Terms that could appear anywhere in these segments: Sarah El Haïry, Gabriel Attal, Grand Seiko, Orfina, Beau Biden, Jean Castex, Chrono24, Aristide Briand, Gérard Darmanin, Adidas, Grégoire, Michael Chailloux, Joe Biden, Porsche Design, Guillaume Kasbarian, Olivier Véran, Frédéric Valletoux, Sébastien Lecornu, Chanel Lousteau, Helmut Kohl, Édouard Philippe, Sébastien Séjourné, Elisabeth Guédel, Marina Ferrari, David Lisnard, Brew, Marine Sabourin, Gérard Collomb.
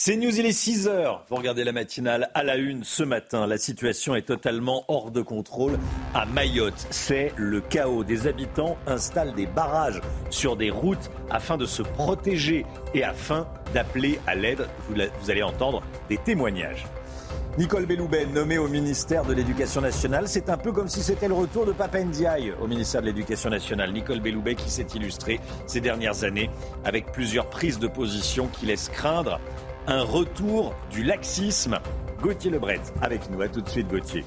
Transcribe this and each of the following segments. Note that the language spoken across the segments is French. C'est News, il est 6h. Vous regardez la matinale à la une ce matin. La situation est totalement hors de contrôle à Mayotte. C'est le chaos. Des habitants installent des barrages sur des routes afin de se protéger et afin d'appeler à l'aide. Vous allez entendre des témoignages. Nicole Belloubet, nommée au ministère de l'Éducation nationale, c'est un peu comme si c'était le retour de Pap Ndiaye au ministère de l'Éducation nationale. Nicole Belloubet qui s'est illustrée ces dernières années avec plusieurs prises de position qui laissent craindre un retour du laxisme. Gauthier Le Bret avec nous. À tout de suite, Gauthier.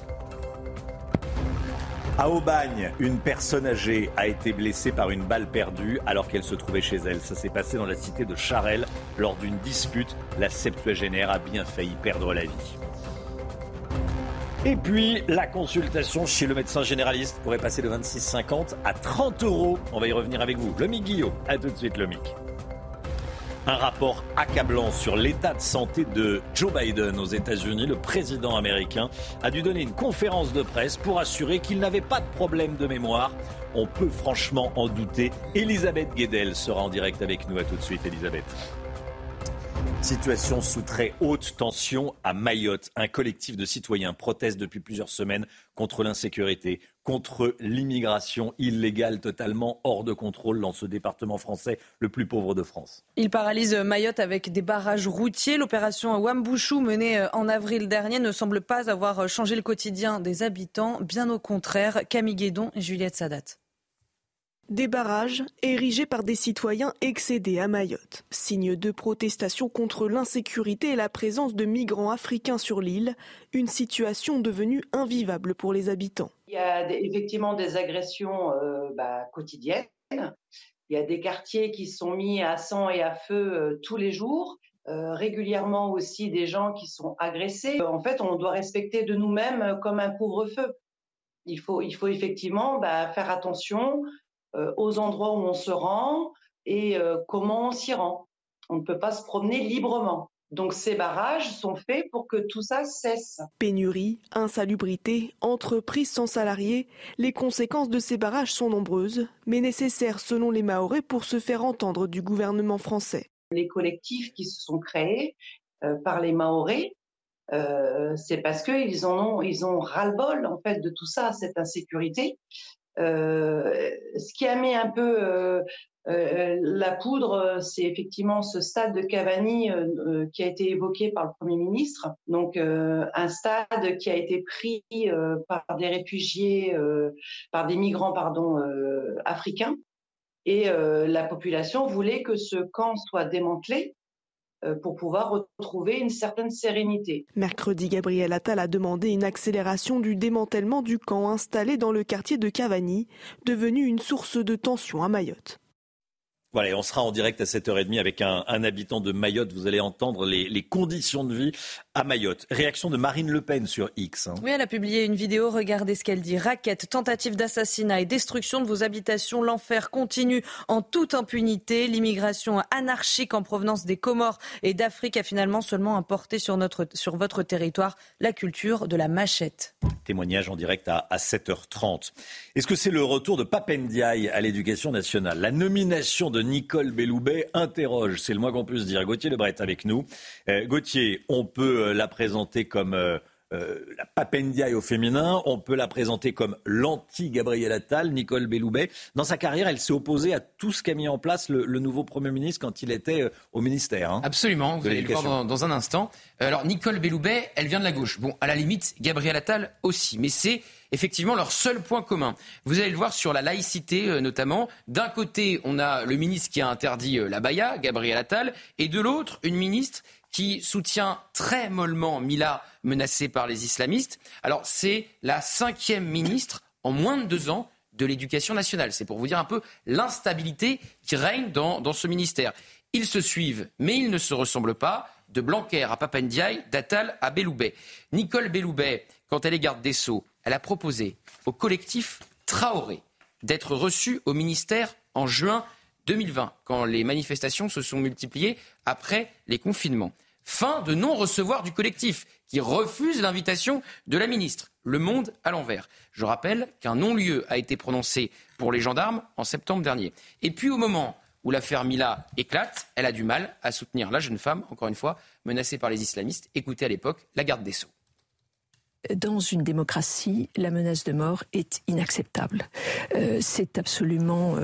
À Aubagne, une personne âgée a été blessée par une balle perdue alors qu'elle se trouvait chez elle. Ça s'est passé dans la cité de Charelles lors d'une dispute. La septuagénaire a bien failli perdre la vie. Et puis, la consultation chez le médecin généraliste pourrait passer de 26,50 à 30 €. On va y revenir avec vous. Lomic Guillaume. À tout de suite, Lomic. Un rapport accablant sur l'état de santé de Joe Biden aux États-Unis. Le président américain a dû donner une conférence de presse pour assurer qu'il n'avait pas de problème de mémoire. On peut franchement en douter. Elisabeth Guédel sera en direct avec nous. À tout de suite, Elisabeth. Situation sous très haute tension à Mayotte. Un collectif de citoyens proteste depuis plusieurs semaines contre l'insécurité, contre l'immigration illégale totalement hors de contrôle dans ce département français le plus pauvre de France. Il paralyse Mayotte avec des barrages routiers. L'opération Wambouchou menée en avril dernier ne semble pas avoir changé le quotidien des habitants. Bien au contraire, Camille Guédon et Juliette Sadat. Des barrages érigés par des citoyens excédés à Mayotte. Signe de protestation contre l'insécurité et la présence de migrants africains sur l'île. Une situation devenue invivable pour les habitants. Il y a effectivement des agressions quotidiennes. Il y a des quartiers qui sont mis à sang et à feu tous les jours. Régulièrement aussi des gens qui sont agressés. En fait, on doit respecter de nous-mêmes comme un couvre-feu. Il faut effectivement faire attention aux endroits où on se rend et comment on s'y rend. On ne peut pas se promener librement. Donc ces barrages sont faits pour que tout ça cesse. Pénurie, insalubrité, entreprises sans salariés, les conséquences de ces barrages sont nombreuses, mais nécessaires selon les Mahorais pour se faire entendre du gouvernement français. Les collectifs qui se sont créés par les Mahorais, c'est parce qu'ils ont ras-le-bol en fait, de tout ça, cette insécurité. Ce qui a mis un peu la poudre, c'est effectivement ce stade de Cavani qui a été évoqué par le Premier ministre. Donc un stade qui a été pris par des réfugiés, par des migrants africains. Et la population voulait que ce camp soit démantelé pour pouvoir retrouver une certaine sérénité. Mercredi, Gabriel Attal a demandé une accélération du démantèlement du camp installé dans le quartier de Cavani, devenu une source de tension à Mayotte. Voilà, et on sera en direct à 7h30 avec un habitant de Mayotte. Vous allez entendre les conditions de vie à Mayotte. Réaction de Marine Le Pen sur X. Oui, elle a publié une vidéo. Regardez ce qu'elle dit. Raquettes, tentatives d'assassinat et destruction de vos habitations. L'enfer continue en toute impunité. L'immigration anarchique en provenance des Comores et d'Afrique a finalement seulement importé sur votre territoire la culture de la machette. Témoignage en direct à 7h30. Est-ce que c'est le retour de Pap Ndiaye à l'Éducation nationale? La nomination de Nicole Belloubet interroge, c'est le moins qu'on puisse dire. Gauthier Le Bret avec nous. Gauthier, on peut la présenter comme la Pap Ndiaye au féminin, on peut la présenter comme l'anti-Gabriel Attal, Nicole Belloubet. Dans sa carrière, elle s'est opposée à tout ce qu'a mis en place le nouveau Premier ministre quand il était au ministère. Absolument, vous allez le voir dans un instant. Alors Nicole Belloubet, elle vient de la gauche. Bon, à la limite, Gabriel Attal aussi, mais c'est effectivement leur seul point commun. Vous allez le voir sur la laïcité notamment. D'un côté, on a le ministre qui a interdit la baïa, Gabriel Attal, et de l'autre, une ministre qui soutient très mollement Mila, menacée par les islamistes. Alors c'est la 5e ministre en moins de 2 ans de l'Éducation nationale. C'est pour vous dire un peu l'instabilité qui règne dans ce ministère. Ils se suivent, mais ils ne se ressemblent pas. De Blanquer à Pap Ndiaye, d'Attal à Belloubet. Nicole Belloubet, quand elle est garde des Sceaux, elle a proposé au collectif Traoré d'être reçue au ministère en juin 2020, quand les manifestations se sont multipliées après les confinements. Fin de non-recevoir du collectif, qui refuse l'invitation de la ministre. Le monde à l'envers. Je rappelle qu'un non-lieu a été prononcé pour les gendarmes en septembre dernier. Et puis au moment où l'affaire Mila éclate, elle a du mal à soutenir la jeune femme, encore une fois, menacée par les islamistes. Écoutez à l'époque la garde des Sceaux. Dans une démocratie, la menace de mort est inacceptable. C'est absolument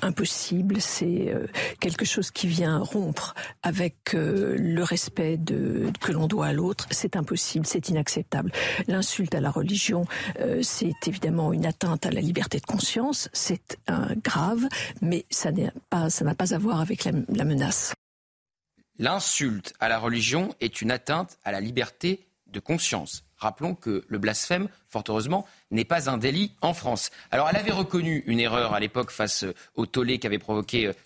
impossible. C'est quelque chose qui vient rompre avec le respect que l'on doit à l'autre. C'est impossible, c'est inacceptable. L'insulte à la religion, c'est évidemment une atteinte à la liberté de conscience. C'est grave, mais ça n'a pas à voir avec la menace. L'insulte à la religion est une atteinte à la liberté de conscience. Rappelons que le blasphème, fort heureusement, n'est pas un délit en France. Alors, elle avait reconnu une erreur à l'époque face au tollé qu'avait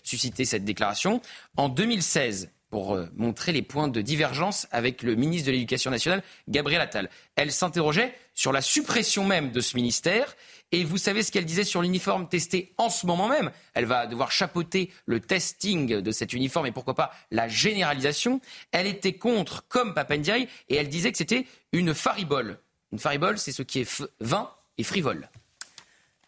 suscité cette déclaration. En 2016, pour montrer les points de divergence avec le ministre de l'Éducation nationale, Gabriel Attal, elle s'interrogeait sur la suppression même de ce ministère. Et vous savez ce qu'elle disait sur l'uniforme testé en ce moment même. Elle va devoir chapeauter le testing de cet uniforme et pourquoi pas la généralisation. Elle était contre, comme Pap Ndiaye, et elle disait que c'était une faribole. Une faribole, c'est ce qui est vain et frivole.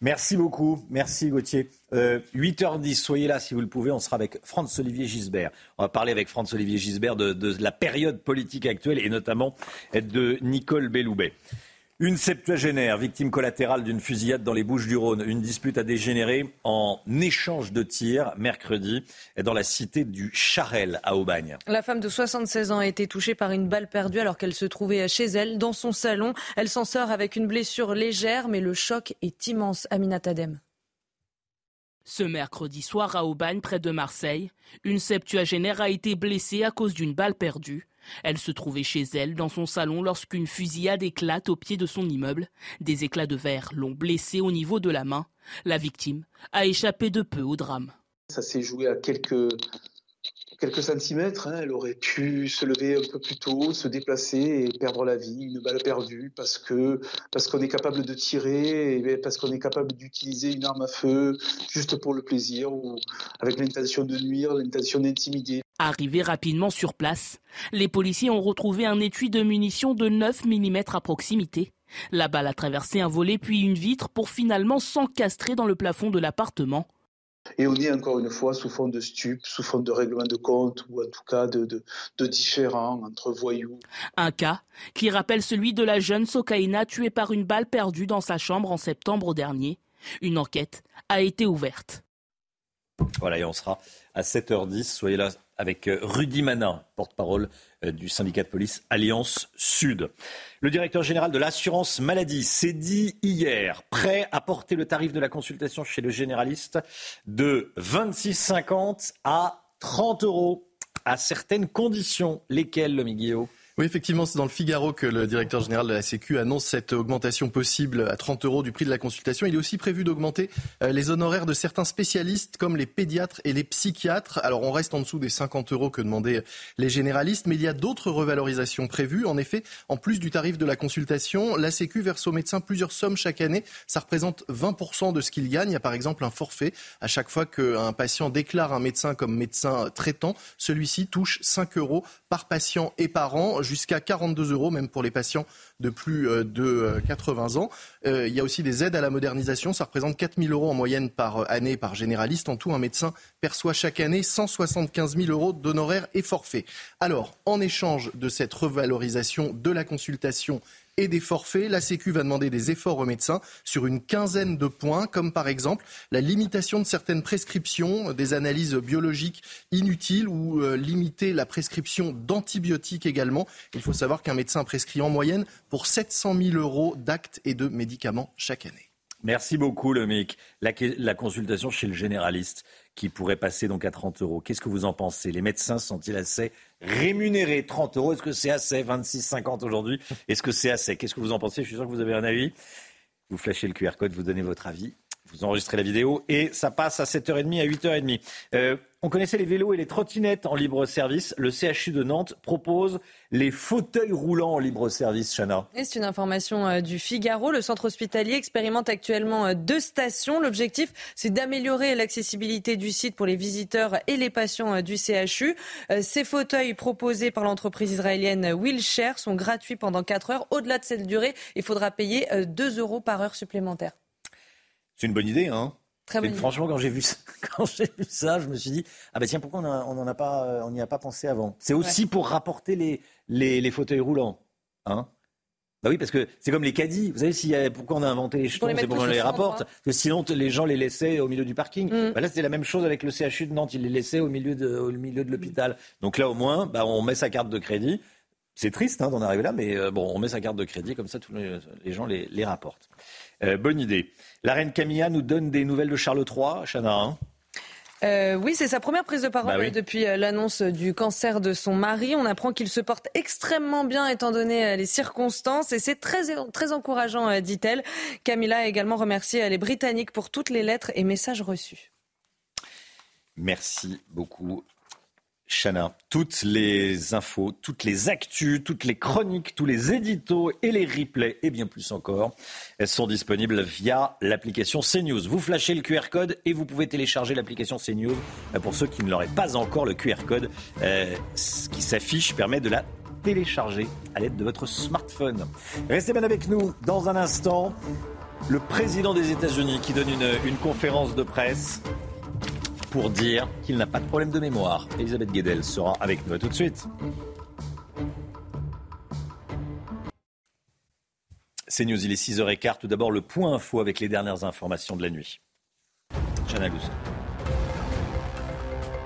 Merci beaucoup. Merci Gauthier. 8h10, soyez là si vous le pouvez. On sera avec Franz-Olivier Giesbert. On va parler avec Franz-Olivier Giesbert de la période politique actuelle et notamment de Nicole Belloubet. Une septuagénaire, victime collatérale d'une fusillade dans les Bouches-du-Rhône. Une dispute a dégénéré en échange de tirs mercredi dans la cité du Charel à Aubagne. La femme de 76 ans a été touchée par une balle perdue alors qu'elle se trouvait chez elle, dans son salon. Elle s'en sort avec une blessure légère, mais le choc est immense. Amina Tadem. Ce mercredi soir à Aubagne, près de Marseille, une septuagénaire a été blessée à cause d'une balle perdue. Elle se trouvait chez elle, dans son salon, lorsqu'une fusillade éclate au pied de son immeuble. Des éclats de verre l'ont blessée au niveau de la main. La victime a échappé de peu au drame. Ça s'est joué à quelques centimètres. Elle aurait pu se lever un peu plus tôt, se déplacer et perdre la vie. Une balle perdue parce qu'on est capable de tirer, et parce qu'on est capable d'utiliser une arme à feu juste pour le plaisir ou avec l'intention de nuire, l'intention d'intimider. Arrivés rapidement sur place, les policiers ont retrouvé un étui de munitions de 9 mm à proximité. La balle a traversé un volet puis une vitre pour finalement s'encastrer dans le plafond de l'appartement. Et on est encore une fois sous forme de stup, sous forme de règlement de compte ou en tout cas de différends entre voyous. Un cas qui rappelle celui de la jeune Sokayna tuée par une balle perdue dans sa chambre en septembre dernier. Une enquête a été ouverte. Voilà, et on sera à 7h10, soyez là avec Rudy Manin, porte-parole du syndicat de police Alliance Sud. Le directeur général de l'assurance maladie s'est dit hier prêt à porter le tarif de la consultation chez le généraliste de 26,50 à 30 € à certaines conditions. Lesquelles, Lomic Guillaume ? Oui, effectivement, c'est dans le Figaro que le directeur général de la Sécu annonce cette augmentation possible à 30 € du prix de la consultation. Il est aussi prévu d'augmenter les honoraires de certains spécialistes comme les pédiatres et les psychiatres. Alors, on reste en dessous des 50 € que demandaient les généralistes, mais il y a d'autres revalorisations prévues. En effet, en plus du tarif de la consultation, la Sécu verse aux médecins plusieurs sommes chaque année. Ça représente 20 % de ce qu'ils gagnent. Il y a par exemple un forfait. À chaque fois qu'un patient déclare un médecin comme médecin traitant, celui-ci touche 5 € par patient et par an. Jusqu'à 42 €, même pour les patients de plus de 80 ans. Il y a aussi des aides à la modernisation. Ça représente 4 000 € en moyenne par année par généraliste. En tout, un médecin perçoit chaque année 175 000 € d'honoraires et forfaits. Alors, en échange de cette revalorisation de la consultation et des forfaits, la Sécu va demander des efforts aux médecins sur une quinzaine de points, comme par exemple la limitation de certaines prescriptions, des analyses biologiques inutiles ou limiter la prescription d'antibiotiques également. Il faut savoir qu'un médecin prescrit en moyenne pour 700 000 € d'actes et de médicaments chaque année. Merci beaucoup, Lomic. La consultation chez le généraliste qui pourrait passer donc à 30 €. Qu'est-ce que vous en pensez ? Les médecins sont-ils assez rémunérés ? 30 €, est-ce que c'est assez ? 26,50 € aujourd'hui, est-ce que c'est assez ? Qu'est-ce que vous en pensez ? Je suis sûr que vous avez un avis. Vous flashez le QR code, vous donnez votre avis, vous enregistrez la vidéo et ça passe à 7h30, à 8h30. On connaissait les vélos et les trottinettes en libre service. Le CHU de Nantes propose les fauteuils roulants en libre service, Chana. Et c'est une information du Figaro. Le centre hospitalier expérimente actuellement 2 stations. L'objectif, c'est d'améliorer l'accessibilité du site pour les visiteurs et les patients du CHU. Ces fauteuils proposés par l'entreprise israélienne Wheelchair sont gratuits pendant 4 heures. Au-delà de cette durée, il faudra payer 2 € par heure supplémentaire. C'est une bonne idée, hein ? Très bonne idée. Franchement, quand j'ai vu ça, je me suis dit ah ben tiens, pourquoi on n'y a pas pensé avant. C'est aussi pour rapporter les fauteuils roulants, hein. Bah oui, parce que c'est comme les caddies. Vous savez, pourquoi on a inventé les jetons, c'est pour qu'on les rapporte. Parce que sinon, les gens les laissaient au milieu du parking. Mm. Bah là, c'était la même chose avec le CHU de Nantes. Ils les laissaient au milieu de l'hôpital. Donc là, au moins, bah, on met sa carte de crédit. C'est triste, hein, d'en arriver là, mais bon, on met sa carte de crédit. Comme ça, tous les gens les rapportent. Bonne idée. La reine Camilla nous donne des nouvelles de Charles III, Chana, hein. Oui, c'est sa première prise de parole depuis l'annonce du cancer de son mari. On apprend qu'il se porte extrêmement bien étant donné les circonstances et c'est très, très encourageant, dit-elle. Camilla a également remercié les Britanniques pour toutes les lettres et messages reçus. Merci beaucoup, Chana. Toutes les infos, toutes les actus, toutes les chroniques, tous les éditos et les replays, et bien plus encore, elles sont disponibles via l'application CNews. Vous flashez le QR code et vous pouvez télécharger l'application CNews. Pour ceux qui ne l'auraient pas encore, le QR code qui s'affiche permet de la télécharger à l'aide de votre smartphone. Restez bien avec nous dans un instant. Le président des États-Unis qui donne une conférence de presse pour dire qu'il n'a pas de problème de mémoire. Elisabeth Guédel sera avec nous. À tout de suite. CNews, il est 6h15. Tout d'abord, le point info avec les dernières informations de la nuit. Chanel Lousteau.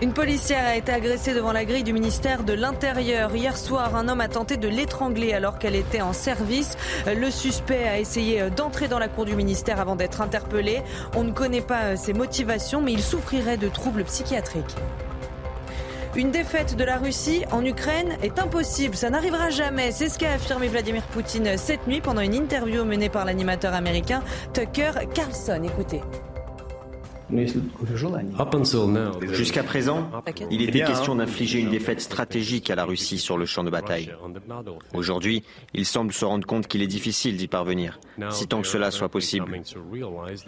Une policière a été agressée devant la grille du ministère de l'Intérieur. Hier soir, un homme a tenté de l'étrangler alors qu'elle était en service. Le suspect a essayé d'entrer dans la cour du ministère avant d'être interpellé. On ne connaît pas ses motivations, mais il souffrirait de troubles psychiatriques. Une défaite de la Russie en Ukraine est impossible, ça n'arrivera jamais. C'est ce qu'a affirmé Vladimir Poutine cette nuit pendant une interview menée par l'animateur américain Tucker Carlson. Écoutez. Jusqu'à présent, il était question d'infliger une défaite stratégique à la Russie sur le champ de bataille. Aujourd'hui, il semble se rendre compte qu'il est difficile d'y parvenir, si tant que cela soit possible.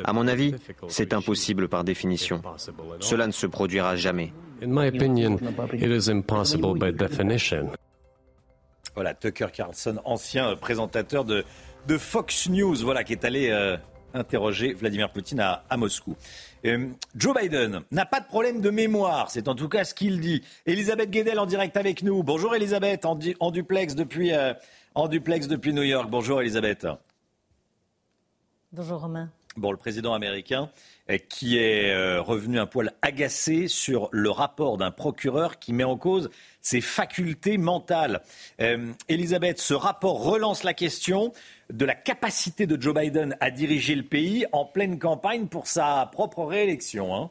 À mon avis, c'est impossible par définition. Cela ne se produira jamais. Voilà, Tucker Carlson, ancien présentateur de Fox News, voilà, qui est allé interroger Vladimir Poutine à Moscou. Joe Biden n'a pas de problème de mémoire, c'est en tout cas ce qu'il dit. Elisabeth Guédel en direct avec nous. Bonjour Elisabeth, en duplex depuis New York. Bonjour Elisabeth. Bonjour Romain. Bon, le président américain qui est revenu un poil agacé sur le rapport d'un procureur qui met en cause ses facultés mentales. Elisabeth, ce rapport relance la question de la capacité de Joe Biden à diriger le pays en pleine campagne pour sa propre réélection, hein.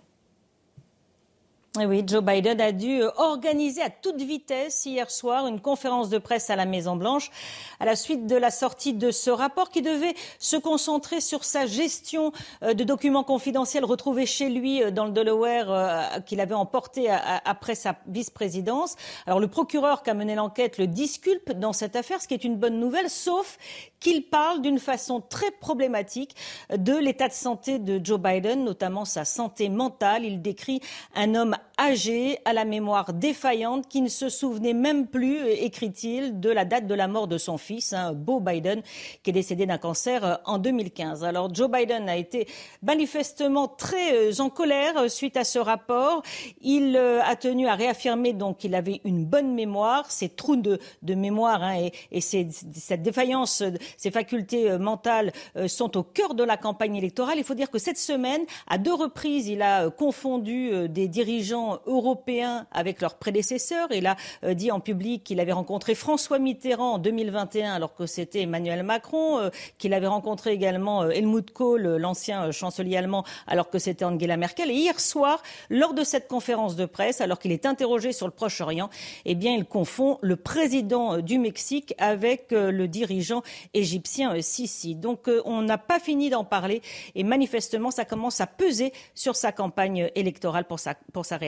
Oui, Joe Biden a dû organiser à toute vitesse hier soir une conférence de presse à la Maison-Blanche à la suite de la sortie de ce rapport qui devait se concentrer sur sa gestion de documents confidentiels retrouvés chez lui dans le Delaware qu'il avait emporté après sa vice-présidence. Alors le procureur qui a mené l'enquête le disculpe dans cette affaire, ce qui est une bonne nouvelle, sauf qu'il parle d'une façon très problématique de l'état de santé de Joe Biden, notamment sa santé mentale. Il décrit un homme âgé, à la mémoire défaillante, qui ne se souvenait même plus, écrit-il, de la date de la mort de son fils, Beau Biden, qui est décédé d'un cancer en 2015. Alors Joe Biden a été manifestement très en colère suite à ce rapport. Il a tenu à réaffirmer donc qu'il avait une bonne mémoire, ses trous de mémoire et cette défaillance, ses facultés mentales sont au cœur de la campagne électorale. Il faut dire que cette semaine, à deux reprises, il a confondu des dirigeants européens avec leurs prédécesseurs. Il a dit en public qu'il avait rencontré François Mitterrand en 2021 alors que c'était Emmanuel Macron, qu'il avait rencontré également Helmut Kohl, l'ancien chancelier allemand, alors que c'était Angela Merkel. Et hier soir, lors de cette conférence de presse, alors qu'il est interrogé sur le Proche-Orient, eh bien, il confond le président du Mexique avec le dirigeant égyptien Sisi. Donc on n'a pas fini d'en parler et manifestement ça commence à peser sur sa campagne électorale pour sa réélection.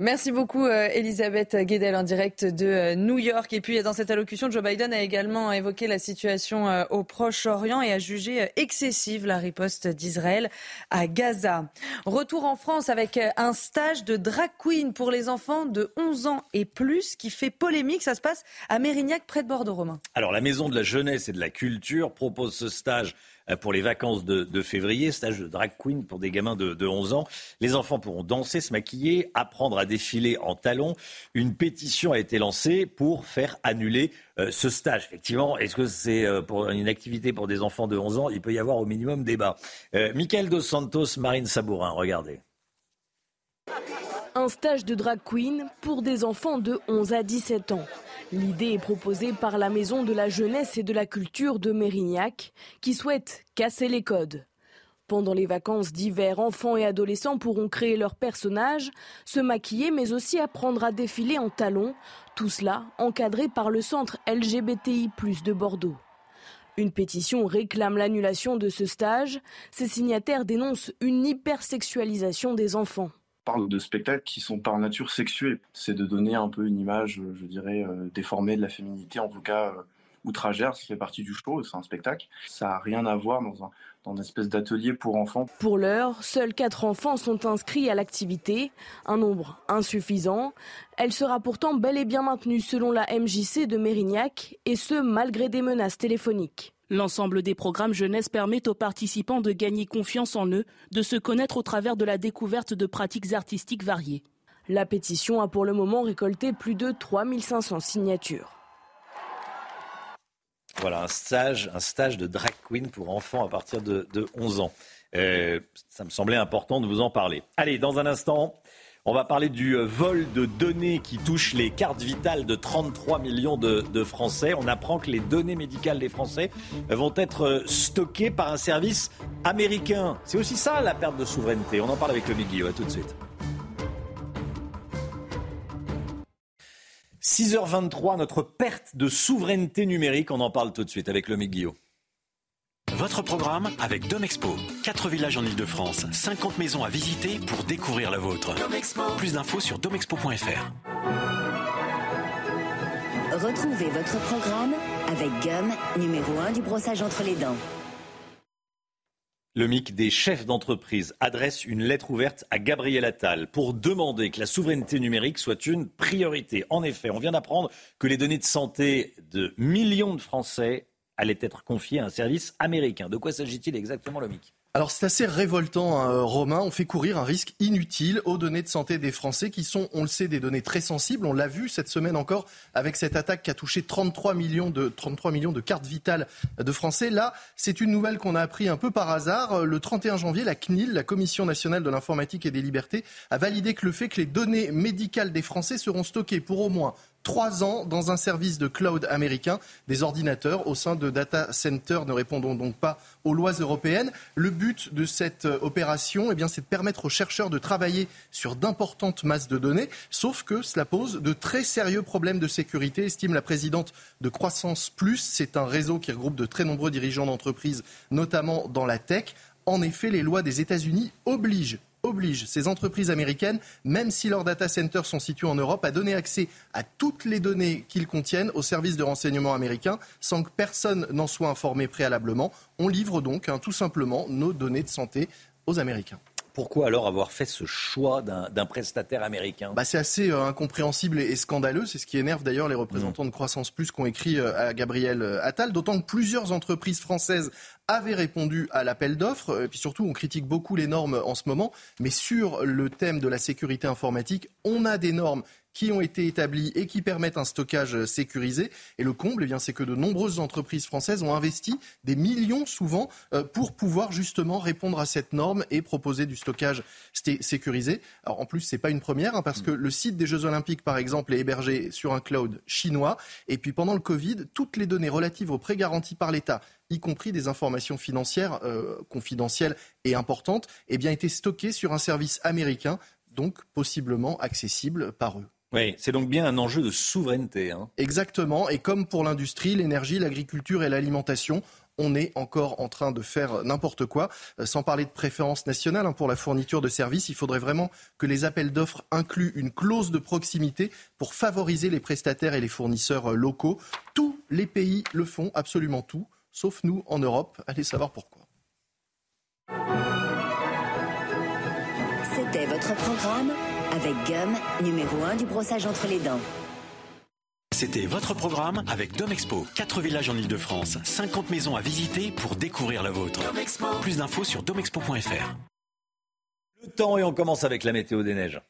Merci beaucoup Elisabeth Guédel en direct de New York. Et puis dans cette allocution, Joe Biden a également évoqué la situation au Proche-Orient et a jugé excessive la riposte d'Israël à Gaza. Retour en France avec un stage de drag queen pour les enfants de 11 ans et plus qui fait polémique. Ça se passe à Mérignac près de Bordeaux, Romain. Alors la Maison de la Jeunesse et de la Culture propose ce stage pour les vacances de février, stage de drag queen pour des gamins de 11 ans. Les enfants pourront danser, se maquiller, apprendre à défiler en talons. Une pétition a été lancée pour faire annuler ce stage. Effectivement, est-ce que c'est pour une activité pour des enfants de 11 ans? Il peut y avoir au minimum débat. Michael Dos Santos, Marine Sabourin, regardez. Un stage de drag queen pour des enfants de 11 à 17 ans. L'idée est proposée par la Maison de la Jeunesse et de la Culture de Mérignac, qui souhaite casser les codes. Pendant les vacances d'hiver, enfants et adolescents pourront créer leurs personnages, se maquiller, mais aussi apprendre à défiler en talons. Tout cela encadré par le centre LGBTI+ de Bordeaux. Une pétition réclame l'annulation de ce stage. Ses signataires dénoncent une hypersexualisation des enfants. On parle de spectacles qui sont par nature sexués. C'est de donner un peu une image, je dirais, déformée de la féminité, en tout cas outragère. Ça fait partie du show, c'est un spectacle. Ça n'a rien à voir dans une espèce d'atelier pour enfants. Pour l'heure, seuls 4 enfants sont inscrits à l'activité, un nombre insuffisant. Elle sera pourtant bel et bien maintenue selon la MJC de Mérignac, et ce, malgré des menaces téléphoniques. L'ensemble des programmes jeunesse permet aux participants de gagner confiance en eux, de se connaître au travers de la découverte de pratiques artistiques variées. La pétition a pour le moment récolté plus de 3500 signatures. Voilà, un stage de drag queen pour enfants à partir de 11 ans. Ça me semblait important de vous en parler. Allez, dans un instant... On va parler du vol de données qui touche les cartes vitales de 33 millions de Français. On apprend que les données médicales des Français vont être stockées par un service américain. C'est aussi ça, la perte de souveraineté. On en parle avec Lomic Guillaume. À tout de suite. 6h23, notre perte de souveraineté numérique. On en parle tout de suite avec Lomic Guillaume. Votre programme avec Domexpo. 4 villages en Ile-de-France, 50 maisons à visiter pour découvrir la vôtre. Domexpo. Plus d'infos sur domexpo.fr. Retrouvez votre programme avec Gum, numéro 1 du brossage entre les dents. Le MIC des chefs d'entreprise adresse une lettre ouverte à Gabriel Attal pour demander que la souveraineté numérique soit une priorité. En effet, on vient d'apprendre que les données de santé de millions de Français allait être confié à un service américain. De quoi s'agit-il exactement, Lomic ? Alors c'est assez révoltant, hein, Romain. On fait courir un risque inutile aux données de santé des Français qui sont, on le sait, des données très sensibles. On l'a vu cette semaine encore avec cette attaque qui a touché 33 millions de cartes vitales de Français. Là, c'est une nouvelle qu'on a appris un peu par hasard. Le 31 janvier, la CNIL, la Commission nationale de l'informatique et des libertés, a validé que le fait que les données médicales des Français seront stockées pour au moins 3 ans dans un service de cloud américain, des ordinateurs au sein de data centers ne répondant donc pas aux lois européennes. Le but de cette opération, eh bien, c'est de permettre aux chercheurs de travailler sur d'importantes masses de données, sauf que cela pose de très sérieux problèmes de sécurité, estime la présidente de Croissance Plus. C'est un réseau qui regroupe de très nombreux dirigeants d'entreprises, notamment dans la tech. En effet, les lois des États-Unis oblige ces entreprises américaines, même si leurs data centers sont situés en Europe, à donner accès à toutes les données qu'ils contiennent aux services de renseignement américains sans que personne n'en soit informé préalablement. On livre donc tout simplement nos données de santé aux Américains. Pourquoi alors avoir fait ce choix d'un prestataire américain ? C'est assez incompréhensible et scandaleux. C'est ce qui énerve d'ailleurs les représentants de Croissance Plus qui ont écrit à Gabriel Attal, d'autant que plusieurs entreprises françaises avaient répondu à l'appel d'offres. Et puis surtout, on critique beaucoup les normes en ce moment. Mais sur le thème de la sécurité informatique, on a des normes qui ont été établis et qui permettent un stockage sécurisé. Et le comble, eh bien, c'est que de nombreuses entreprises françaises ont investi des millions souvent pour pouvoir justement répondre à cette norme et proposer du stockage sécurisé. Alors, en plus, c'est pas une première, hein, parce que le site des Jeux Olympiques, par exemple, est hébergé sur un cloud chinois. Et puis pendant le Covid, toutes les données relatives aux prêts garantis par l'État, y compris des informations financières confidentielles et importantes, eh bien, étaient stockées sur un service américain, donc possiblement accessible par eux. Oui, c'est donc bien un enjeu de souveraineté. Hein. Exactement, et comme pour l'industrie, l'énergie, l'agriculture et l'alimentation, on est encore en train de faire n'importe quoi, sans parler de préférence nationale pour la fourniture de services. Il faudrait vraiment que les appels d'offres incluent une clause de proximité pour favoriser les prestataires et les fournisseurs locaux. Tous les pays le font, absolument tout, sauf nous en Europe. Allez savoir pourquoi. C'était votre programme avec Gum, numéro 1 du brossage entre les dents. C'était votre programme avec Domexpo. 4 villages en Ile-de-France, 50 maisons à visiter pour découvrir la vôtre. Domexpo. Plus d'infos sur domexpo.fr. Le temps et on commence avec la météo des neiges.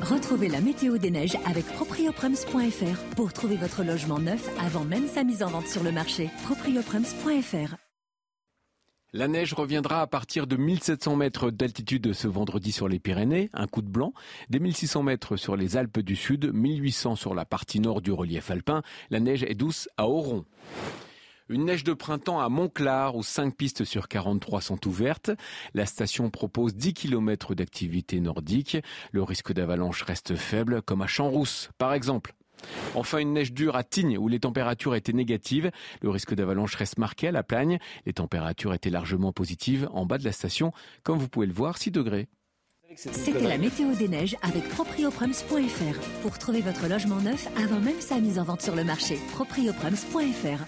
Retrouvez la météo des neiges avec proprioprems.fr pour trouver votre logement neuf avant même sa mise en vente sur le marché. proprioprems.fr. La neige reviendra à partir de 1700 mètres d'altitude ce vendredi sur les Pyrénées, un coup de blanc, des 1600 mètres sur les Alpes du Sud, 1800 sur la partie nord du relief alpin. La neige est douce à Oron. Une neige de printemps à Montclar où 5 pistes sur 43 sont ouvertes. La station propose 10 km d'activité nordique. Le risque d'avalanche reste faible, comme à Champs-Rousse par exemple. Enfin, une neige dure à Tignes où les températures étaient négatives. Le risque d'avalanche reste marqué à La Plagne. Les températures étaient largement positives en bas de la station, comme vous pouvez le voir, 6 degrés. C'était la météo des neiges avec proprioprems.fr pour trouver votre logement neuf avant même sa mise en vente sur le marché. proprioprems.fr.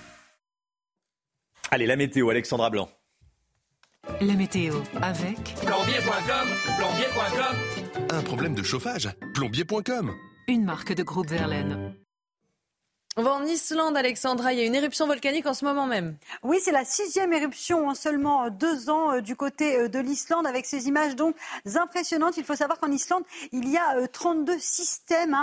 Allez, la météo, Alexandra Blanc. La météo avec plombier.com, plombier.com. Un problème de chauffage, plombier.com. Une marque de groupe Verlaine. On va en Islande, Alexandra. Il y a une éruption volcanique en ce moment même. Oui, c'est la 6e éruption en seulement 2 ans du côté de l'Islande, avec ces images donc impressionnantes. Il faut savoir qu'en Islande, il y a 32 systèmes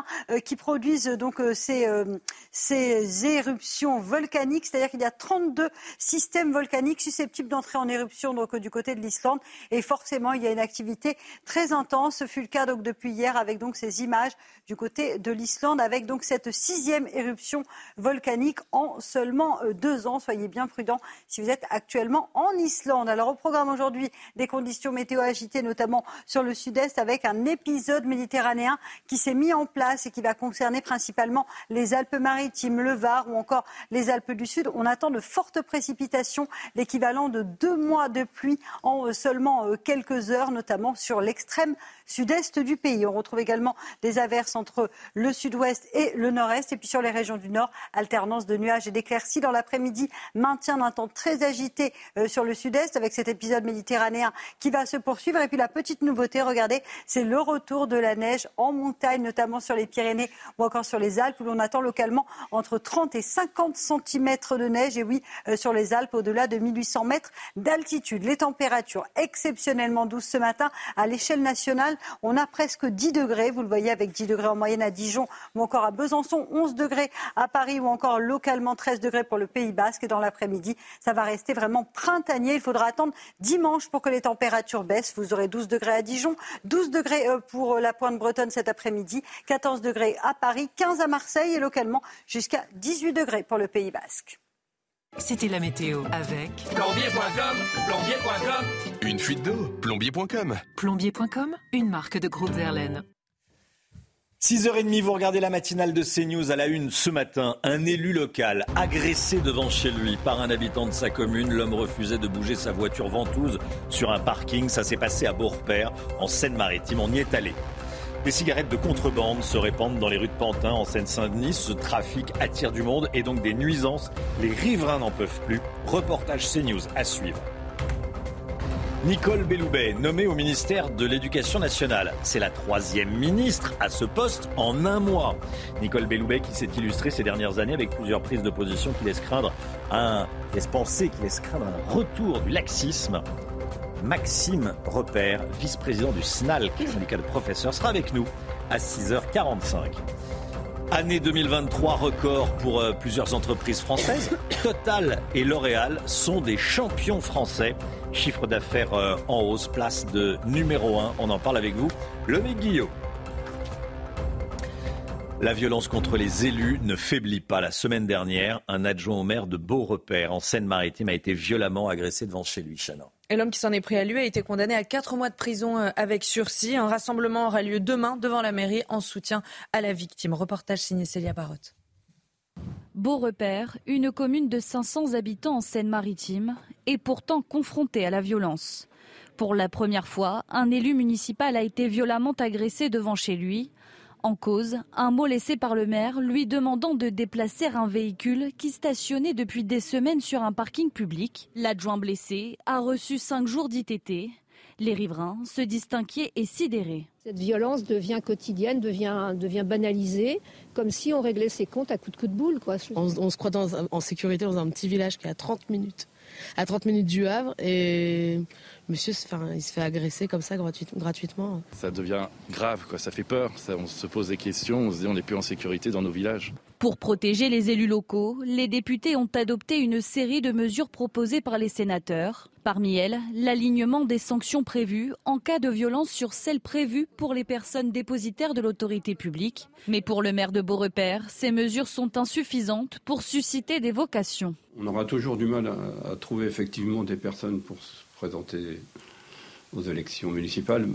qui produisent donc ces éruptions volcaniques. C'est-à-dire qu'il y a 32 systèmes volcaniques susceptibles d'entrer en éruption donc du côté de l'Islande. Et forcément, il y a une activité très intense. Ce fut le cas donc depuis hier, avec donc ces images du côté de l'Islande, avec donc cette 6e éruption volcanique en seulement 2 ans. Soyez bien prudents si vous êtes actuellement en Islande. Alors au programme aujourd'hui, des conditions météo agitées, notamment sur le sud-est, avec un épisode méditerranéen qui s'est mis en place et qui va concerner principalement les Alpes-Maritimes, le Var ou encore les Alpes du Sud. On attend de fortes précipitations, l'équivalent de 2 mois de pluie en seulement quelques heures, notamment sur l'extrême sud-est du pays. On retrouve également des averses entre le sud-ouest et le nord-est, et puis sur les régions du nord, alternance de nuages et d'éclaircies. Dans l'après-midi, maintien d'un temps très agité sur le sud-est, avec cet épisode méditerranéen qui va se poursuivre. Et puis la petite nouveauté, regardez, c'est le retour de la neige en montagne, notamment sur les Pyrénées ou encore sur les Alpes, où l'on attend localement entre 30 et 50 cm de neige. Et oui, sur les Alpes, au-delà de 1800 mètres d'altitude. Les températures exceptionnellement douces ce matin à l'échelle nationale. On a presque 10 degrés, vous le voyez, avec 10 degrés en moyenne à Dijon ou encore à Besançon, 11 degrés à Paris ou encore localement 13 degrés pour le Pays Basque. Et dans l'après-midi, ça va rester vraiment printanier. Il faudra attendre dimanche pour que les températures baissent. Vous aurez 12 degrés à Dijon, 12 degrés pour la Pointe Bretonne cet après-midi, 14 degrés à Paris, 15 à Marseille et localement jusqu'à 18 degrés pour le Pays Basque. C'était la météo avec plombier.com, plombier.com. Une fuite d'eau, plombier.com. Plombier.com, une marque de groupe Verlaine. 6h30, vous regardez la matinale de CNews. À la une ce matin, un élu local agressé devant chez lui par un habitant de sa commune. L'homme refusait de bouger sa voiture ventouse sur un parking. Ça s'est passé à Beaurepaire, en Seine-Maritime. On y est allé. Des cigarettes de contrebande se répandent dans les rues de Pantin, en Seine-Saint-Denis. Ce trafic attire du monde et donc des nuisances. Les riverains n'en peuvent plus. Reportage CNews à suivre. Nicole Belloubet, nommée au ministère de l'Éducation nationale. C'est la 3e ministre à ce poste en 1 mois. Nicole Belloubet qui s'est illustrée ces dernières années avec plusieurs prises de position qui laissent penser un retour du laxisme. Maxime Repère, vice-président du SNALC, syndicat de professeurs, sera avec nous à 6h45. Année 2023 record pour plusieurs entreprises françaises. Total et L'Oréal sont des champions français. Chiffre d'affaires en hausse, place de numéro 1. On en parle avec vous, Lomic Guillaume. La violence contre les élus ne faiblit pas. La semaine dernière, un adjoint au maire de Beaurepaire, en Seine-Maritime, a été violemment agressé devant chez lui, Chana. Et l'homme qui s'en est pris à lui a été condamné à 4 mois de prison avec sursis. Un rassemblement aura lieu demain devant la mairie en soutien à la victime. Reportage signé Célia Barotte. Beaurepaire, une commune de 500 habitants en Seine-Maritime, est pourtant confrontée à la violence. Pour la première fois, un élu municipal a été violemment agressé devant chez lui. En cause, un mot laissé par le maire lui demandant de déplacer un véhicule qui stationnait depuis des semaines sur un parking public. L'adjoint blessé a reçu 5 jours d'ITT. Les riverains se disent inquiets et sidérés. Cette violence devient quotidienne, devient banalisée, comme si on réglait ses comptes à coups de boule, quoi. On se croit en sécurité dans un petit village qui est à 30 minutes. À 30 minutes du Havre, et monsieur il se fait agresser comme ça gratuitement. Ça devient grave, quoi. Ça fait peur, on se pose des questions, on se dit on n'est plus en sécurité dans nos villages. Pour protéger les élus locaux, les députés ont adopté une série de mesures proposées par les sénateurs. Parmi elles, l'alignement des sanctions prévues en cas de violence sur celles prévues pour les personnes dépositaires de l'autorité publique. Mais pour le maire de Beaurepaire, ces mesures sont insuffisantes pour susciter des vocations. On aura toujours du mal à trouver effectivement des personnes pour se présenter aux élections municipales,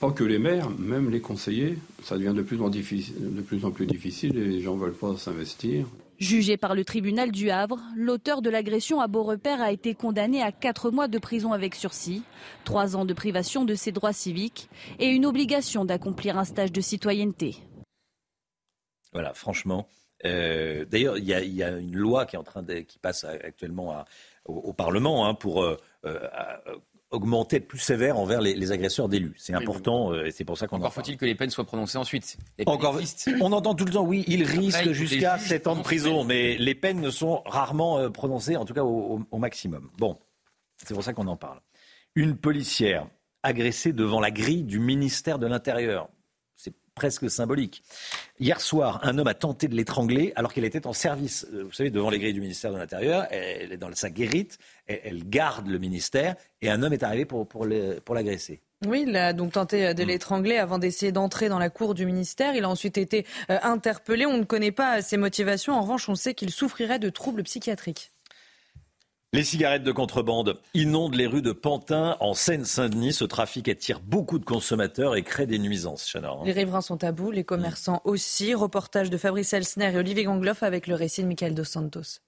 pas que les maires, même les conseillers. Ça devient de plus en plus difficile et les gens ne veulent pas s'investir. Jugé par le tribunal du Havre, l'auteur de l'agression à Beaurepaire a été condamné à 4 mois de prison avec sursis, 3 ans de privation de ses droits civiques et une obligation d'accomplir un stage de citoyenneté. Voilà, franchement. D'ailleurs, il y a une loi qui est en train qui passe actuellement au Parlement, hein, pour augmenter, être plus sévère envers les agresseurs d'élus. C'est important, et c'est pour ça qu'on en parle. Encore faut-il que les peines soient prononcées ensuite. On entend tout le temps, oui, ils risquent jusqu'à 7 ans de prison, mais les peines ne sont rarement prononcées, en tout cas au maximum. Bon, c'est pour ça qu'on en parle. Une policière agressée devant la grille du ministère de l'Intérieur. C'est presque symbolique. Hier soir, un homme a tenté de l'étrangler alors qu'elle était en service. Vous savez, devant les grilles du ministère de l'Intérieur, elle est dans sa guérite, elle garde le ministère et un homme est arrivé pour l'agresser. Oui, il a donc tenté de l'étrangler avant d'essayer d'entrer dans la cour du ministère. Il a ensuite été interpellé. On ne connaît pas ses motivations. En revanche, on sait qu'il souffrirait de troubles psychiatriques. Les cigarettes de contrebande inondent les rues de Pantin en Seine-Saint-Denis. Ce trafic attire beaucoup de consommateurs et crée des nuisances. Les riverains sont à bout, les commerçants aussi. Reportage de Fabrice Elsner et Olivier Gangloff avec le récit de Michael Dos Santos.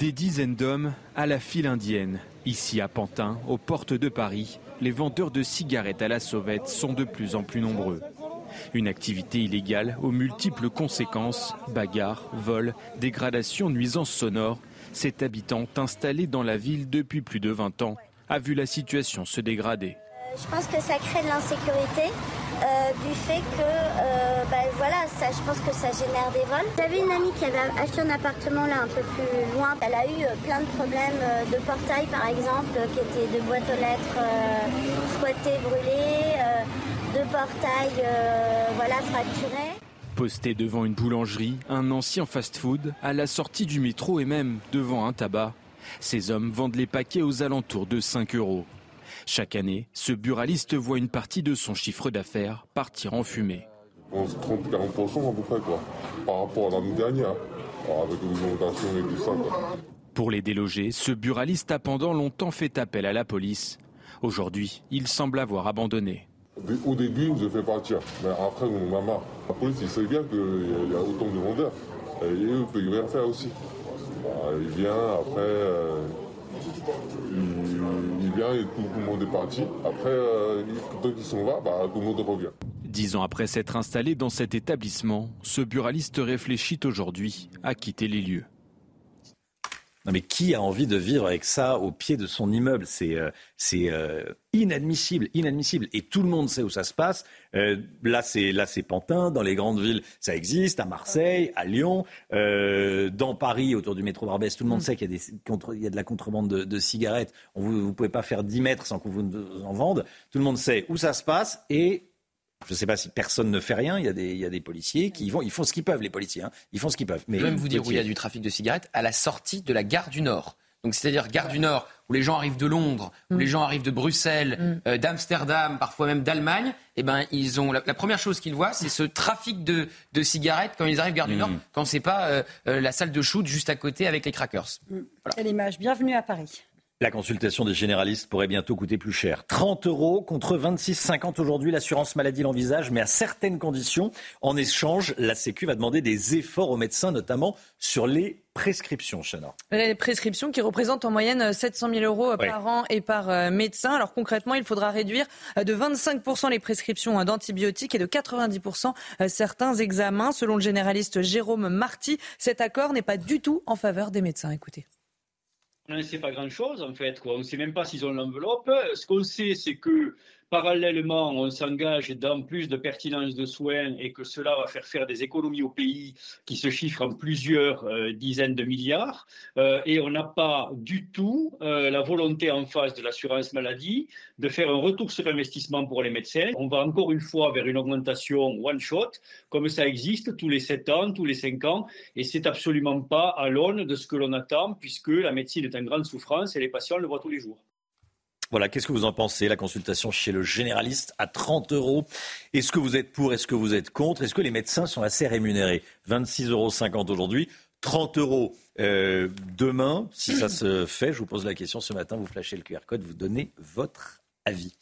Des dizaines d'hommes à la file indienne. Ici à Pantin, aux portes de Paris, les vendeurs de cigarettes à la sauvette sont de plus en plus nombreux. Une activité illégale aux multiples conséquences. Bagarres, vols, dégradations, nuisances sonores. Cette habitante, installée dans la ville depuis plus de 20 ans, a vu la situation se dégrader. Je pense que ça crée de l'insécurité du fait que, je pense que ça génère des vols. J'avais une amie qui avait acheté un appartement là un peu plus loin. Elle a eu plein de problèmes de portail par exemple, qui étaient de boîtes aux lettres squattées, brûlées, de portails fracturés. Posté devant une boulangerie, un ancien fast-food, à la sortie du métro et même devant un tabac. Ces hommes vendent les paquets aux alentours de 5 €. Chaque année, ce buraliste voit une partie de son chiffre d'affaires partir en fumée. 30-40% à peu près, quoi, par rapport à l'année dernière, avec les augmentations et tout ça, quoi. Pour les déloger, ce buraliste a pendant longtemps fait appel à la police. Aujourd'hui, il semble avoir abandonné. Au début, il nous a fait partir. Mais après, on en a marre. La police, il sait bien qu'il y a autant de vendeurs. Et eux, ils peuvent rien faire aussi. Il vient, après, il vient et tout le monde est parti. Après, quand ils s'en va, tout le monde revient. 10 ans après s'être installé dans cet établissement, ce buraliste réfléchit aujourd'hui à quitter les lieux. Non mais qui a envie de vivre avec ça au pied de son immeuble ? C'est inadmissible. Et tout le monde sait où ça se passe. Là, c'est Pantin. Dans les grandes villes, ça existe. À Marseille, à Lyon, dans Paris, autour du métro Barbès, tout le monde sait qu'il y a il y a de la contrebande de cigarettes. Vous ne pouvez pas faire 10 mètres sans qu'on vous en vende. Tout le monde sait où ça se passe et... Je ne sais pas si personne ne fait rien. Il y a des policiers qui vont, ils font ce qu'ils peuvent, les policiers. Hein. Ils font ce qu'ils peuvent. Mais je vais même vous dire où il y a du trafic de cigarettes, à la sortie de la gare du Nord. Donc, c'est-à-dire gare du Nord, où les gens arrivent de Londres, où les gens arrivent de Bruxelles, d'Amsterdam, parfois même d'Allemagne. Eh ben, ils ont la première chose qu'ils voient, c'est ce trafic de cigarettes quand ils arrivent gare du Nord, quand c'est pas la salle de shoot juste à côté avec les crackers. Voilà. Quelle image. Bienvenue à Paris. La consultation des généralistes pourrait bientôt coûter plus cher. 30 € contre 26,50 € aujourd'hui, l'assurance maladie l'envisage, mais à certaines conditions. En échange, la Sécu va demander des efforts aux médecins, notamment sur les prescriptions, Chana. Les prescriptions qui représentent en moyenne 700 000 € par an et par médecin. Alors concrètement, il faudra réduire de 25% les prescriptions d'antibiotiques et de 90% certains examens. Selon le généraliste Jérôme Marty, cet accord n'est pas du tout en faveur des médecins. Écoutez. On ne sait pas grand-chose, en fait, quoi. On ne sait même pas s'ils ont l'enveloppe. Ce qu'on sait, c'est que, parallèlement, on s'engage dans plus de pertinence de soins et que cela va faire faire des économies au pays qui se chiffrent en plusieurs dizaines de milliards. Et on n'a pas du tout la volonté en face de l'assurance maladie de faire un retour sur investissement pour les médecins. On va encore une fois vers une augmentation one-shot, comme ça existe tous les 7 ans, tous les 5 ans. Et c'est absolument pas à l'aune de ce que l'on attend, puisque la médecine est en grande souffrance et les patients le voient tous les jours. Voilà, qu'est-ce que vous en pensez, la consultation chez le généraliste à 30 €? Est-ce que vous êtes pour? Est-ce que vous êtes contre? Est-ce que les médecins sont assez rémunérés? 26,50 € aujourd'hui, 30 € demain. Si ça se fait, je vous pose la question ce matin, vous flashez le QR code, vous donnez votre avis.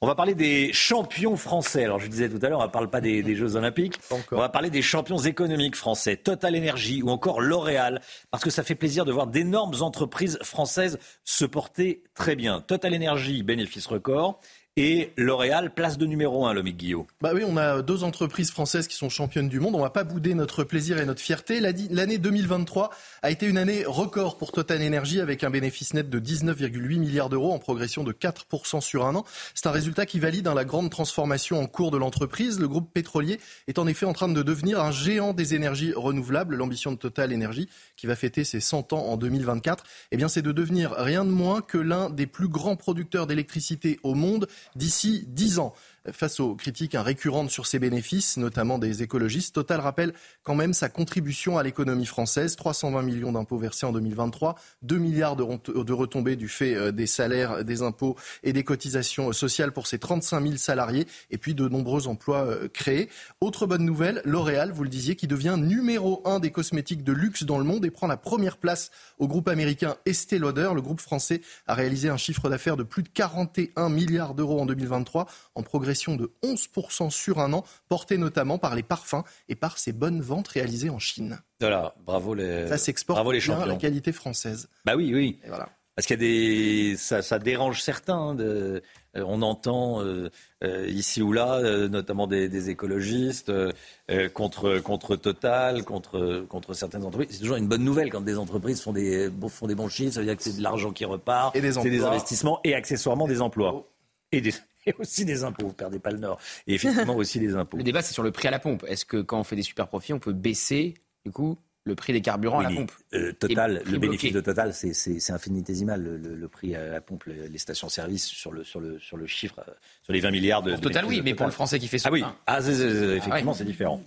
On va parler des champions français. Alors je disais tout à l'heure, on ne parle pas des Jeux Olympiques. Encore. On va parler des champions économiques français, Total Energy ou encore L'Oréal. Parce que ça fait plaisir de voir d'énormes entreprises françaises se porter très bien. Total Energy, bénéfice record. Et L'Oréal, place de numéro 1, Lomic Guillaume. Bah oui, on a deux entreprises françaises qui sont championnes du monde. On ne va pas bouder notre plaisir et notre fierté. L'année 2023 a été une année record pour Total Energy avec un bénéfice net de 19,8 milliards d'euros en progression de 4% sur un an. C'est un résultat qui valide la grande transformation en cours de l'entreprise. Le groupe pétrolier est en effet en train de devenir un géant des énergies renouvelables. L'ambition de Total Energy, qui va fêter ses 100 ans en 2024, eh bien, c'est de devenir rien de moins que l'un des plus grands producteurs d'électricité au monde d'ici 10 ans. Face aux critiques récurrentes sur ses bénéfices, notamment des écologistes, Total rappelle quand même sa contribution à l'économie française. 320 millions d'impôts versés en 2023, 2 milliards de retombées du fait des salaires, des impôts et des cotisations sociales pour ses 35 000 salariés et puis de nombreux emplois créés. Autre bonne nouvelle, L'Oréal, vous le disiez, qui devient numéro 1 des cosmétiques de luxe dans le monde et prend la première place au groupe américain Estée Lauder. Le groupe français a réalisé un chiffre d'affaires de plus de 41 milliards d'euros en 2023 en progression de 11% sur un an, portée notamment par les parfums et par ses bonnes ventes réalisées en Chine. Voilà, bravo les. Ça s'exporte, bravo les champions. La qualité française. Bah oui, oui. Et voilà. Parce qu'il y a des, ça dérange certains. Hein, on entend ici ou là, notamment des écologistes contre Total, contre certaines entreprises. C'est toujours une bonne nouvelle quand des entreprises font des bons chiffres. Ça veut dire que c'est de l'argent qui repart, et des emplois, c'est des investissements et accessoirement des emplois et aussi des impôts, vous ne perdez pas le nord. Et effectivement aussi des impôts. Le débat, c'est sur le prix à la pompe. Est-ce que quand on fait des super profits, on peut baisser du coup le prix des carburants à la pompe? Total, le bénéfice de Total, c'est infinitésimal le prix à la pompe, les stations-service sur le chiffre, sur les 20 milliards de. Pour Total, oui, mais pour le français qui fait ça. Ah oui, effectivement, c'est différent.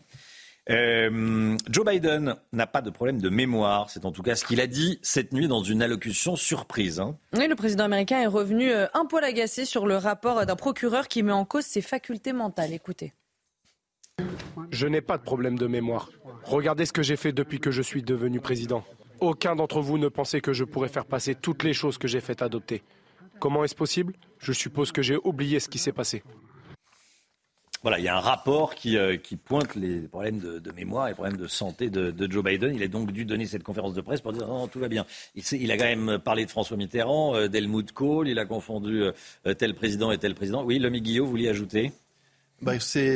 Joe Biden n'a pas de problème de mémoire, c'est en tout cas ce qu'il a dit cette nuit dans une allocution surprise. Hein. Oui, le président américain est revenu un poil agacé sur le rapport d'un procureur qui met en cause ses facultés mentales. Écoutez. Je n'ai pas de problème de mémoire. Regardez ce que j'ai fait depuis que je suis devenu président. Aucun d'entre vous ne pensait que je pourrais faire passer toutes les choses que j'ai faites adopter. Comment est-ce possible ? Je suppose que j'ai oublié ce qui s'est passé. Voilà, il y a un rapport qui pointe les problèmes de mémoire et les problèmes de santé de Joe Biden. Il a donc dû donner cette conférence de presse pour dire non, tout va bien. Il a quand même parlé de François Mitterrand, d'Helmut Kohl, il a confondu tel président et tel président. Oui, Lomic Guillaume, vous vouliez ajouter ?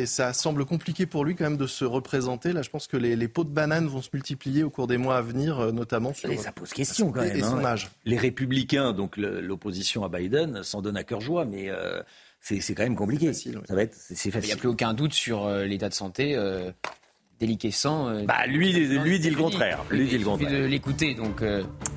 Ça semble compliqué pour lui quand même de se représenter. Là, je pense que les pots de bananes vont se multiplier au cours des mois à venir, notamment sur ça pose question quand même, et son âge. Les Républicains, donc l'opposition à Biden, s'en donnent à cœur joie, mais... C'est quand même compliqué. Facile, oui. Ça va être, c'est facile. Il n'y a plus aucun doute sur l'état de santé déliquescent. Lui dit le contraire. Lui dit le contraire. Il suffit de l'écouter. Donc,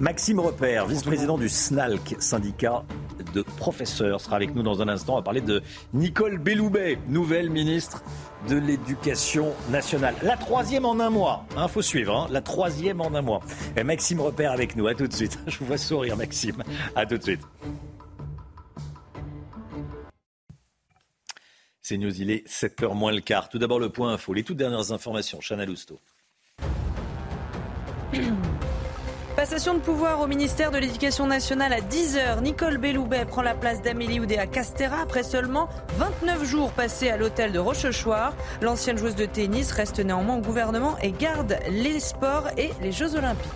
Maxime Repère, vice-président du SNALC, syndicat de professeurs, sera avec nous dans un instant. On va parler de Nicole Belloubet, nouvelle ministre de l'Éducation nationale. La troisième en un mois. Il faut suivre. La troisième en un mois. Et Maxime Repère avec nous. À tout de suite. Je vous vois sourire, Maxime. À tout de suite. C'est News, il est 7h moins le quart. Tout d'abord, le point info. Les toutes dernières informations. Chanel Lousteau. Passation de pouvoir au ministère de l'Éducation nationale à 10h. Nicole Belloubet prend la place d'Amélie Oudéa-Castéra après seulement 29 jours passés à l'hôtel de Rochechouart. L'ancienne joueuse de tennis reste néanmoins au gouvernement et garde les sports et les Jeux Olympiques.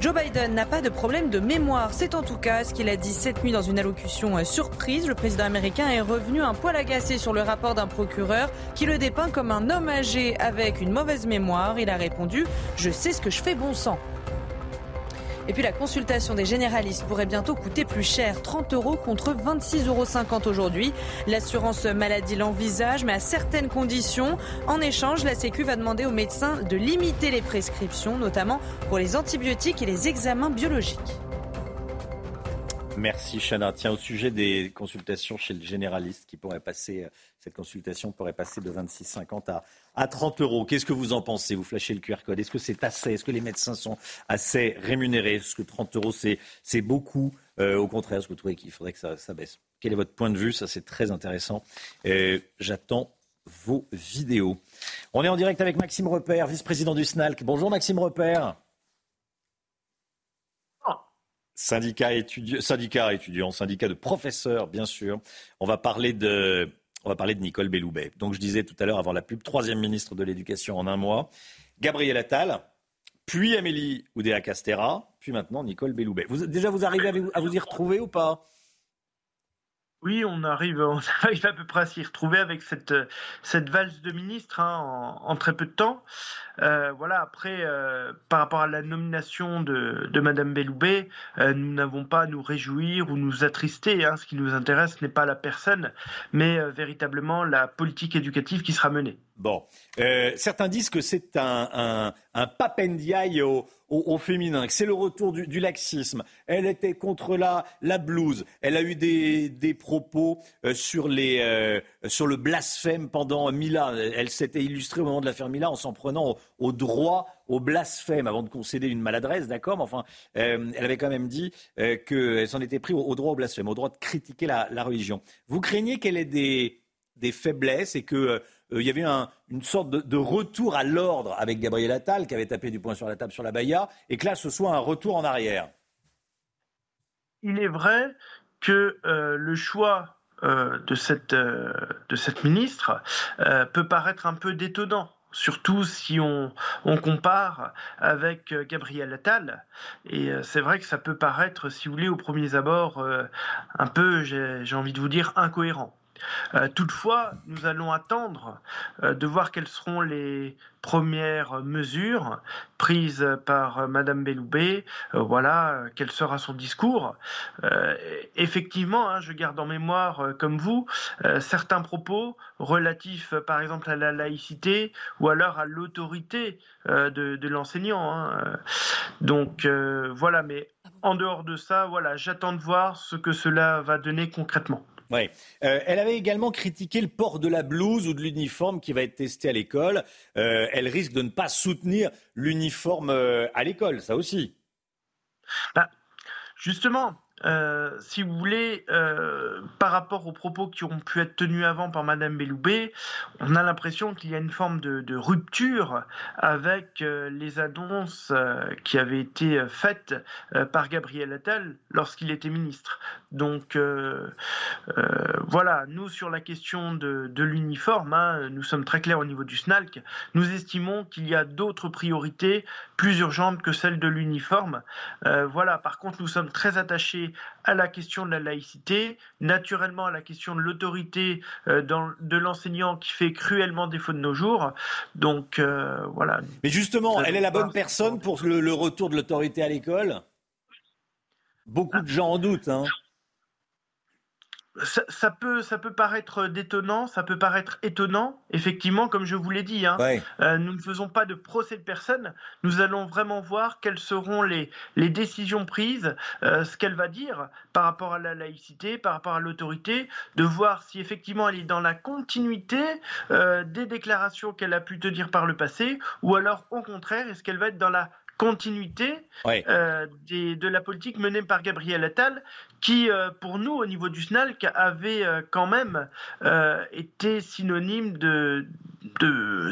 Joe Biden n'a pas de problème de mémoire. C'est en tout cas ce qu'il a dit cette nuit dans une allocution surprise. Le président américain est revenu un poil agacé sur le rapport d'un procureur qui le dépeint comme un homme âgé avec une mauvaise mémoire. Il a répondu « Je sais ce que je fais, bon sang ». Et puis la consultation des généralistes pourrait bientôt coûter plus cher, 30 € contre 26,50 € aujourd'hui. L'assurance maladie l'envisage, mais à certaines conditions. En échange, la Sécu va demander aux médecins de limiter les prescriptions, notamment pour les antibiotiques et les examens biologiques. Merci Chana. Tiens, au sujet des consultations chez le généraliste, qui pourrait passer, cette consultation pourrait passer de 26,50 € à 30 €. Qu'est-ce que vous en pensez? Vous flashez le QR code. Est-ce que c'est assez? Est-ce que les médecins sont assez rémunérés? Est-ce que 30 € c'est beaucoup? Au contraire, est-ce que vous trouvez qu'il faudrait que ça baisse? Quel est votre point de vue? Ça, c'est très intéressant. J'attends vos vidéos. On est en direct avec Maxime Repère, vice-président du SNALC. Bonjour Maxime Repère. Syndicat de professeurs, bien sûr. On va parler de Nicole Belloubet. Donc, je disais tout à l'heure, avant la pub, troisième ministre de l'Éducation en un mois, Gabriel Attal, puis Amélie Oudéa-Castéra, puis maintenant Nicole Belloubet. Vous arrivez à vous y retrouver ou pas? Oui, on arrive à peu près à s'y retrouver avec cette valse de ministres en très peu de temps. Après, par rapport à la nomination de Madame Belloubet, nous n'avons pas à nous réjouir ou nous attrister. Ce qui nous intéresse n'est pas la personne, mais véritablement la politique éducative qui sera menée. Bon. Certains disent que c'est un Pap Ndiaye au féminin, que c'est le retour du laxisme. Elle était contre la blouse. Elle a eu des propos sur le blasphème pendant Mila. Elle s'était illustrée au moment de l'affaire Mila en s'en prenant au droit au blasphème avant de concéder une maladresse, d'accord, mais enfin, elle avait quand même dit qu'elle s'en était prise au droit au blasphème, au droit de critiquer la religion. Vous craignez qu'elle ait des faiblesses et que... il y avait une sorte de retour à l'ordre avec Gabriel Attal qui avait tapé du poing sur la table sur la Baïa et que là ce soit un retour en arrière. Il est vrai que le choix de cette ministre peut paraître un peu détonnant. Surtout si on compare avec Gabriel Attal. Et c'est vrai que ça peut paraître, si vous voulez, aux premiers abords, un peu, j'ai envie de vous dire, incohérent. Toutefois, nous allons attendre de voir quelles seront les premières mesures prises par Madame Belloubet. Quel sera son discours. Effectivement, je garde en mémoire, comme vous, certains propos relatifs, par exemple, à la laïcité ou alors à l'autorité de l'enseignant. Donc, mais en dehors de ça, j'attends de voir ce que cela va donner concrètement. Oui. Elle avait également critiqué le port de la blouse ou de l'uniforme qui va être testé à l'école. Elle risque de ne pas soutenir l'uniforme à l'école, ça aussi. Justement, si vous voulez, par rapport aux propos qui ont pu être tenus avant par Madame Belloubet, on a l'impression qu'il y a une forme de rupture avec les annonces qui avaient été faites par Gabriel Attal lorsqu'il était ministre. Donc, nous sur la question de l'uniforme, nous sommes très clairs au niveau du SNALC, nous estimons qu'il y a d'autres priorités plus urgentes que celles de l'uniforme. Par contre, nous sommes très attachés à la question de la laïcité, naturellement à la question de l'autorité de l'enseignant qui fait cruellement défaut de nos jours. Donc. Mais justement, elle est la bonne personne pour le retour de l'autorité à l'école? Beaucoup de gens en doutent. Ça peut paraître détonnant, ça peut paraître étonnant, effectivement, comme je vous l'ai dit. Ouais. Nous ne faisons pas de procès de personne, nous allons vraiment voir quelles seront les décisions prises, ce qu'elle va dire par rapport à la laïcité, par rapport à l'autorité, de voir si effectivement elle est dans la continuité des déclarations qu'elle a pu tenir par le passé, ou alors au contraire, est-ce qu'elle va être dans la continuité de la politique menée par Gabriel Attal, qui, pour nous, au niveau du SNALC, avait quand même été synonyme de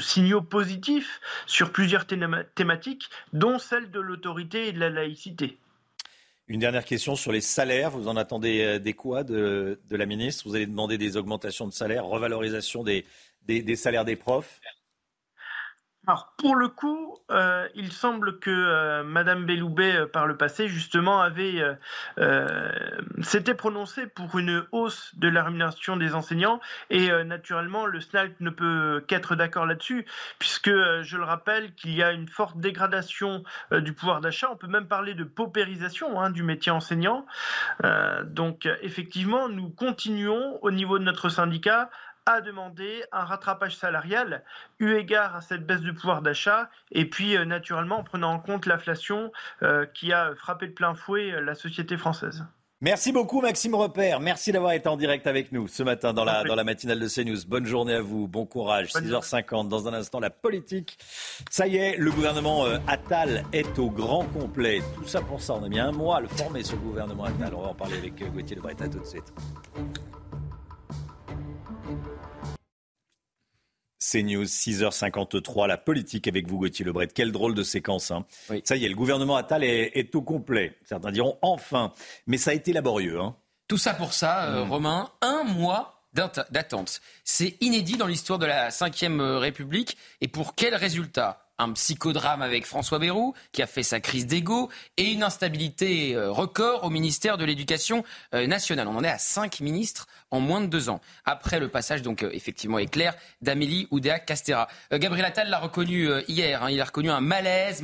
signaux positifs sur plusieurs thématiques, dont celle de l'autorité et de la laïcité. Une dernière question sur les salaires. Vous en attendez des quoi de la ministre? Vous allez demander des augmentations de salaires, revalorisation des salaires des profs? Alors, pour le coup, il semble que Madame Belloubet, par le passé, justement, avait s'était prononcée pour une hausse de la rémunération des enseignants. Et naturellement, le SNALC ne peut qu'être d'accord là-dessus, puisque, je le rappelle, qu'il y a une forte dégradation du pouvoir d'achat. On peut même parler de paupérisation du métier enseignant. Donc, effectivement, nous continuons, au niveau de notre syndicat, a demandé un rattrapage salarial eu égard à cette baisse du pouvoir d'achat et puis naturellement en prenant en compte l'inflation qui a frappé de plein fouet la société française. Merci beaucoup Maxime Repère, merci d'avoir été en direct avec nous ce matin dans la matinale de CNews. Bonne journée à vous, bon courage, 6h50, dans un instant la politique. Ça y est, le gouvernement Attal est au grand complet. Tout ça pour ça, on a mis un mois à le former ce gouvernement Attal. On va en parler avec Gauthier Le Bret, tout de suite. CNews, 6h53, la politique avec vous, Gauthier Le Bret. Quelle drôle de séquence. Oui. Ça y est, le gouvernement Attal est au complet. Certains diront enfin, mais ça a été laborieux. Tout ça pour ça, Romain, un mois d'attente. C'est inédit dans l'histoire de la 5e République. Et pour quel résultat ? Un psychodrame avec François Bayrou, qui a fait sa crise d'ego, et une instabilité record au ministère de l'Éducation nationale. On en est à 5 ministres en moins de 2 ans. Après le passage, donc effectivement éclair, d'Amélie Oudéa-Castéra. Gabriel Attal l'a reconnu hier. Il a reconnu un malaise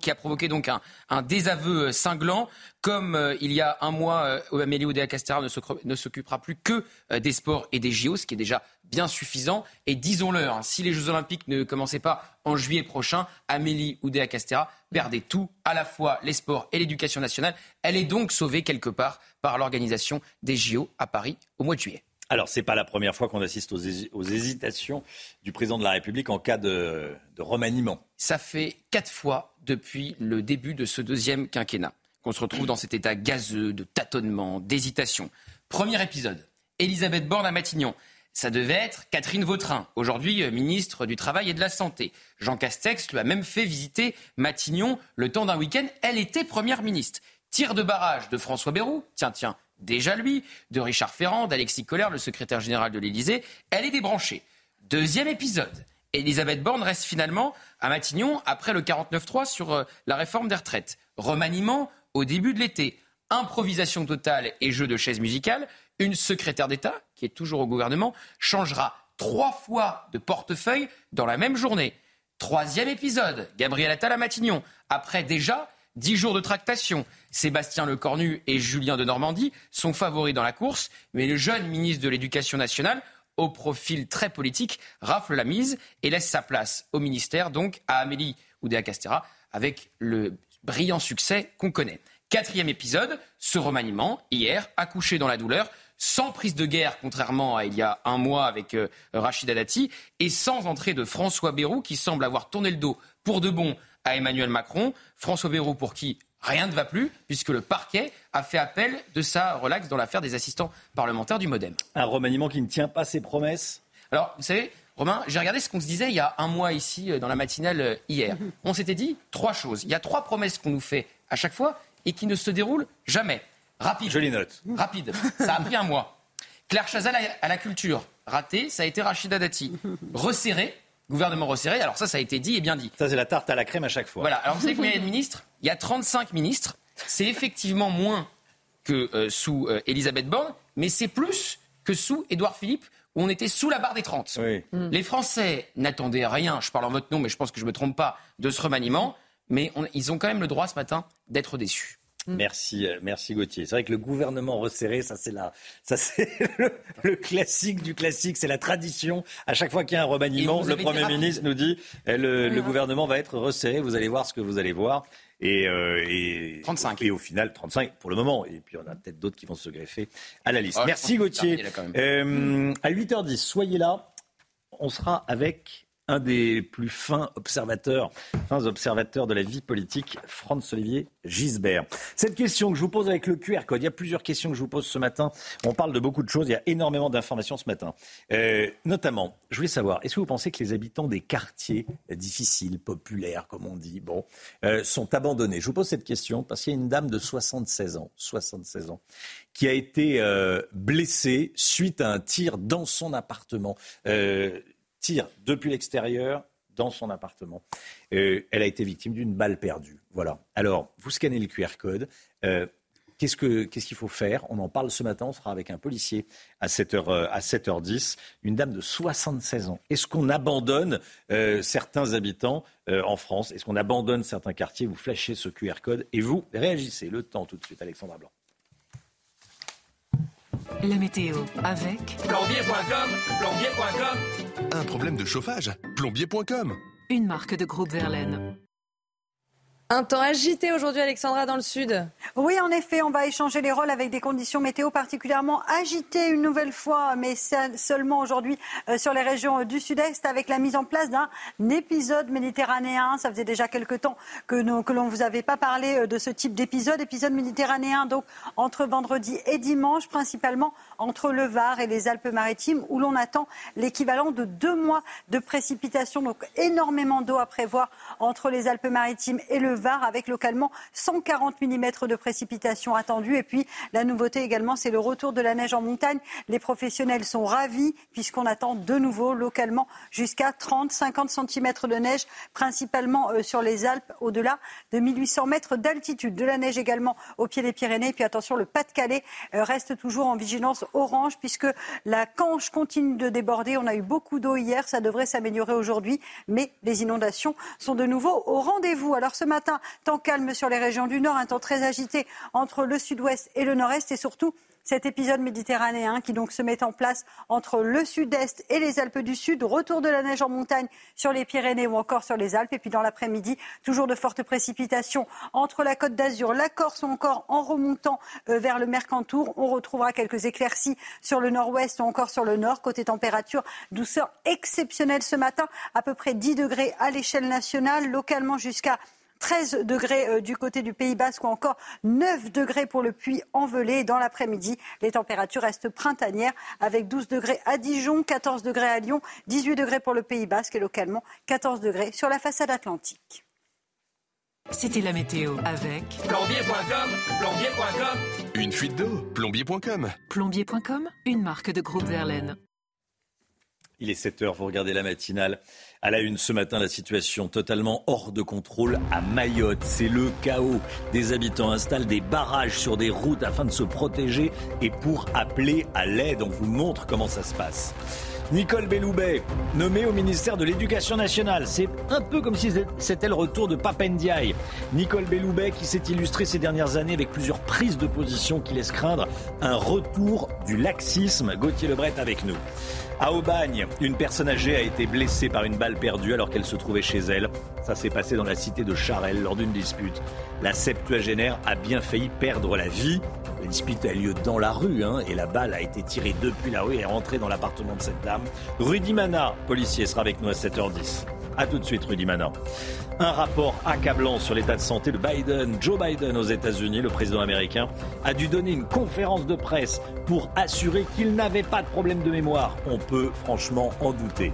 qui a provoqué donc un désaveu cinglant. Comme il y a un mois, Amélie Oudéa-Castéra ne s'occupera plus que des sports et des JO, ce qui est déjà bien suffisant. Et disons-leur, si les Jeux Olympiques ne commençaient pas en juillet prochain, Amélie Oudéa-Castéra perdait tout, à la fois les sports et l'éducation nationale. Elle est donc sauvée quelque part par l'organisation des JO à Paris au mois de juillet. Alors, ce n'est pas la première fois qu'on assiste aux hésitations du président de la République en cas de remaniement. Ça fait 4 fois depuis le début de ce 2e quinquennat qu'on se retrouve dans cet état gazeux de tâtonnement, d'hésitation. Premier épisode, Elisabeth Borne à Matignon. Ça devait être Catherine Vautrin, aujourd'hui ministre du Travail et de la Santé. Jean Castex lui a même fait visiter Matignon le temps d'un week-end. Elle était première ministre. Tir de barrage de François Bayrou, tiens, déjà lui, de Richard Ferrand, d'Alexis Collère, le secrétaire général de l'Élysée. Elle est débranchée. Deuxième épisode, Elisabeth Borne reste finalement à Matignon après le 49.3 sur la réforme des retraites. Remaniement au début de l'été. Improvisation totale et jeu de chaises musicales. Une secrétaire d'État, qui est toujours au gouvernement, changera 3 fois de portefeuille dans la même journée. 3e épisode, Gabriel Attal à Matignon. Après déjà 10 jours de tractation, Sébastien Lecornu et Julien de Normandie sont favoris dans la course, mais le jeune ministre de l'Éducation nationale, au profil très politique, rafle la mise et laisse sa place au ministère, donc à Amélie Oudéa-Castéra, avec le brillant succès qu'on connaît. 4e épisode, ce remaniement, hier, accouché dans la douleur, sans prise de guerre, contrairement à il y a un mois avec Rachida Dati, et sans entrée de François Bayrou, qui semble avoir tourné le dos pour de bon à Emmanuel Macron. François Bayrou pour qui rien ne va plus, puisque le parquet a fait appel de sa relaxe dans l'affaire des assistants parlementaires du Modem. Un remaniement qui ne tient pas ses promesses. Alors, vous savez, Romain, j'ai regardé ce qu'on se disait il y a un mois ici, dans la matinale hier. On s'était dit 3 choses. Il y a 3 promesses qu'on nous fait à chaque fois, et qui ne se déroule jamais. Rapide. Je les note. Rapide. Ça a pris un mois. Claire Chazal à la culture. Raté, ça a été Rachida Dati. Resserré, gouvernement resserré. Alors ça a été dit et bien dit. Ça, c'est la tarte à la crème à chaque fois. Voilà. Alors vous savez combien il y a de ministres ? Il y a 35 ministres. C'est effectivement moins que sous Elisabeth Borne, mais c'est plus que sous Édouard Philippe, où on était sous la barre des 30. Oui. Les Français n'attendaient rien, je parle en votre nom, mais je pense que je ne me trompe pas, de ce remaniement. Mais ils ont quand même le droit ce matin d'être déçus. Merci Gauthier. C'est vrai que le gouvernement resserré, ça c'est le classique du classique, c'est la tradition. À chaque fois qu'il y a un remaniement, le Premier ministre nous dit le gouvernement va être resserré, vous allez voir ce que vous allez voir. Et 35. Et au final, 35 pour le moment. Et puis, on a peut-être d'autres qui vont se greffer à la liste. Merci Gauthier. À 8h10, soyez là. On sera avec un des plus fins observateurs de la vie politique, Franz-Olivier Giesbert. Cette question que je vous pose avec le QR code, il y a plusieurs questions que je vous pose ce matin. On parle de beaucoup de choses, il y a énormément d'informations ce matin. Notamment, je voulais savoir, est-ce que vous pensez que les habitants des quartiers difficiles, populaires, comme on dit, sont abandonnés ? Je vous pose cette question parce qu'il y a une dame de 76 ans, qui a été blessée suite à un tir dans son appartement. Tir depuis l'extérieur, dans son appartement. Elle a été victime d'une balle perdue. Voilà. Alors, vous scannez le QR code. Qu'est-ce qu'il faut faire ? On en parle ce matin, on sera avec un policier à 7h10, une dame de 76 ans. Est-ce qu'on abandonne certains habitants en France ? Est-ce qu'on abandonne certains quartiers ? Vous flashez ce QR code et vous réagissez. Le temps tout de suite, Alexandra Blanc. La météo avec plombier.com, plombier.com. Un problème de chauffage, plombier.com. Une marque de groupe Verlaine. Un temps agité aujourd'hui, Alexandra, dans le sud. Oui, en effet, on va échanger les rôles avec des conditions météo particulièrement agitées une nouvelle fois, mais seulement aujourd'hui sur les régions du sud-est, avec la mise en place d'un épisode méditerranéen. Ça faisait déjà quelques temps que l'on ne vous avait pas parlé de ce type d'épisode. Épisode méditerranéen, donc, entre vendredi et dimanche, principalement entre le Var et les Alpes-Maritimes, où l'on attend l'équivalent de 2 mois de précipitations. Donc, énormément d'eau à prévoir entre les Alpes-Maritimes et le Var, avec localement 140 mm de précipitations attendues. Et puis, la nouveauté également, c'est le retour de la neige en montagne. Les professionnels sont ravis puisqu'on attend de nouveau localement jusqu'à 30-50 cm de neige, principalement sur les Alpes, au-delà de 1800 mètres d'altitude. De la neige également au pied des Pyrénées. Et puis, attention, le Pas-de-Calais reste toujours en vigilance orange puisque la Canche continue de déborder. On a eu beaucoup d'eau hier, ça devrait s'améliorer aujourd'hui, mais les inondations sont de nouveau au rendez-vous. Alors, ce matin, temps calme sur les régions du Nord, un temps très agité entre le sud-ouest et le nord-est et surtout cet épisode méditerranéen qui donc se met en place entre le sud-est et les Alpes du Sud. Retour de la neige en montagne sur les Pyrénées ou encore sur les Alpes. Et puis dans l'après-midi, toujours de fortes précipitations entre la Côte d'Azur, la Corse ou encore en remontant vers le Mercantour. On retrouvera quelques éclaircies sur le nord-ouest ou encore sur le nord. Côté température, douceur exceptionnelle ce matin. À peu près 10 degrés à l'échelle nationale, localement jusqu'à 13 degrés du côté du Pays Basque ou encore 9 degrés pour le Puy-en-Velay. Dans l'après-midi, les températures restent printanières avec 12 degrés à Dijon, 14 degrés à Lyon, 18 degrés pour le Pays Basque et localement 14 degrés sur la façade atlantique. C'était la météo avec plombier.com, plombier.com. Une fuite d'eau, plombier.com. Plombier.com, une marque de groupe Verlaine. Il est 7h, vous regardez la matinale. À la une ce matin, la situation totalement hors de contrôle à Mayotte. C'est le chaos. Des habitants installent des barrages sur des routes afin de se protéger et pour appeler à l'aide. On vous montre comment ça se passe. Nicole Belloubet, nommée au ministère de l'Éducation nationale. C'est un peu comme si c'était le retour de Pap Ndiaye. Nicole Belloubet qui s'est illustrée ces dernières années avec plusieurs prises de position qui laissent craindre un retour du laxisme. Gauthier Le Bret avec nous. À Aubagne, une personne âgée a été blessée par une balle perdue alors qu'elle se trouvait chez elle. Ça s'est passé dans la cité de Charelles lors d'une dispute. La septuagénaire a bien failli perdre la vie. La dispute a eu lieu dans la rue et la balle a été tirée depuis la rue et est rentrée dans l'appartement de cette dame. Rudy Manin, policier, sera avec nous à 7h10. A tout de suite, Rudy Manin. Un rapport accablant sur l'état de santé de Biden. Joe Biden aux États-Unis, le président américain, a dû donner une conférence de presse pour assurer qu'il n'avait pas de problème de mémoire. On peut franchement en douter.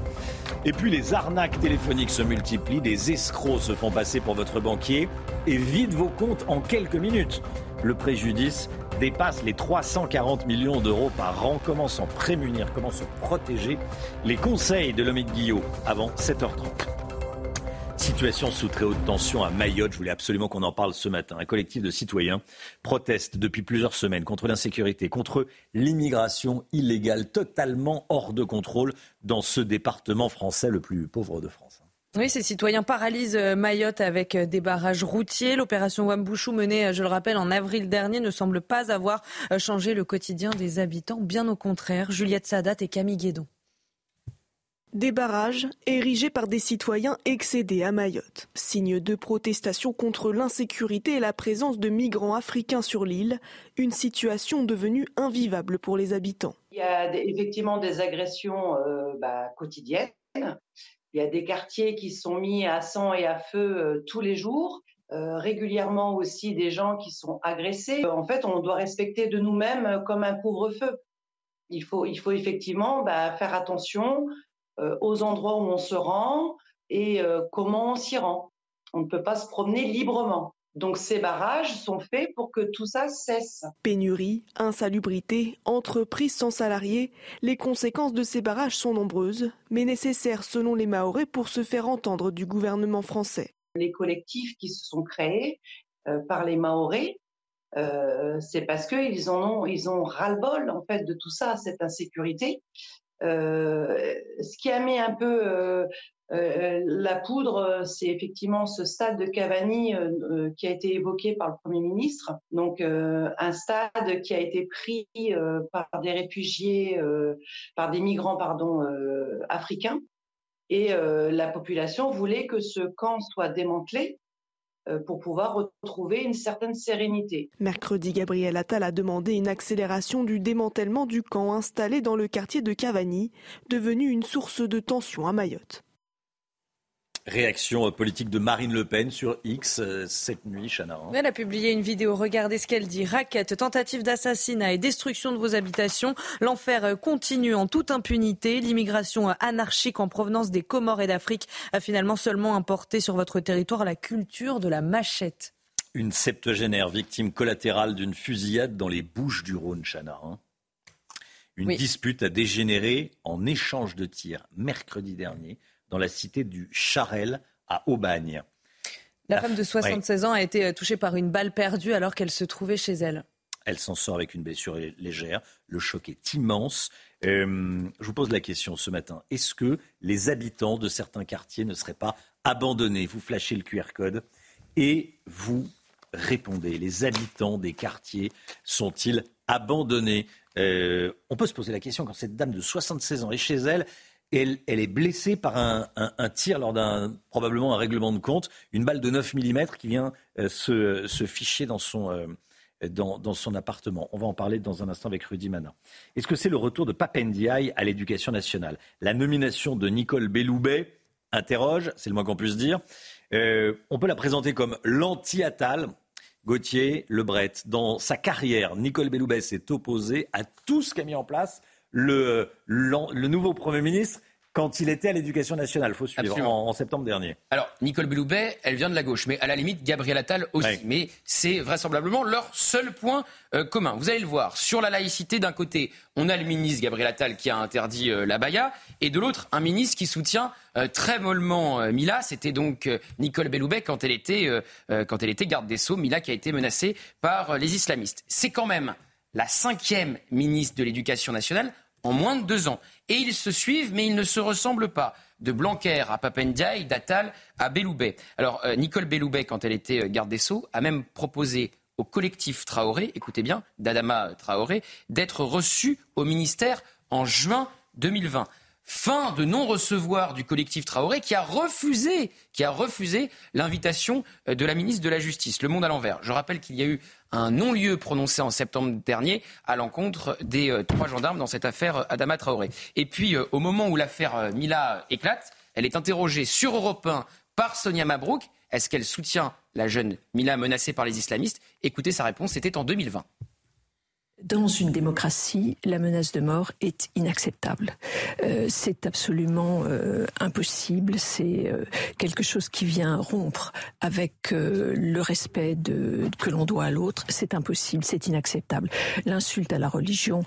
Et puis les arnaques téléphoniques se multiplient, des escrocs se font passer pour votre banquier et vident vos comptes en quelques minutes. Le préjudice dépasse les 340 millions d'euros par an. Comment s'en prémunir ? Comment se protéger ? Les conseils de Lomic Guillaume avant 7h30. Situation sous très haute tension à Mayotte. Je voulais absolument qu'on en parle ce matin. Un collectif de citoyens proteste depuis plusieurs semaines contre l'insécurité, contre l'immigration illégale totalement hors de contrôle dans ce département français le plus pauvre de France. Oui, ces citoyens paralysent Mayotte avec des barrages routiers. L'opération Wambouchou menée, je le rappelle, en avril dernier ne semble pas avoir changé le quotidien des habitants. Bien au contraire, Juliette Sadat et Camille Guédon. Des barrages érigés par des citoyens excédés à Mayotte. Signe de protestation contre l'insécurité et la présence de migrants africains sur l'île. Une situation devenue invivable pour les habitants. Il y a effectivement des agressions quotidiennes. Il y a des quartiers qui sont mis à sang et à feu tous les jours, régulièrement aussi des gens qui sont agressés. En fait, on doit respecter de nous-mêmes comme un couvre-feu. Il faut effectivement faire attention aux endroits où on se rend et comment on s'y rend. On ne peut pas se promener librement. Donc ces barrages sont faits pour que tout ça cesse. Pénurie, insalubrité, entreprises sans salariés, les conséquences de ces barrages sont nombreuses, mais nécessaires selon les Mahorais pour se faire entendre du gouvernement français. Les collectifs qui se sont créés par les Mahorais, c'est parce qu'ils ont ras-le-bol en fait, de tout ça, cette insécurité. Ce qui a mis un peu la poudre, c'est effectivement ce stade de Cavani qui a été évoqué par le Premier ministre. Donc un stade qui a été pris par des réfugiés, par des migrants africains. Et la population voulait que ce camp soit démantelé pour pouvoir retrouver une certaine sérénité. Mercredi, Gabriel Attal a demandé une accélération du démantèlement du camp installé dans le quartier de Cavani, devenu une source de tension à Mayotte. Réaction politique de Marine Le Pen sur X cette nuit, Chana. Elle a publié une vidéo, regardez ce qu'elle dit. Raquettes, tentatives d'assassinat et destruction de vos habitations. L'enfer continue en toute impunité. L'immigration anarchique en provenance des Comores et d'Afrique a finalement seulement importé sur votre territoire la culture de la machette. Une septuagénaire victime collatérale d'une fusillade dans les Bouches-du-Rhône, Chana. Dispute a dégénéré en échange de tirs mercredi dernier. Dans la cité du Charel à Aubagne. La femme de 76 ans a été touchée par une balle perdue alors qu'elle se trouvait chez elle. Elle s'en sort avec une blessure légère. Le choc est immense. Je vous pose la question ce matin. Est-ce que les habitants de certains quartiers ne seraient pas abandonnés ? Vous flashez le QR code et vous répondez. Les habitants des quartiers sont-ils abandonnés ? On peut se poser la question quand cette dame de 76 ans est chez elle. Elle est blessée par un tir lors probablement un règlement de compte, une balle de 9 mm qui vient se ficher dans son appartement. On va en parler dans un instant avec Rudy Manin. Est-ce que c'est le retour de Pap Ndiaye à l'Éducation nationale ? La nomination de Nicole Belloubet interroge, c'est le moins qu'on puisse dire. On peut la présenter comme l'anti-Attal, Gauthier Le Bret. Dans sa carrière, Nicole Belloubet s'est opposée à tout ce qu'a mis en place le nouveau Premier ministre quand il était à l'Éducation nationale. Il faut suivre en septembre dernier. Alors, Nicole Belloubet, elle vient de la gauche, mais à la limite, Gabriel Attal aussi. Ouais. Mais c'est vraisemblablement leur seul point commun. Vous allez le voir, sur la laïcité, d'un côté, on a le ministre Gabriel Attal qui a interdit la baya, et de l'autre, un ministre qui soutient très mollement Mila. C'était donc Nicole Belloubet quand elle était garde des Sceaux, Mila qui a été menacée par les islamistes. C'est quand même la 5e ministre de l'Éducation nationale en moins de 2 ans. Et ils se suivent, mais ils ne se ressemblent pas. De Blanquer à Pap Ndiaye, d'Attal à Belloubet. Alors, Nicole Belloubet, quand elle était garde des Sceaux, a même proposé au collectif Traoré, écoutez bien, d'Adama Traoré, d'être reçue au ministère en juin 2020. Fin de non-recevoir du collectif Traoré qui a refusé l'invitation de la ministre de la Justice. Le Monde à l'envers. Je rappelle qu'il y a eu un non-lieu prononcé en septembre dernier à l'encontre des 3 gendarmes dans cette affaire Adama Traoré. Et puis, au moment où l'affaire Mila éclate, elle est interrogée sur Europe 1 par Sonia Mabrouk. Est-ce qu'elle soutient la jeune Mila menacée par les islamistes ? Écoutez sa réponse, c'était en 2020. Dans une démocratie, la menace de mort est inacceptable. C'est absolument impossible. C'est quelque chose qui vient rompre avec le respect que l'on doit à l'autre. C'est impossible, c'est inacceptable. L'insulte à la religion,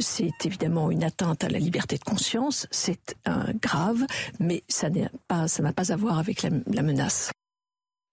c'est évidemment une atteinte à la liberté de conscience. C'est grave, mais ça n'a pas à voir avec la menace.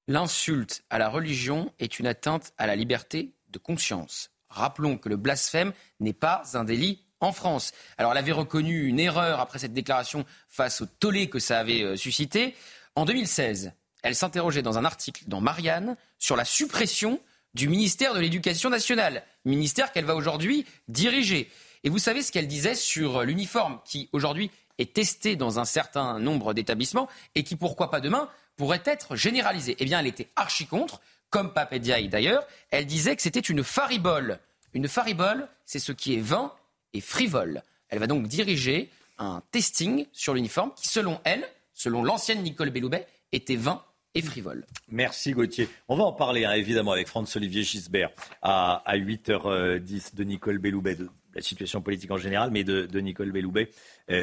L'insulte à la religion est une atteinte à la liberté de conscience. Rappelons que le blasphème n'est pas un délit en France. Alors, elle avait reconnu une erreur après cette déclaration face au tollé que ça avait suscité. En 2016, elle s'interrogeait dans un article dans Marianne sur la suppression du ministère de l'Éducation nationale, ministère qu'elle va aujourd'hui diriger. Et vous savez ce qu'elle disait sur l'uniforme qui, aujourd'hui, est testé dans un certain nombre d'établissements et qui, pourquoi pas demain, pourrait être généralisé. Eh bien, elle était archi contre. Comme Pap Ndiaye d'ailleurs, elle disait que c'était une faribole. Une faribole, c'est ce qui est vain et frivole. Elle va donc diriger un testing sur l'uniforme qui, selon l'ancienne Nicole Belloubet, était vain et frivole. Merci Gauthier. On va en parler évidemment avec Franz-Olivier Giesbert à 8h10 de Nicole Belloubet, la situation politique en général, mais de Nicole Belloubet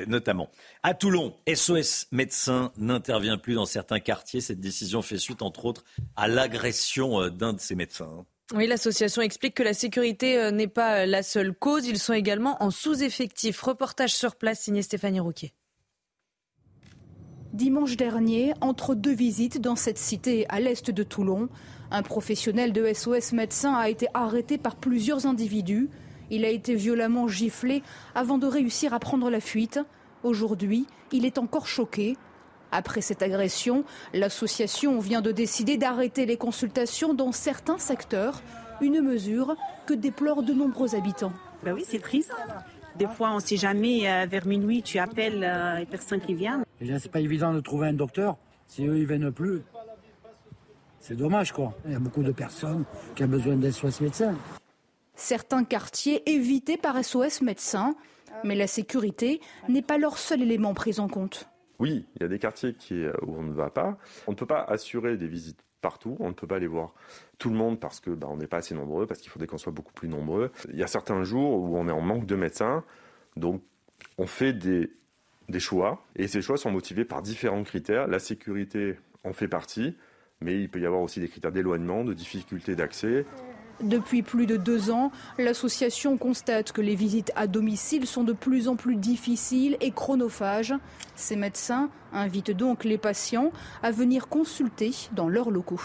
notamment. À Toulon, SOS Médecins n'intervient plus dans certains quartiers. Cette décision fait suite, entre autres, à l'agression d'un de ces médecins. Oui, l'association explique que la sécurité n'est pas la seule cause. Ils sont également en sous-effectif. Reportage sur place signé Stéphanie Rouquier. Dimanche dernier, entre deux visites dans cette cité à l'est de Toulon, un professionnel de SOS Médecins a été arrêté par plusieurs individus. Il a été violemment giflé avant de réussir à prendre la fuite. Aujourd'hui, il est encore choqué. Après cette agression, l'association vient de décider d'arrêter les consultations dans certains secteurs, une mesure que déplorent de nombreux habitants. Ben oui, c'est triste. Des fois, on ne sait jamais, vers minuit, tu appelles les personnes qui viennent. Et là, c'est pas évident de trouver un docteur si eux, ils viennent plus. C'est dommage, quoi. Il y a beaucoup de personnes qui ont besoin d'un SOS médecin. Certains quartiers évités par SOS médecin, mais la sécurité n'est pas leur seul élément pris en compte. Oui, il y a des quartiers où on ne va pas. On ne peut pas assurer des visites partout, on ne peut pas aller voir tout le monde parce que on n'est pas assez nombreux, parce qu'il faudrait qu'on soit beaucoup plus nombreux. Il y a certains jours où on est en manque de médecins, donc on fait des choix, et ces choix sont motivés par différents critères. La sécurité en fait partie, mais il peut y avoir aussi des critères d'éloignement, de difficultés d'accès. Depuis plus de 2 ans, l'association constate que les visites à domicile sont de plus en plus difficiles et chronophages. Ces médecins invitent donc les patients à venir consulter dans leurs locaux.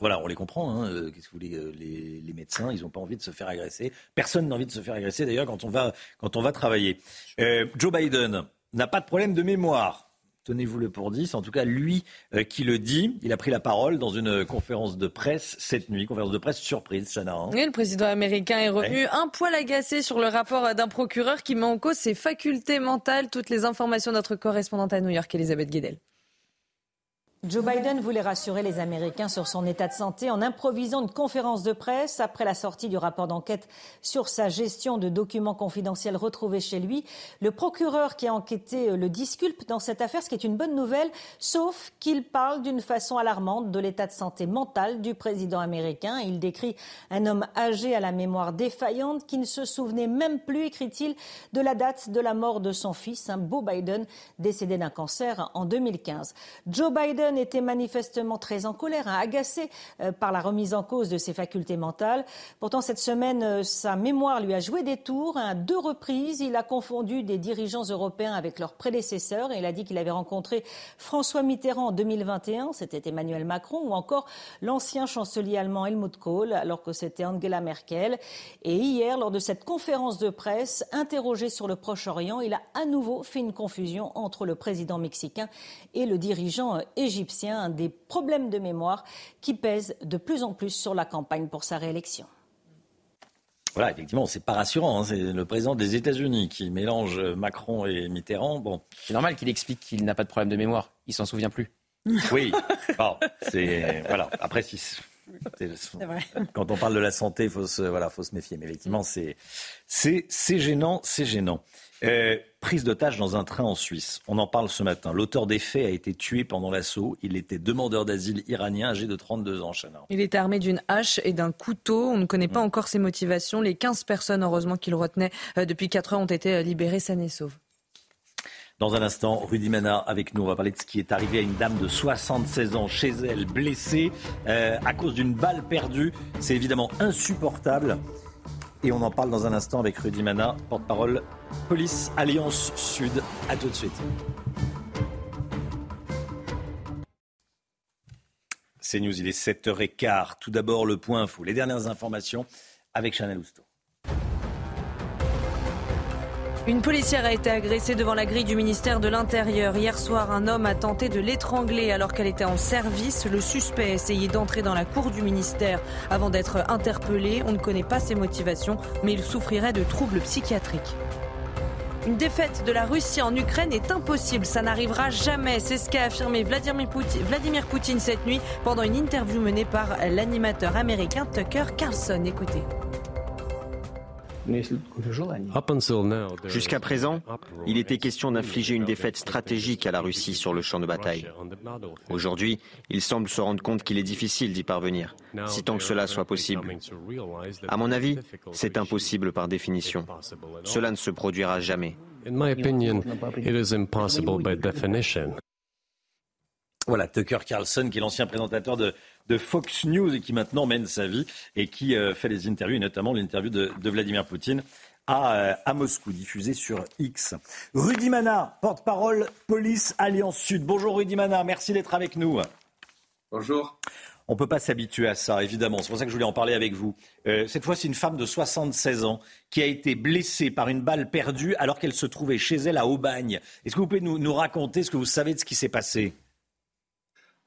Voilà, on les comprend. Qu'est-ce que vous voulez, les médecins, ils n'ont pas envie de se faire agresser. Personne n'a envie de se faire agresser, d'ailleurs, quand on va travailler. Joe Biden n'a pas de problème de mémoire. Tenez-vous-le pour 10, en tout cas lui qui le dit, il a pris la parole dans une conférence de presse cette nuit, conférence de presse surprise, Chana. Hein. Oui, le président américain est revenu un poil agacé sur le rapport d'un procureur qui met en cause ses facultés mentales. Toutes les informations de notre correspondante à New York, Elisabeth Guédel. Joe Biden voulait rassurer les Américains sur son état de santé en improvisant une conférence de presse après la sortie du rapport d'enquête sur sa gestion de documents confidentiels retrouvés chez lui. Le procureur qui a enquêté le disculpe dans cette affaire, ce qui est une bonne nouvelle, sauf qu'il parle d'une façon alarmante de l'état de santé mentale du président américain. Il décrit un homme âgé à la mémoire défaillante qui ne se souvenait même plus, écrit-il, de la date de la mort de son fils, Beau Biden, décédé d'un cancer en 2015. Joe Biden était manifestement très en colère, agacé par la remise en cause de ses facultés mentales. Pourtant, cette semaine, sa mémoire lui a joué des tours. À 2 reprises, il a confondu des dirigeants européens avec leurs prédécesseurs. Il a dit qu'il avait rencontré François Mitterrand en 2021, c'était Emmanuel Macron, ou encore l'ancien chancelier allemand Helmut Kohl, alors que c'était Angela Merkel. Et hier, lors de cette conférence de presse, interrogé sur le Proche-Orient, il a à nouveau fait une confusion entre le président mexicain et le dirigeant égyptien. Des problèmes de mémoire qui pèsent de plus en plus sur la campagne pour sa réélection. Voilà, effectivement, c'est pas rassurant. C'est le président des États-Unis qui mélange Macron et Mitterrand. Bon, c'est normal qu'il explique qu'il n'a pas de problème de mémoire. Il s'en souvient plus. Oui. Alors, c'est voilà. Après, c'est vrai. Quand on parle de la santé, faut se méfier. Mais effectivement, c'est gênant, c'est gênant. Prise d'otage dans un train en Suisse. On en parle ce matin. L'auteur des faits a été tué pendant l'assaut. Il était demandeur d'asile iranien, âgé de 32 ans. Chana. Il était armé d'une hache et d'un couteau. On ne connaît pas encore ses motivations. Les 15 personnes, heureusement, qu'il retenait depuis 4 heures ont été libérées saines et sauves. Dans un instant, Rudy Manin avec nous. On va parler de ce qui est arrivé à une dame de 76 ans chez elle, blessée à cause d'une balle perdue. C'est évidemment insupportable. Et on en parle dans un instant avec Rudy Manin, porte-parole Police Alliance Sud. À tout de suite. C'est News, il est 7h15. Tout d'abord, le point info, les dernières informations avec Chanel Lousteau. Une policière a été agressée devant la grille du ministère de l'Intérieur. Hier soir, un homme a tenté de l'étrangler alors qu'elle était en service. Le suspect a essayé d'entrer dans la cour du ministère avant d'être interpellé. On ne connaît pas ses motivations, mais il souffrirait de troubles psychiatriques. Une défaite de la Russie en Ukraine est impossible, ça n'arrivera jamais. C'est ce qu'a affirmé Vladimir Poutine cette nuit pendant une interview menée par l'animateur américain Tucker Carlson. Écoutez. Jusqu'à présent, il était question d'infliger une défaite stratégique à la Russie sur le champ de bataille. Aujourd'hui, il semble se rendre compte qu'il est difficile d'y parvenir, si tant que cela soit possible. À mon avis, c'est impossible par définition. Cela ne se produira jamais. Voilà, Tucker Carlson, qui est l'ancien présentateur de Fox News et qui maintenant mène sa vie et qui fait des interviews, et notamment l'interview de Vladimir Poutine à Moscou, diffusée sur X. Rudy Manin, porte-parole Police Alliance Sud. Bonjour Rudy Manin, merci d'être avec nous. Bonjour. On ne peut pas s'habituer à ça, évidemment. C'est pour ça que je voulais en parler avec vous. Cette fois, c'est une femme de 76 ans qui a été blessée par une balle perdue alors qu'elle se trouvait chez elle à Aubagne. Est-ce que vous pouvez nous raconter ce que vous savez de ce qui s'est passé ?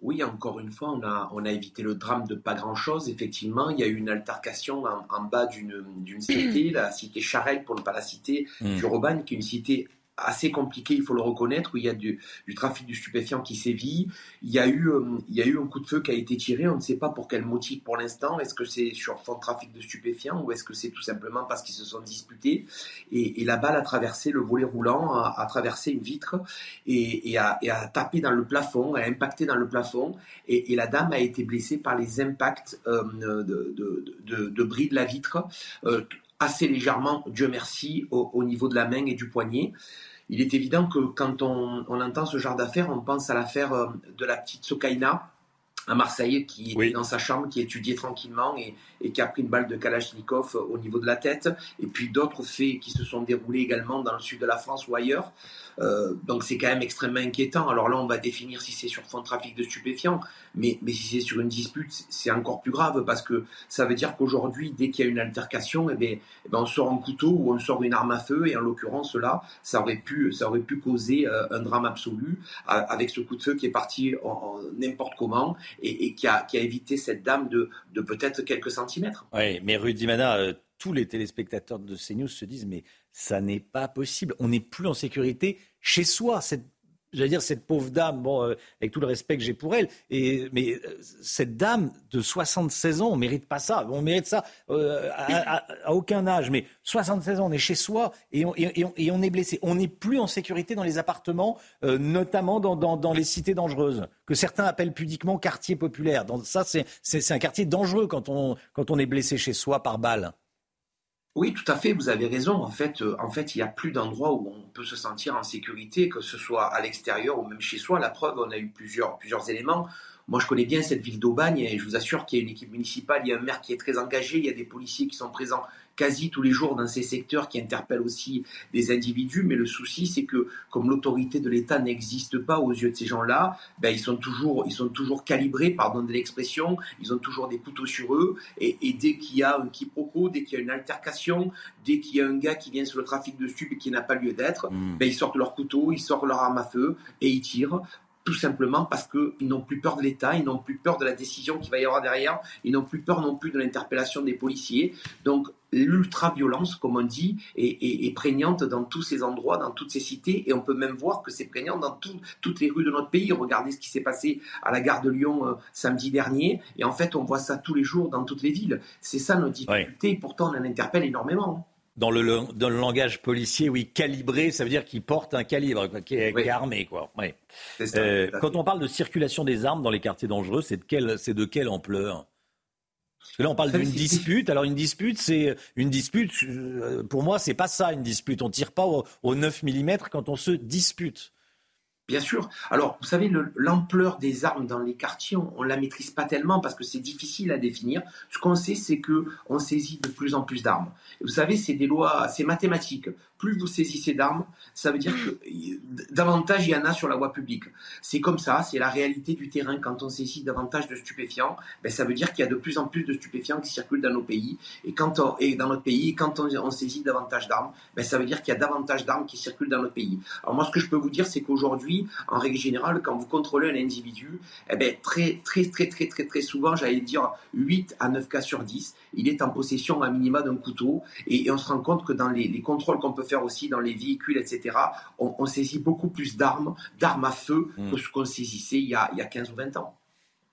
Oui, encore une fois, on a évité le drame de pas grand-chose. Effectivement, il y a eu une altercation en bas d'une cité, la cité Charelle, pour ne pas la citer, sur Aubagne, qui est une cité assez compliquée, il faut le reconnaître, où il y a du trafic de stupéfiants qui sévit. Il y a eu un coup de feu qui a été tiré, on ne sait pas pour quel motif pour l'instant. Est-ce que c'est sur fond de trafic de stupéfiants ou est-ce que c'est tout simplement parce qu'ils se sont disputés ? Et la balle a traversé le volet roulant, a traversé une vitre et a tapé dans le plafond, a impacté dans le plafond. Et la dame a été blessée par les impacts de bris de la vitre, assez légèrement, Dieu merci, au niveau de la main et du poignet. Il est évident que quand on entend ce genre d'affaires, on pense à l'affaire de la petite Sokayna à Marseille, qui était dans sa chambre, qui étudiait tranquillement et qui a pris une balle de Kalachnikov au niveau de la tête. Et puis d'autres faits qui se sont déroulés également dans le sud de la France ou ailleurs. Donc c'est quand même extrêmement inquiétant. Alors là, on va définir si c'est sur fond de trafic de stupéfiants, mais si c'est sur une dispute, c'est encore plus grave parce que ça veut dire qu'aujourd'hui, dès qu'il y a une altercation, eh bien, on sort un couteau ou on sort une arme à feu. Et en l'occurrence, là, ça aurait pu causer un drame absolu avec ce coup de feu qui est parti en n'importe comment et qui a évité cette dame de peut-être quelques centimètres. Oui, mais Rudy Manin, tous les téléspectateurs de CNews se disent « mais ça n'est pas possible, on n'est plus en sécurité chez soi ». J'allais dire, cette pauvre dame, bon, avec tout le respect que j'ai pour elle, mais cette dame de 76 ans, on ne mérite pas ça. On mérite ça à aucun âge. Mais 76 ans, on est chez soi et on est blessé. On n'est plus en sécurité dans les appartements, notamment dans les cités dangereuses, que certains appellent pudiquement quartier populaire. Ça, c'est un quartier dangereux quand on est blessé chez soi par balle. Oui, tout à fait, vous avez raison. En fait, il n'y a plus d'endroit où on peut se sentir en sécurité, que ce soit à l'extérieur ou même chez soi. La preuve, on a eu plusieurs éléments. Moi, je connais bien cette ville d'Aubagne et je vous assure qu'il y a une équipe municipale, il y a un maire qui est très engagé, il y a des policiers qui sont présents quasi tous les jours dans ces secteurs qui interpellent aussi des individus. Mais le souci, c'est que comme l'autorité de l'État n'existe pas aux yeux de ces gens-là, ben, ils sont toujours calibrés, pardonnez l'expression, ils ont toujours des couteaux sur eux. Et dès qu'il y a un quiproquo, dès qu'il y a une altercation, dès qu'il y a un gars qui vient sur le trafic de stupes et qui n'a pas lieu d'être, ben, ils sortent leur couteau, ils sortent leur arme à feu et ils tirent. Tout simplement parce qu'ils n'ont plus peur de l'État, ils n'ont plus peur de la décision qu'il va y avoir derrière, ils n'ont plus peur non plus de l'interpellation des policiers. Donc l'ultra-violence, comme on dit, est prégnante dans tous ces endroits, dans toutes ces cités, et on peut même voir que c'est prégnant dans toutes les rues de notre pays. Regardez ce qui s'est passé à la gare de Lyon samedi dernier, et en fait on voit ça tous les jours dans toutes les villes. C'est ça notre difficulté, et pourtant on en interpelle énormément. Dans le langage policier, oui, calibré, ça veut dire qu'il porte un calibre, qui est armé, quoi. Oui. C'est ça, quand on parle de circulation des armes dans les quartiers dangereux, c'est de quelle ampleur ? Parce que là, on parle d'une dispute. Alors, une dispute, c'est une dispute. Pour moi, c'est pas ça, une dispute. On tire pas au 9 mm quand on se dispute. Bien sûr. Alors, vous savez, l'ampleur des armes dans les quartiers, on ne la maîtrise pas tellement parce que c'est difficile à définir. Ce qu'on sait, c'est qu'on saisit de plus en plus d'armes. Et vous savez, c'est des lois, c'est mathématique. Plus vous saisissez d'armes, ça veut dire que davantage il y en a sur la voie publique. C'est comme ça, c'est la réalité du terrain. Quand on saisit davantage de stupéfiants, ben, ça veut dire qu'il y a de plus en plus de stupéfiants qui circulent dans nos pays. Et dans notre pays, quand on saisit davantage d'armes, ben, ça veut dire qu'il y a davantage d'armes qui circulent dans notre pays. Alors moi, ce que je peux vous dire, c'est qu'aujourd'hui, en règle générale, quand vous contrôlez un individu, eh ben, très, très, très, très, très, très souvent, j'allais dire 8 à 9 cas sur 10, il est en possession à minima d'un couteau. Et on se rend compte que dans les contrôles qu'on peut faire aussi dans les véhicules, etc., on saisit beaucoup plus d'armes à feu que ce qu'on saisissait il y a 15 ou 20 ans.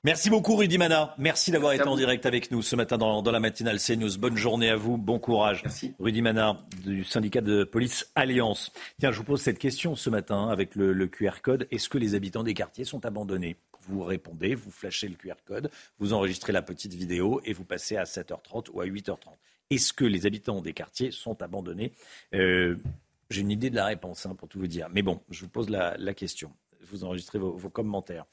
Merci beaucoup Rudy Manin. Merci d'avoir été en direct avec nous ce matin dans la matinale CNews. Bonne journée à vous, bon courage. Merci. Rudy Manin du syndicat de police Alliance. Tiens, je vous pose cette question ce matin avec le QR code. Est-ce que les habitants des quartiers sont abandonnés ? Vous répondez, vous flashez le QR code, vous enregistrez la petite vidéo et vous passez à 7h30 ou à 8h30. Est-ce que les habitants des quartiers sont abandonnés ? J'ai une idée de la réponse pour tout vous dire. Mais bon, je vous pose la question. Vous enregistrez vos commentaires.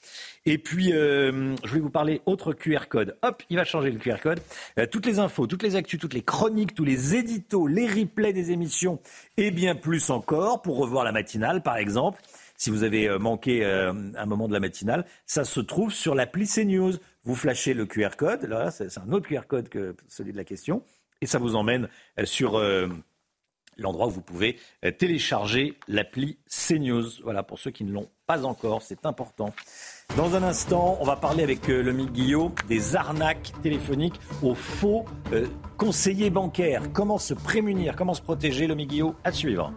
Et puis, je voulais vous parler autre QR code. Hop, il va changer le QR code. Toutes les infos, toutes les actus, toutes les chroniques, tous les éditos, les replays des émissions et bien plus encore pour revoir la matinale, par exemple. Si vous avez manqué un moment de la matinale, ça se trouve sur l'appli CNews. Vous flashez le QR code. Là, c'est un autre QR code que celui de la question. Et ça vous emmène sur... l'endroit où vous pouvez télécharger l'appli CNews. Voilà, pour ceux qui ne l'ont pas encore, c'est important. Dans un instant, on va parler avec Lomic Guillaume des arnaques téléphoniques aux faux conseillers bancaires. Comment se prémunir, comment se protéger, Lomic Guillaume, à suivre.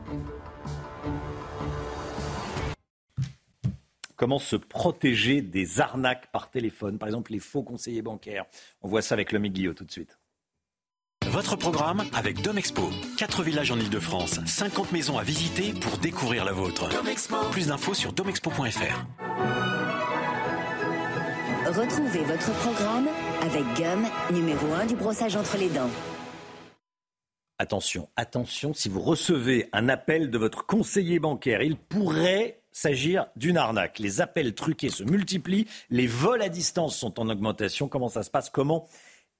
Comment se protéger des arnaques par téléphone, par exemple les faux conseillers bancaires. On voit ça avec Lomic Guillaume tout de suite. Votre programme avec Domexpo. 4 villages en Ile-de-France, 50 maisons à visiter pour découvrir la vôtre. Domexpo. Plus d'infos sur domexpo.fr. Retrouvez votre programme avec Gum, numéro 1 du brossage entre les dents. Attention, attention, si vous recevez un appel de votre conseiller bancaire, il pourrait s'agir d'une arnaque. Les appels truqués se multiplient, les vols à distance sont en augmentation. Comment ça se passe ? Comment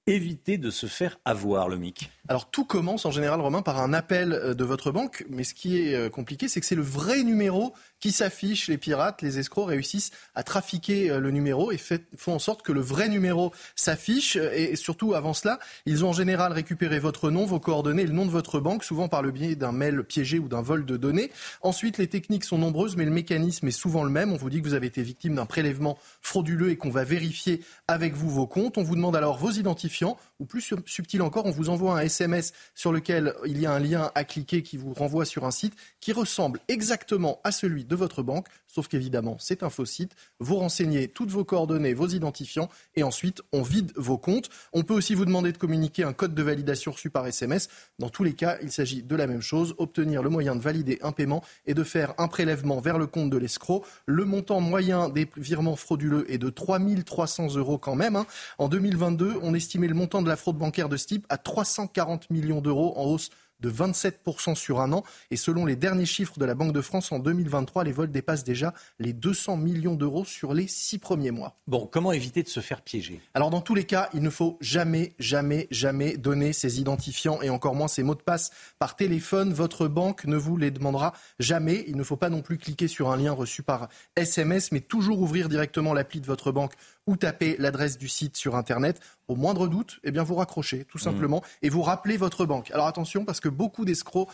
éviter de se faire avoir, le mic. Alors tout commence en général, Romain, par un appel de votre banque, mais ce qui est compliqué, c'est que c'est le vrai numéro qui s'affiche. Les pirates, les escrocs réussissent à trafiquer le numéro et font en sorte que le vrai numéro s'affiche. Et surtout, avant cela, ils ont en général récupéré votre nom, vos coordonnées, le nom de votre banque, souvent par le biais d'un mail piégé ou d'un vol de données. Ensuite, les techniques sont nombreuses, mais le mécanisme est souvent le même. On vous dit que vous avez été victime d'un prélèvement frauduleux et qu'on va vérifier avec vous vos comptes. On vous demande alors vos identifiants. Ou plus subtil encore, on vous envoie un SMS sur lequel il y a un lien à cliquer qui vous renvoie sur un site qui ressemble exactement à celui de votre banque, sauf qu'évidemment c'est un faux site. Vous renseignez toutes vos coordonnées, vos identifiants et ensuite on vide vos comptes. On peut aussi vous demander de communiquer un code de validation reçu par SMS. Dans tous les cas, il s'agit de la même chose, obtenir le moyen de valider un paiement et de faire un prélèvement vers le compte de l'escroc. Le montant moyen des virements frauduleux est de 3 300 € quand même. En 2022, on estimait le montant de la fraude bancaire de ce type à 340 millions d'euros, en hausse de 27% sur un an. Et selon les derniers chiffres de la Banque de France, en 2023, les vols dépassent déjà les 200 millions d'euros sur les 6 premiers mois. Bon, comment éviter de se faire piéger ? Alors dans tous les cas, il ne faut jamais, jamais, jamais donner ses identifiants et encore moins ses mots de passe par téléphone. Votre banque ne vous les demandera jamais. Il ne faut pas non plus cliquer sur un lien reçu par SMS, mais toujours ouvrir directement l'appli de votre banque ou taper l'adresse du site sur Internet. Au moindre doute, eh bien vous raccrochez tout simplement et vous rappelez votre banque. Alors attention, parce que beaucoup d'escrocs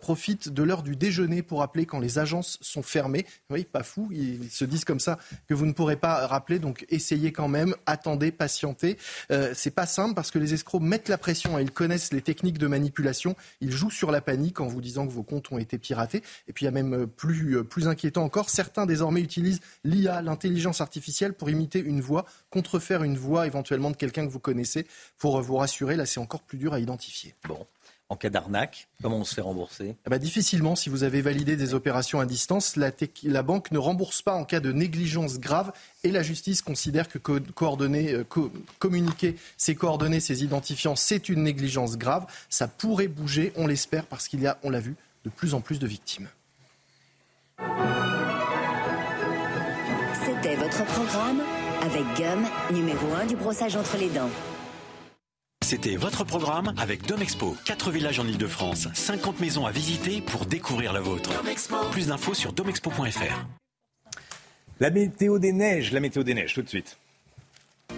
profitent de l'heure du déjeuner pour rappeler quand les agences sont fermées. Vous voyez, pas fou, ils se disent comme ça que vous ne pourrez pas rappeler, donc essayez quand même, attendez, patientez. C'est pas simple parce que les escrocs mettent la pression et ils connaissent les techniques de manipulation. Ils jouent sur la panique en vous disant que vos comptes ont été piratés. Et puis il y a même plus inquiétant encore, certains désormais utilisent l'IA, l'intelligence artificielle, pour imiter une voix, contrefaire une voix éventuellement de quelqu'un que vous connaissez pour vous rassurer. Là, c'est encore plus dur à identifier. Bon. En cas d'arnaque, comment on se fait rembourser ? Difficilement, si vous avez validé des opérations à distance, la banque ne rembourse pas en cas de négligence grave et la justice considère que communiquer ses coordonnées, ses identifiants, c'est une négligence grave. Ça pourrait bouger, on l'espère, parce qu'il y a, on l'a vu, de plus en plus de victimes. C'était votre programme avec Gum, numéro 1 du brossage entre les dents. C'était votre programme avec Domexpo. 4 villages en Ile-de-France, 50 maisons à visiter pour découvrir la vôtre. Domexpo. Plus d'infos sur domexpo.fr. La météo des neiges, tout de suite.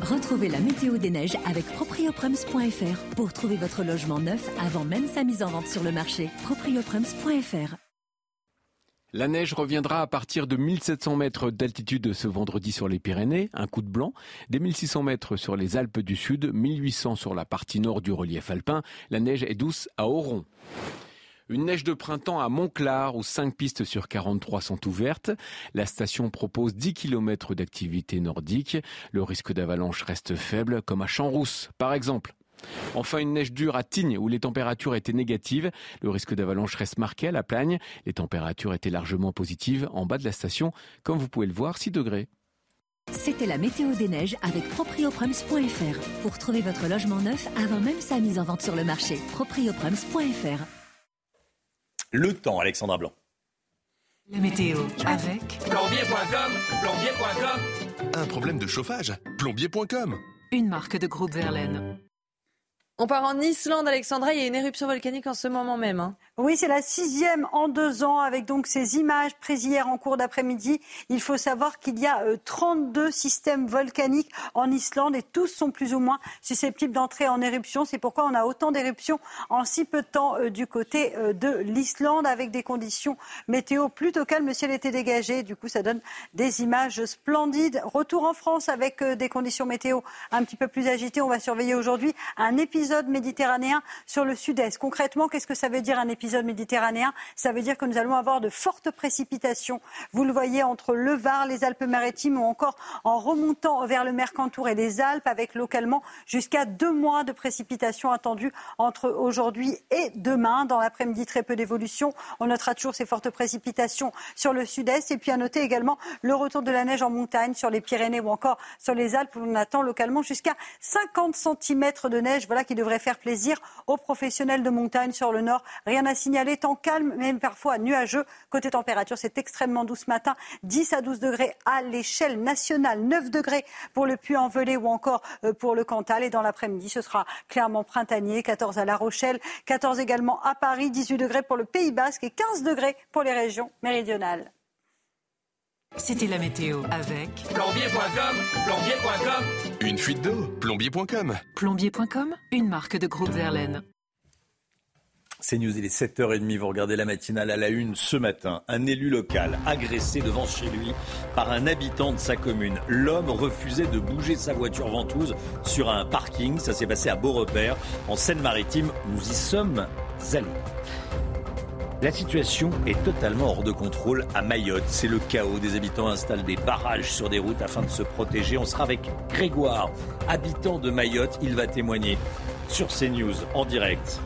Retrouvez la météo des neiges avec proprioprems.fr pour trouver votre logement neuf avant même sa mise en vente sur le marché. proprioprems.fr. La neige reviendra à partir de 1700 mètres d'altitude ce vendredi sur les Pyrénées, un coup de blanc, des 1600 mètres sur les Alpes du Sud, 1800 sur la partie nord du relief alpin. La neige est douce à Oron. Une neige de printemps à Montclar où 5 pistes sur 43 sont ouvertes. La station propose 10 km d'activité nordique. Le risque d'avalanche reste faible, comme à Champs-Rousse par exemple. Enfin, une neige dure à Tignes où les températures étaient négatives. Le risque d'avalanche reste marqué à la Plagne. Les températures étaient largement positives en bas de la station, comme vous pouvez le voir, 6 degrés. C'était la météo des neiges avec proprioprems.fr. Pour trouver votre logement neuf avant même sa mise en vente sur le marché, proprioprems.fr. Le temps, Alexandra Blanc. La météo avec plombier.com, plombier.com. Un problème de chauffage, plombier.com. Une marque de groupe Verlaine. On part en Islande, Alexandra, il y a une éruption volcanique en ce moment même. Hein. Oui, c'est la 6e en 2 ans, avec donc ces images prises hier en cours d'après-midi. Il faut savoir qu'il y a 32 systèmes volcaniques en Islande et tous sont plus ou moins susceptibles d'entrer en éruption. C'est pourquoi on a autant d'éruptions en si peu de temps du côté de l'Islande, avec des conditions météo plutôt calmes. Le ciel était dégagé, du coup ça donne des images splendides. Retour en France avec des conditions météo un petit peu plus agitées. On va surveiller aujourd'hui un épisode méditerranéen sur le sud-est. Concrètement, qu'est-ce que ça veut dire un épisode méditerranéen? Ça veut dire que nous allons avoir de fortes précipitations. Vous le voyez entre le Var, les Alpes-Maritimes ou encore en remontant vers le Mercantour et les Alpes, avec localement jusqu'à 2 mois de précipitations attendues entre aujourd'hui et demain. Dans l'après-midi, très peu d'évolution. On notera toujours ces fortes précipitations sur le sud-est. Et puis à noter également le retour de la neige en montagne, sur les Pyrénées ou encore sur les Alpes, où l'on attend localement jusqu'à 50 cm de neige. Voilà qui devrait faire plaisir aux professionnels de montagne sur le nord. Rien à signaler, temps calme, même parfois nuageux. Côté température, c'est extrêmement doux ce matin. 10 à 12 degrés à l'échelle nationale, 9 degrés pour le Puy-en-Velay ou encore pour le Cantal. Et dans l'après-midi, ce sera clairement printanier, 14 à La Rochelle, 14 également à Paris, 18 degrés pour le Pays Basque et 15 degrés pour les régions méridionales. C'était la météo avec plombier.com, plombier.com. Une fuite d'eau, plombier.com. Plombier.com, une marque de groupe Verlaine. C'est News, il est 7h30, vous regardez la matinale à la une ce matin. Un élu local agressé devant chez lui par un habitant de sa commune. L'homme refusait de bouger sa voiture ventouse sur un parking. Ça s'est passé à Beau Repère, en Seine-Maritime. Nous y sommes allés. La situation est totalement hors de contrôle à Mayotte. C'est le chaos. Des habitants installent des barrages sur des routes afin de se protéger. On sera avec Grégoire, habitant de Mayotte. Il va témoigner sur CNews en direct.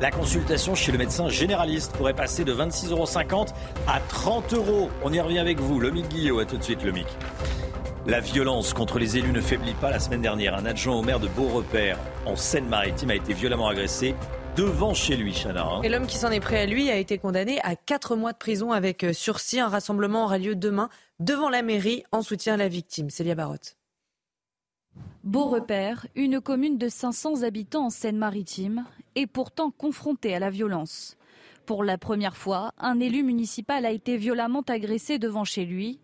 La consultation chez le médecin généraliste pourrait passer de 26,50 € à 30 €. On y revient avec vous, Lomic Guillaume. À tout de suite, Lomic. La violence contre les élus ne faiblit pas. La semaine dernière, un adjoint au maire de Beaurepaire, en Seine-Maritime, a été violemment agressé devant chez lui, Chana. Et l'homme qui s'en est pris à lui a été condamné à 4 mois de prison avec sursis. Un rassemblement aura lieu demain devant la mairie en soutien à la victime. Célia Barotte. Beaurepaire, une commune de 500 habitants en Seine-Maritime, est pourtant confrontée à la violence. Pour la première fois, un élu municipal a été violemment agressé devant chez lui.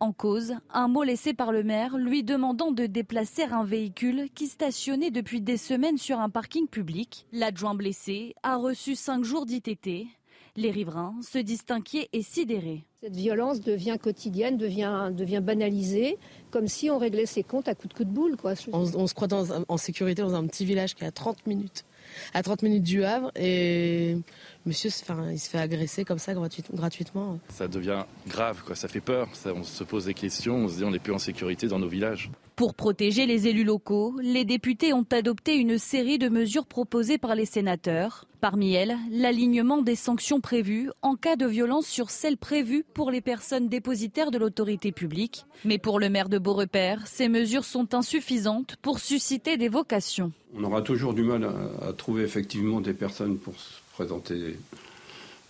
En cause, un mot laissé par le maire lui demandant de déplacer un véhicule qui stationnait depuis des semaines sur un parking public. L'adjoint blessé a reçu 5 jours d'ITT. Les riverains se disent inquiets et sidérés. Cette violence devient quotidienne, devient banalisée, comme si on réglait ses comptes à coups de boule, quoi. On se croit en sécurité dans un petit village qui est à 30 minutes. À 30 minutes du Havre, et monsieur il se fait agresser comme ça gratuitement. Ça devient grave, quoi. Ça fait peur, on se pose des questions, on se dit on n'est plus en sécurité dans nos villages. Pour protéger les élus locaux, les députés ont adopté une série de mesures proposées par les sénateurs. Parmi elles, l'alignement des sanctions prévues en cas de violence sur celles prévues pour les personnes dépositaires de l'autorité publique. Mais pour le maire de Beaurepaire, ces mesures sont insuffisantes pour susciter des vocations. On aura toujours du mal à trouver effectivement des personnes pour se présenter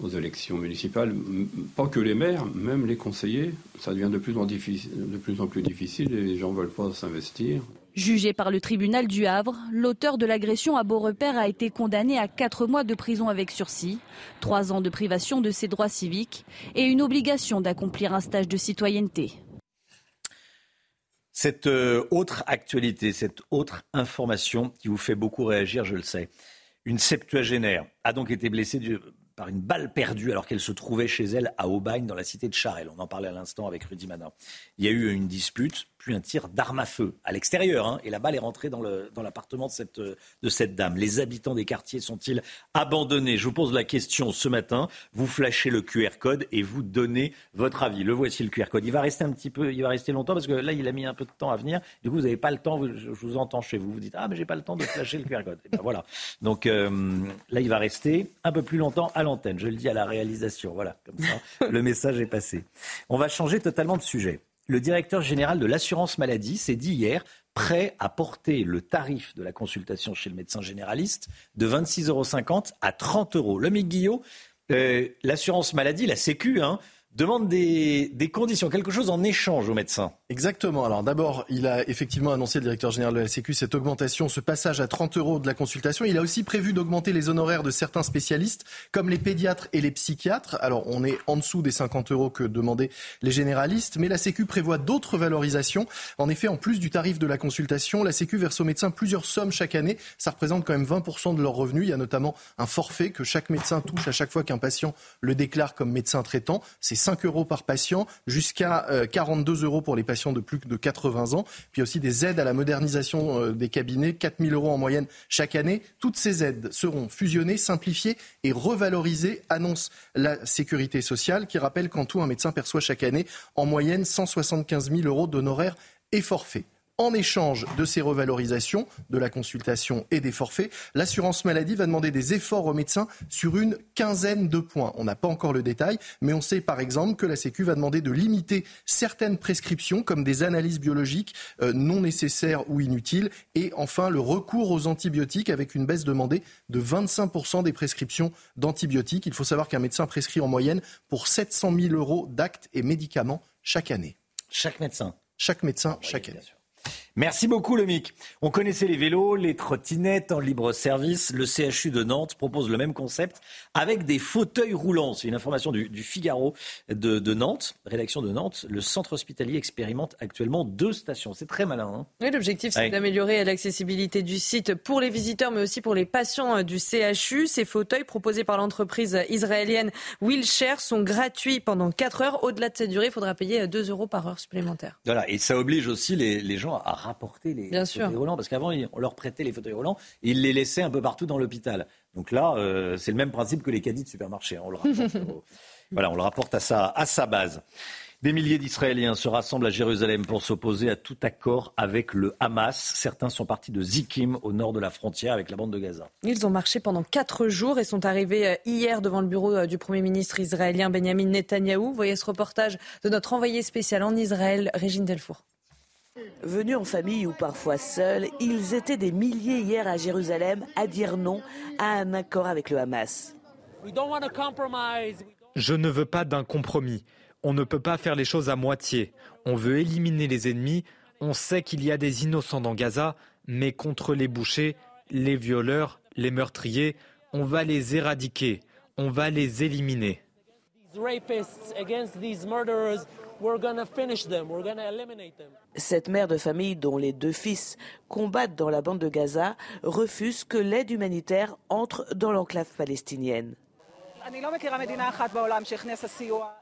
aux élections municipales, pas que les maires, même les conseillers. Ça devient de plus en plus difficile et les gens ne veulent pas s'investir. Jugé par le tribunal du Havre, l'auteur de l'agression à Beaurepaire a été condamné à 4 mois de prison avec sursis, 3 ans de privation de ses droits civiques et une obligation d'accomplir un stage de citoyenneté. Cette autre actualité, cette autre information qui vous fait beaucoup réagir, je le sais. Une septuagénaire a donc été blessée par une balle perdue alors qu'elle se trouvait chez elle à Aubagne dans la cité de Charelles. On en parlait à l'instant avec Rudy Manin. Il y a eu une dispute, puis un tir d'arme à feu à l'extérieur, et la balle est rentrée dans l'appartement de cette dame. Les habitants des quartiers sont-ils abandonnés? Je vous pose la question ce matin. Vous flashez le QR code et vous donnez votre avis. Le voici, le QR code. Il va rester un petit peu, il va rester longtemps parce que là, il a mis un peu de temps à venir. Du coup, vous n'avez pas le temps. Je vous entends chez vous. Vous dites, mais j'ai pas le temps de flasher le QR code. Et ben voilà. Donc là, il va rester un peu plus longtemps à l'antenne. Je le dis à la réalisation. Voilà, comme ça, le message est passé. On va changer totalement de sujet. Le directeur général de l'assurance maladie s'est dit hier prêt à porter le tarif de la consultation chez le médecin généraliste de 26,50 € à 30 €. Lomic Guillaume, l'assurance maladie, la Sécu, demande des conditions, quelque chose en échange aux médecins. Exactement. Alors d'abord, il a effectivement annoncé, le directeur général de la Sécu, cette augmentation, ce passage à 30 € de la consultation. Il a aussi prévu d'augmenter les honoraires de certains spécialistes, comme les pédiatres et les psychiatres. Alors on est en dessous des 50 € que demandaient les généralistes, mais la Sécu prévoit d'autres valorisations. En effet, en plus du tarif de la consultation, la Sécu verse aux médecins plusieurs sommes chaque année. Ça représente quand même 20 % de leurs revenus. Il y a notamment un forfait que chaque médecin touche à chaque fois qu'un patient le déclare comme médecin traitant. C'est 5 € par patient, jusqu'à 42 € pour les patients de plus de 80 ans. Puis aussi des aides à la modernisation des cabinets, 4 000 € en moyenne chaque année. Toutes ces aides seront fusionnées, simplifiées et revalorisées, annonce la Sécurité sociale, qui rappelle qu'en tout, un médecin perçoit chaque année en moyenne 175 000 € d'honoraires et forfaits. En échange de ces revalorisations, de la consultation et des forfaits, l'assurance maladie va demander des efforts aux médecins sur une quinzaine de points. On n'a pas encore le détail, mais on sait par exemple que la Sécu va demander de limiter certaines prescriptions, comme des analyses biologiques non nécessaires ou inutiles, et enfin le recours aux antibiotiques, avec une baisse demandée de 25 % des prescriptions d'antibiotiques. Il faut savoir qu'un médecin prescrit en moyenne pour 700 000 € d'actes et médicaments chaque année. Chaque médecin, oui, chaque année. Merci beaucoup, Lomic. On connaissait les vélos, les trottinettes en libre-service. Le CHU de Nantes propose le même concept avec des fauteuils roulants. C'est une information du Figaro de Nantes, rédaction de Nantes. Le centre hospitalier expérimente actuellement 2 stations. C'est très malin. Oui, l'objectif, c'est d'améliorer l'accessibilité du site pour les visiteurs, mais aussi pour les patients du CHU. Ces fauteuils proposés par l'entreprise israélienne Wheelchair sont gratuits pendant 4 heures. Au-delà de cette durée, il faudra payer 2 € par heure supplémentaire. Voilà, et ça oblige aussi les gens à rapporter les fauteuils roulants, parce qu'avant on leur prêtait les fauteuils roulants et ils les laissaient un peu partout dans l'hôpital. Donc là, c'est le même principe que les caddies de supermarché. On le rapporte, voilà, on le rapporte à sa base. Des milliers d'Israéliens se rassemblent à Jérusalem pour s'opposer à tout accord avec le Hamas. Certains sont partis de Zikim, au nord de la frontière avec la bande de Gaza. Ils ont marché pendant 4 jours et sont arrivés hier devant le bureau du Premier ministre israélien Benjamin Netanyahou. Voyez ce reportage de notre envoyé spécial en Israël, Régine Delfour. Venus en famille ou parfois seuls, ils étaient des milliers hier à Jérusalem à dire non à un accord avec le Hamas. Je ne veux pas d'un compromis. On ne peut pas faire les choses à moitié. On veut éliminer les ennemis. On sait qu'il y a des innocents dans Gaza, mais contre les bouchers, les violeurs, les meurtriers, on va les éradiquer. On va les éliminer. Cette mère de famille dont les 2 fils combattent dans la bande de Gaza refuse que l'aide humanitaire entre dans l'enclave palestinienne.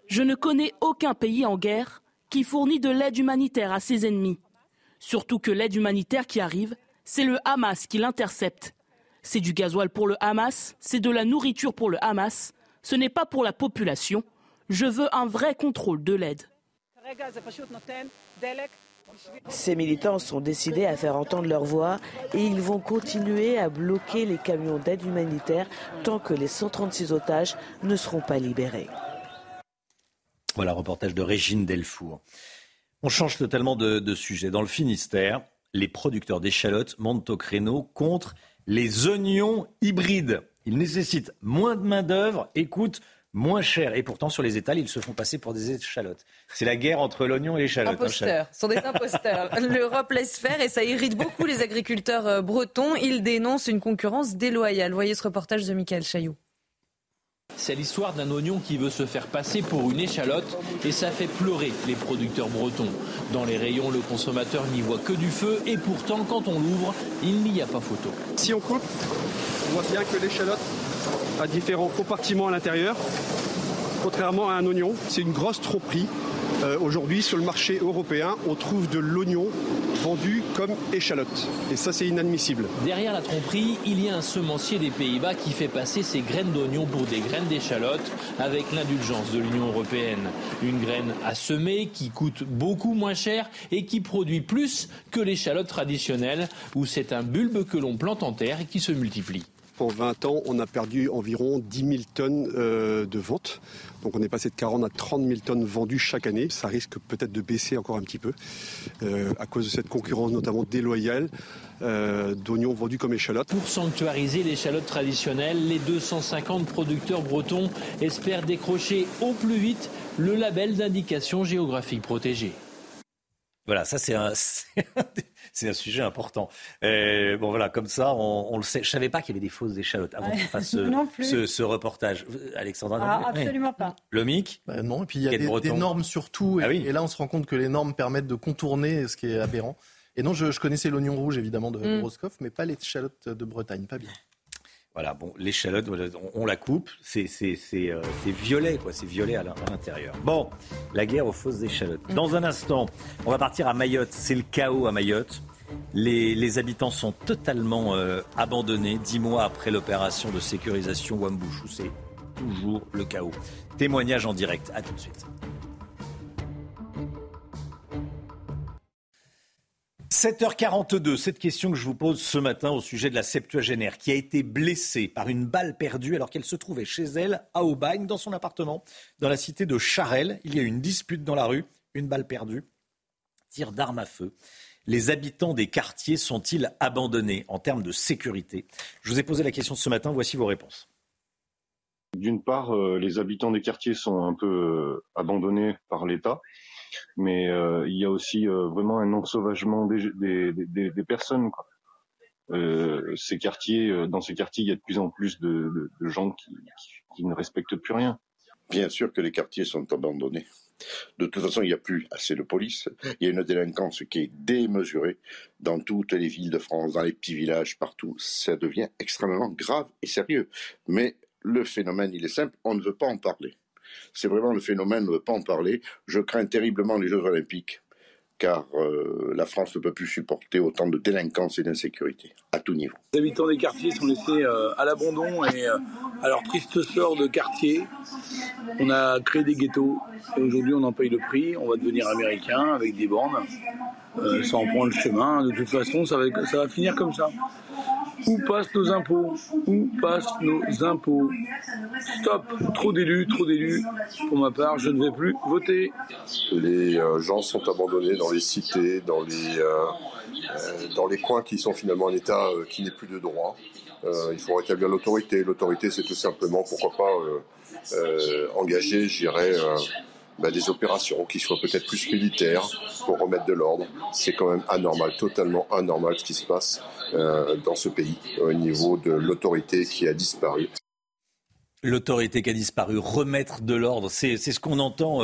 Je ne connais aucun pays en guerre qui fournit de l'aide humanitaire à ses ennemis. Surtout que l'aide humanitaire qui arrive, c'est le Hamas qui l'intercepte. C'est du gasoil pour le Hamas, c'est de la nourriture pour le Hamas, ce n'est pas pour la population. Je veux un vrai contrôle de l'aide. Ces militants sont décidés à faire entendre leur voix et ils vont continuer à bloquer les camions d'aide humanitaire tant que les 136 otages ne seront pas libérés. Voilà, reportage de Régine Delfour. On change totalement de sujet. Dans le Finistère, les producteurs d'échalotes montent au créneau contre les oignons hybrides. Ils nécessitent moins de main-d'œuvre et coûtent moins cher. Et pourtant, sur les étals, ils se font passer pour des échalotes. C'est la guerre entre l'oignon et l'échalote. Ce sont des imposteurs. L'Europe laisse faire et ça irrite beaucoup les agriculteurs bretons. Ils dénoncent une concurrence déloyale. Voyez ce reportage de Michael Chailloux. C'est l'histoire d'un oignon qui veut se faire passer pour une échalote et ça fait pleurer les producteurs bretons. Dans les rayons, le consommateur n'y voit que du feu et pourtant, quand on l'ouvre, il n'y a pas photo. Si on coupe, on voit bien que l'échalote à différents compartiments à l'intérieur, contrairement à un oignon. C'est une grosse tromperie. Aujourd'hui, sur le marché européen, on trouve de l'oignon vendu comme échalote. Et ça, c'est inadmissible. Derrière la tromperie, il y a un semencier des Pays-Bas qui fait passer ses graines d'oignon pour des graines d'échalote avec l'indulgence de l'Union européenne. Une graine à semer qui coûte beaucoup moins cher et qui produit plus que l'échalote traditionnelle où c'est un bulbe que l'on plante en terre et qui se multiplie. En 20 ans, on a perdu environ 10 000 tonnes de ventes. Donc on est passé de 40 à 30 000 tonnes vendues chaque année. Ça risque peut-être de baisser encore un petit peu à cause de cette concurrence notamment déloyale d'oignons vendus comme échalotes. Pour sanctuariser l'échalote traditionnelle, les 250 producteurs bretons espèrent décrocher au plus vite le label d'indication géographique protégée. Voilà, ça c'est un sujet important. Et bon voilà, comme ça, on le sait. Je savais pas qu'il y avait des fausses échalotes avant qu'on fasse ce reportage. Alexandra, non, absolument pas. Lomic, bah non. Et puis il y a des normes surtout. Et, et là, on se rend compte que les normes permettent de contourner ce qui est aberrant. Et non, je connaissais l'oignon rouge évidemment de Roscoff, mais pas l'échalote de Bretagne, pas bien. Voilà, bon, l'échalote, on la coupe, c'est violet, quoi, c'est violet à l'intérieur. Bon, la guerre aux fausses échalotes. Dans un instant, on va partir à Mayotte, c'est le chaos à Mayotte. Les habitants sont totalement abandonnés, 10 mois après l'opération de sécurisation Wambouchou, c'est toujours le chaos. Témoignage en direct, à tout de suite. 7h42, cette question que je vous pose ce matin au sujet de la septuagénaire qui a été blessée par une balle perdue alors qu'elle se trouvait chez elle à Aubagne dans son appartement dans la cité de Charelles. Il y a eu une dispute dans la rue, une balle perdue, tir d'arme à feu. Les habitants des quartiers sont-ils abandonnés en termes de sécurité ? Je vous ai posé la question ce matin, voici vos réponses. D'une part, les habitants des quartiers sont un peu abandonnés par l'État. Mais il y a aussi vraiment un ensauvagement des personnes, quoi. Dans ces quartiers, il y a de plus en plus de gens qui ne respectent plus rien. Bien sûr que les quartiers sont abandonnés. De toute façon, il n'y a plus assez de police. Il y a une délinquance qui est démesurée dans toutes les villes de France, dans les petits villages, partout. Ça devient extrêmement grave et sérieux. Mais le phénomène, il est simple, on ne veut pas en parler. C'est vraiment le phénomène, on ne veut pas en parler. Je crains terriblement les Jeux Olympiques, car la France ne peut plus supporter autant de délinquance et d'insécurité, à tout niveau. Les habitants des quartiers sont laissés à l'abandon et à leur triste sort de quartier. On a créé des ghettos, et aujourd'hui on en paye le prix. On va devenir américain avec des bornes, ça en prend le chemin. De toute façon, ça va finir comme ça. Où passent nos impôts ? Où passent nos impôts ? Stop ! Trop d'élus. Pour ma part, je ne vais plus voter. Les gens sont abandonnés dans les cités, dans les coins qui sont finalement un État qui n'est plus de droit. Il faut rétablir l'autorité. L'autorité, c'est tout simplement, pourquoi pas, engager, je dirais... des opérations qui soient peut-être plus militaires pour remettre de l'ordre. C'est quand même anormal, totalement anormal ce qui se passe dans ce pays au niveau de l'autorité qui a disparu. L'autorité qui a disparu, remettre de l'ordre, c'est ce qu'on entend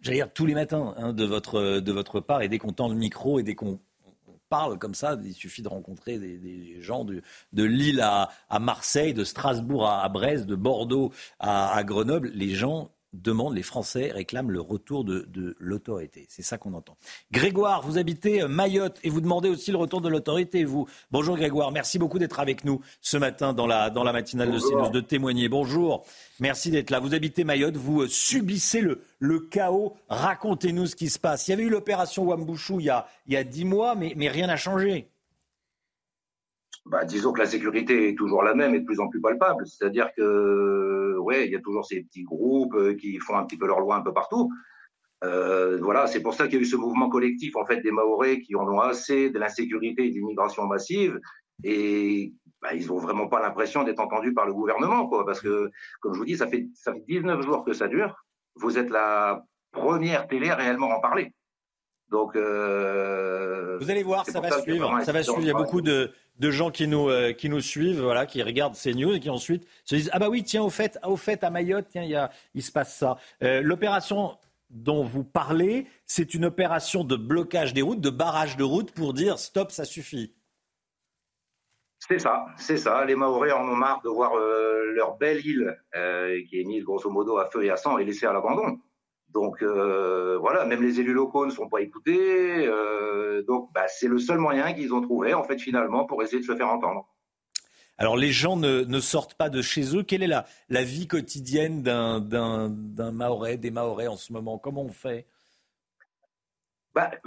j'allais dire tous les matins de votre part, et dès qu'on tend le micro et dès qu'on parle comme ça, il suffit de rencontrer des gens de Lille à Marseille, de Strasbourg à Brest, de Bordeaux à Grenoble, les gens... les Français réclament le retour de l'autorité. C'est ça qu'on entend. Grégoire, vous habitez Mayotte et vous demandez aussi le retour de l'autorité, vous. Bonjour Grégoire, merci beaucoup d'être avec nous ce matin dans la matinale de CNews, de témoigner. Bonjour, merci d'être là. Vous habitez Mayotte, vous subissez le chaos. Racontez-nous ce qui se passe. Il y avait eu l'opération Wambouchou il y a 10 mois, mais rien n'a changé. Disons que la sécurité est toujours la même et de plus en plus palpable. C'est-à-dire que, il y a toujours ces petits groupes qui font un petit peu leur loi un peu partout. C'est pour ça qu'il y a eu ce mouvement collectif, en fait, des Mahorais qui en ont assez de l'insécurité et de l'immigration massive. Et ils n'ont vraiment pas l'impression d'être entendus par le gouvernement, quoi. Parce que, comme je vous dis, ça fait 19 jours que ça dure. Vous êtes la première télé à réellement en parler. Donc, vous allez voir, ça va suivre. Il y a beaucoup de gens qui nous suivent, voilà, qui regardent ces news et qui ensuite se disent au fait à Mayotte, il se passe ça. L'opération dont vous parlez, c'est une opération de blocage des routes, de barrage de routes pour dire stop, ça suffit. C'est ça. Les Mahorais en ont marre de voir leur belle île, qui est mise grosso modo à feu et à sang, et laissée à l'abandon. Donc voilà, même les élus locaux ne sont pas écoutés. Donc c'est le seul moyen qu'ils ont trouvé, en fait, finalement, pour essayer de se faire entendre. Alors les gens ne sortent pas de chez eux. Quelle est la vie quotidienne d'un Mahorais, des Mahorais en ce moment? Comment on fait?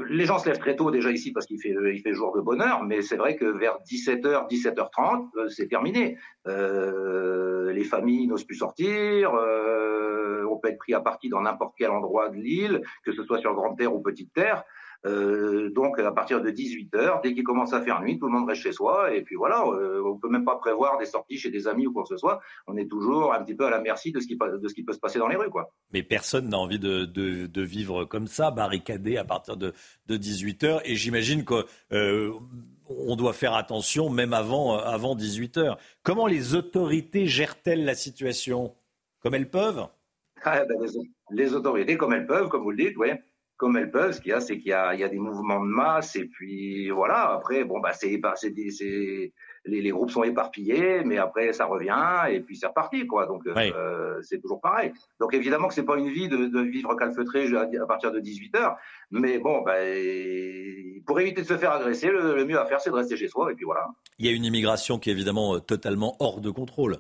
Les gens se lèvent très tôt déjà ici parce qu'il fait jour de bonne heure, mais c'est vrai que vers 17h, 17h30, c'est terminé. Les familles n'osent plus sortir, on peut être pris à partie dans n'importe quel endroit de l'île, que ce soit sur Grande Terre ou Petite Terre. Donc à partir de 18h, dès qu'il commence à faire nuit, tout le monde reste chez soi et puis voilà, on peut même pas prévoir des sorties chez des amis ou quoi que ce soit. On est toujours un petit peu à la merci de ce qui peut se passer dans les rues, quoi. Mais personne n'a envie de vivre comme ça, barricadé à partir de 18h, et j'imagine que on doit faire attention même avant 18h. Comment les autorités gèrent-elles la situation? Comme elles peuvent? Les autorités, comme elles peuvent, comme vous le dites, oui. Comme elles peuvent, ce qu'il y a, c'est qu'il y a des mouvements de masse, et puis voilà, après, les groupes sont éparpillés, mais après, ça revient, et puis c'est reparti, quoi, donc oui. C'est toujours pareil. Donc évidemment que c'est pas une vie de vivre calfeutré à partir de 18h, mais pour éviter de se faire agresser, le mieux à faire, c'est de rester chez soi, et puis voilà. Il y a une immigration qui est évidemment totalement hors de contrôle.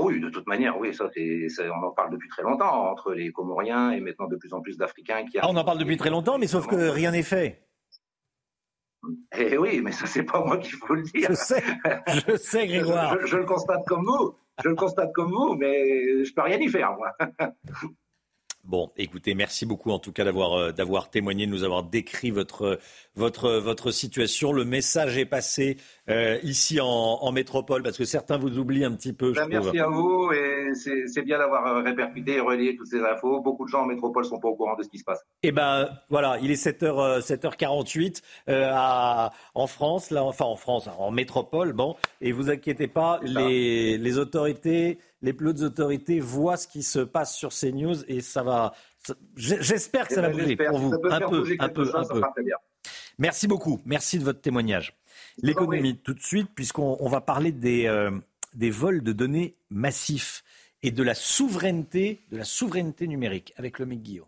Oui, de toute manière, oui, ça, on en parle depuis très longtemps, entre les Comoriens et maintenant de plus en plus d'Africains qui... on en parle depuis très longtemps, mais sauf que rien n'est fait. Eh oui, mais ça, c'est pas moi qui faut le dire. Je sais, Grégoire. Je le constate comme vous, mais je peux rien y faire, moi. Bon, écoutez, merci beaucoup en tout cas d'avoir témoigné, de nous avoir décrit votre situation. Le message est passé ici en métropole, parce que certains vous oublient un petit peu. Merci à vous, et c'est bien d'avoir répercuté et relayé toutes ces infos. Beaucoup de gens en métropole ne sont pas au courant de ce qui se passe. Et voilà, il est 7h48 en France, en métropole. Bon, et vous inquiétez pas, les autorités... Les plus hautes autorités voient ce qui se passe sur CNews et ça va. J'espère que ça va bouger pour vous. Un peu. Merci beaucoup. Merci de votre témoignage. L'économie, tout de suite, puisqu'on va parler des vols de données massifs et de la souveraineté numérique avec Lomic Guillaume.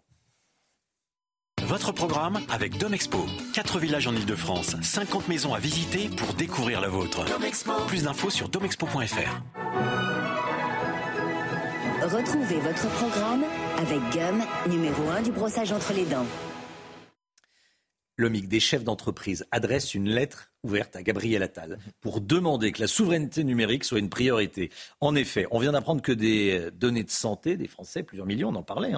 Votre programme avec Domexpo. 4 villages en Ile-de-France, 50 maisons à visiter pour découvrir la vôtre. Domexpo. Plus d'infos sur domexpo.fr. Retrouvez votre programme avec Gum, numéro 1 du brossage entre les dents. Lomic, des chefs d'entreprise adressent une lettre ouverte à Gabriel Attal pour demander que la souveraineté numérique soit une priorité. En effet, on vient d'apprendre que des données de santé des Français, plusieurs millions, on en parlait,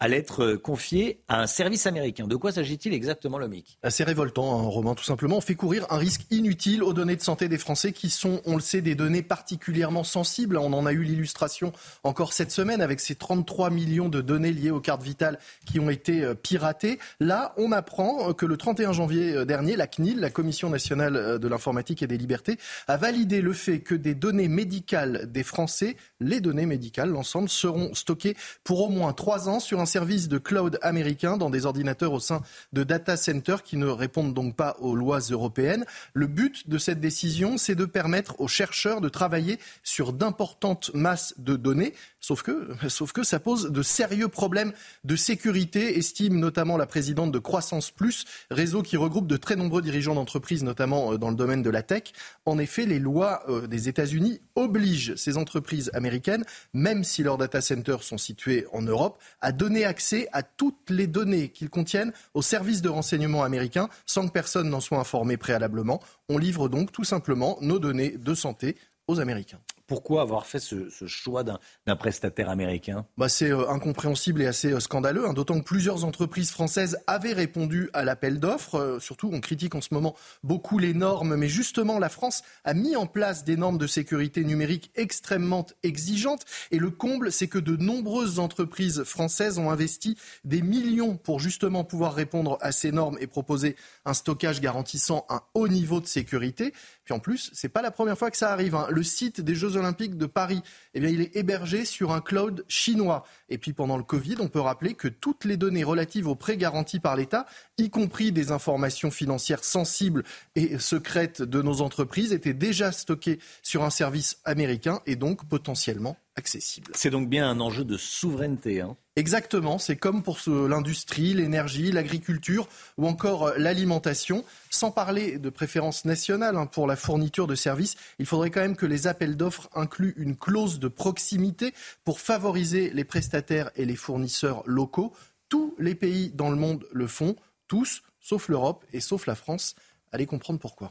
allaient être confiées à un service américain. De quoi s'agit-il exactement, Lomic ? Assez révoltant, Romain, tout simplement. On fait courir un risque inutile aux données de santé des Français qui sont, on le sait, des données particulièrement sensibles. On en a eu l'illustration encore cette semaine avec ces 33 millions de données liées aux cartes vitales qui ont été piratées. Là, on apprend que le 31 janvier dernier, la CNIL, la Commission nationale de l'informatique et des libertés, a validé le fait que des données médicales des Français, les données médicales, l'ensemble, seront stockées pour au moins 3 ans sur un service de cloud américain dans des ordinateurs au sein de data centers qui ne répondent donc pas aux lois européennes. Le but de cette décision, c'est de permettre aux chercheurs de travailler sur d'importantes masses de données, sauf que ça pose de sérieux problèmes de sécurité, estime notamment la présidente de Croissance Plus, réseau qui regroupe de très nombreux dirigeants d'entreprises, notamment dans le domaine de la tech. En effet, les lois des États-Unis obligent ces entreprises américaines, même si leurs data centers sont situés en Europe, à donner accès à toutes les données qu'ils contiennent aux services de renseignement américains sans que personne n'en soit informé préalablement. On livre donc tout simplement nos données de santé aux Américains. Pourquoi avoir fait ce choix d'un prestataire américain ? C'est incompréhensible et assez scandaleux, d'autant que plusieurs entreprises françaises avaient répondu à l'appel d'offres. Surtout, on critique en ce moment beaucoup les normes, mais justement, la France a mis en place des normes de sécurité numérique extrêmement exigeantes. Et le comble, c'est que de nombreuses entreprises françaises ont investi des millions pour justement pouvoir répondre à ces normes et proposer un stockage garantissant un haut niveau de sécurité. Puis en plus, c'est pas la première fois que ça arrive, hein. Le site des Jeux Olympiques de Paris, eh bien, il est hébergé sur un cloud chinois. Et puis pendant le Covid, on peut rappeler que toutes les données relatives aux prêts garantis par l'État, y compris des informations financières sensibles et secrètes de nos entreprises, étaient déjà stockées sur un service américain et donc potentiellement accessible. C'est donc bien un enjeu de souveraineté, hein. Exactement, c'est comme pour l'industrie, l'énergie, l'agriculture ou encore l'alimentation. Sans parler de préférence nationale pour la fourniture de services, il faudrait quand même que les appels d'offres incluent une clause de proximité pour favoriser les prestataires et les fournisseurs locaux. Tous les pays dans le monde le font, tous, sauf l'Europe et sauf la France. Allez comprendre pourquoi.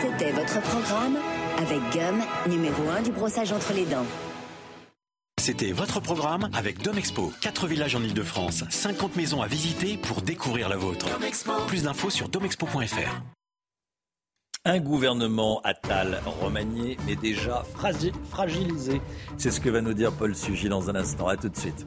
C'était votre programme avec Gum, numéro 1 du brossage entre les dents. C'était votre programme avec Domexpo. 4 villages en Ile-de-France, 50 maisons à visiter pour découvrir la vôtre. Domexpo. Plus d'infos sur domexpo.fr. Un gouvernement Attal remanié, mais déjà fragilisé. C'est ce que va nous dire Paul Sugy dans un instant. À tout de suite.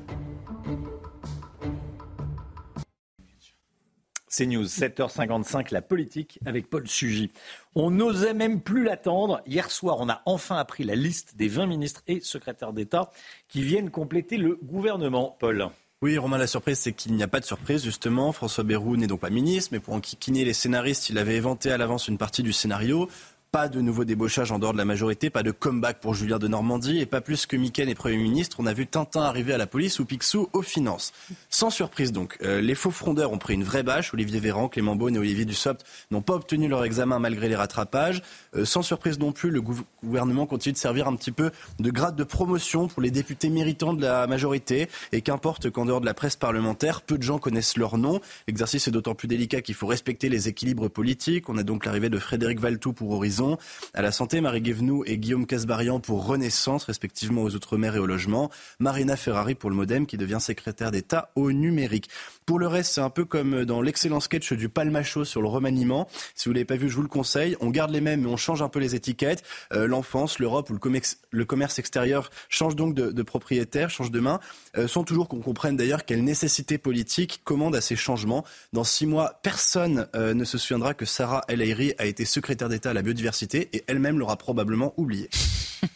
CNews, 7h55, la politique avec Paul Sugy. On n'osait même plus l'attendre. Hier soir, on a enfin appris la liste des 20 ministres et secrétaires d'État qui viennent compléter le gouvernement, Paul. Oui, Romain, la surprise, c'est qu'il n'y a pas de surprise, justement. François Bayrou n'est donc pas ministre, mais pour enquiquiner les scénaristes, il avait éventé à l'avance une partie du scénario. Pas de nouveau débauchage en dehors de la majorité, pas de comeback pour Julien de Normandie et pas plus que Mickaël et Premier ministre. On a vu Tintin arriver à la police ou Picsou aux finances. Sans surprise donc, les faux frondeurs ont pris une vraie bâche. Olivier Véran, Clément Beaune et Olivier Dussopt n'ont pas obtenu leur examen malgré les rattrapages. Sans surprise non plus, le gouvernement continue de servir un petit peu de grade de promotion pour les députés méritants de la majorité. Et qu'importe qu'en dehors de la presse parlementaire, peu de gens connaissent leur nom. L'exercice est d'autant plus délicat qu'il faut respecter les équilibres politiques. On a donc l'arrivée de Frédéric Valletoux pour Horizon. À la santé, Marie Guévenoux et Guillaume Kasbarian pour Renaissance, respectivement aux Outre-mer et au logement. Marina Ferrari pour le Modem, qui devient secrétaire d'État au numérique. Pour le reste, c'est un peu comme dans l'excellent sketch du Palmachot sur le remaniement. Si vous ne l'avez pas vu, je vous le conseille. On garde les mêmes, mais on change un peu les étiquettes. L'enfance, l'Europe ou le commerce extérieur changent donc de propriétaire, changent de main. Sans toujours qu'on comprenne d'ailleurs quelle nécessité politique commande à ces changements. Dans 6 mois, personne ne se souviendra que Sarah El Haïry a été secrétaire d'État à la biodiversité. Et elle-même l'aura probablement oublié.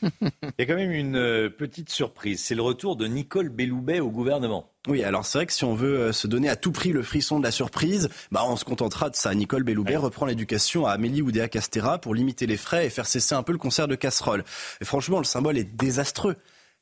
Il y a quand même une petite surprise, c'est le retour de Nicole Belloubet au gouvernement. Oui, alors c'est vrai que si on veut se donner à tout prix le frisson de la surprise, bah on se contentera de ça. Nicole Belloubet reprend l'éducation à Amélie Oudéa-Castéra pour limiter les frais et faire cesser un peu le concert de casseroles. Et franchement, le symbole est désastreux.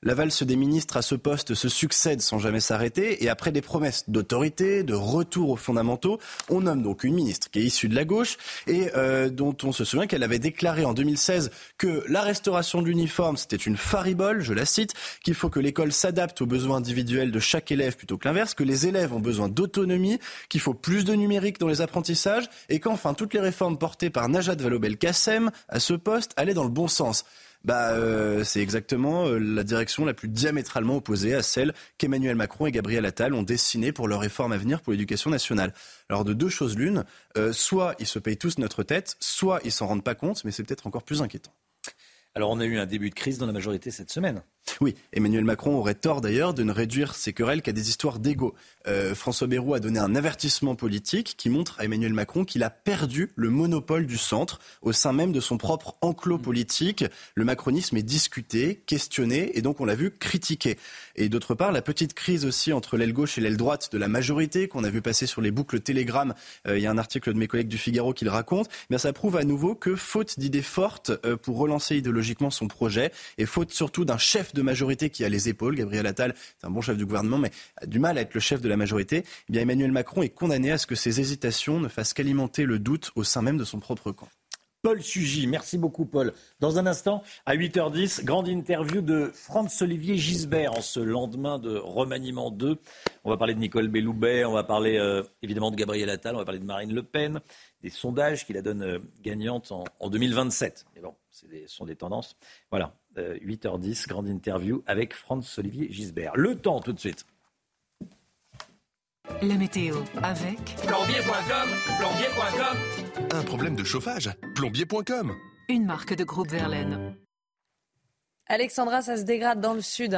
La valse des ministres à ce poste se succède sans jamais s'arrêter et après des promesses d'autorité, de retour aux fondamentaux, on nomme donc une ministre qui est issue de la gauche et dont on se souvient qu'elle avait déclaré en 2016 que la restauration de l'uniforme c'était une faribole, je la cite, qu'il faut que l'école s'adapte aux besoins individuels de chaque élève plutôt que l'inverse, que les élèves ont besoin d'autonomie, qu'il faut plus de numérique dans les apprentissages et qu'enfin toutes les réformes portées par Najat Vallaud-Belkacem à ce poste allaient dans le bon sens. C'est exactement la direction la plus diamétralement opposée à celle qu'Emmanuel Macron et Gabriel Attal ont dessinée pour leur réforme à venir pour l'éducation nationale. Alors de deux choses l'une, soit ils se payent tous notre tête, soit ils s'en rendent pas compte, mais c'est peut-être encore plus inquiétant. Alors on a eu un début de crise dans la majorité cette semaine. Oui, Emmanuel Macron aurait tort d'ailleurs de ne réduire ses querelles qu'à des histoires d'ego. François Bayrou a donné un avertissement politique qui montre à Emmanuel Macron qu'il a perdu le monopole du centre au sein même de son propre enclos politique. Le macronisme est discuté, questionné et donc on l'a vu critiqué. Et d'autre part, la petite crise aussi entre l'aile gauche et l'aile droite de la majorité qu'on a vu passer sur les boucles Telegram. Il y a un article de mes collègues du Figaro qui le raconte. Bien, ça prouve à nouveau que faute d'idées fortes pour relancer idéologiquement son projet et faute surtout d'un chef de majorité qui a les épaules, Gabriel Attal c'est un bon chef du gouvernement mais a du mal à être le chef de la majorité, eh bien Emmanuel Macron est condamné à ce que ses hésitations ne fassent qu'alimenter le doute au sein même de son propre camp. Paul Sugy, merci beaucoup Paul. Dans un instant, à 8h10, grande interview de Franz-Olivier Giesbert en ce lendemain de remaniement 2. On va parler de Nicole Belloubet, on va parler évidemment de Gabriel Attal, on va parler de Marine Le Pen, des sondages qui la donnent gagnante en 2027. Mais bon, ce sont des tendances. Voilà. 8h10, grande interview avec Franz-Olivier Giesbert. Le temps tout de suite. La météo avec plombier.com, plombier.com. Un problème de chauffage, plombier.com. Une marque de groupe Verlaine. Alexandra, ça se dégrade dans le sud.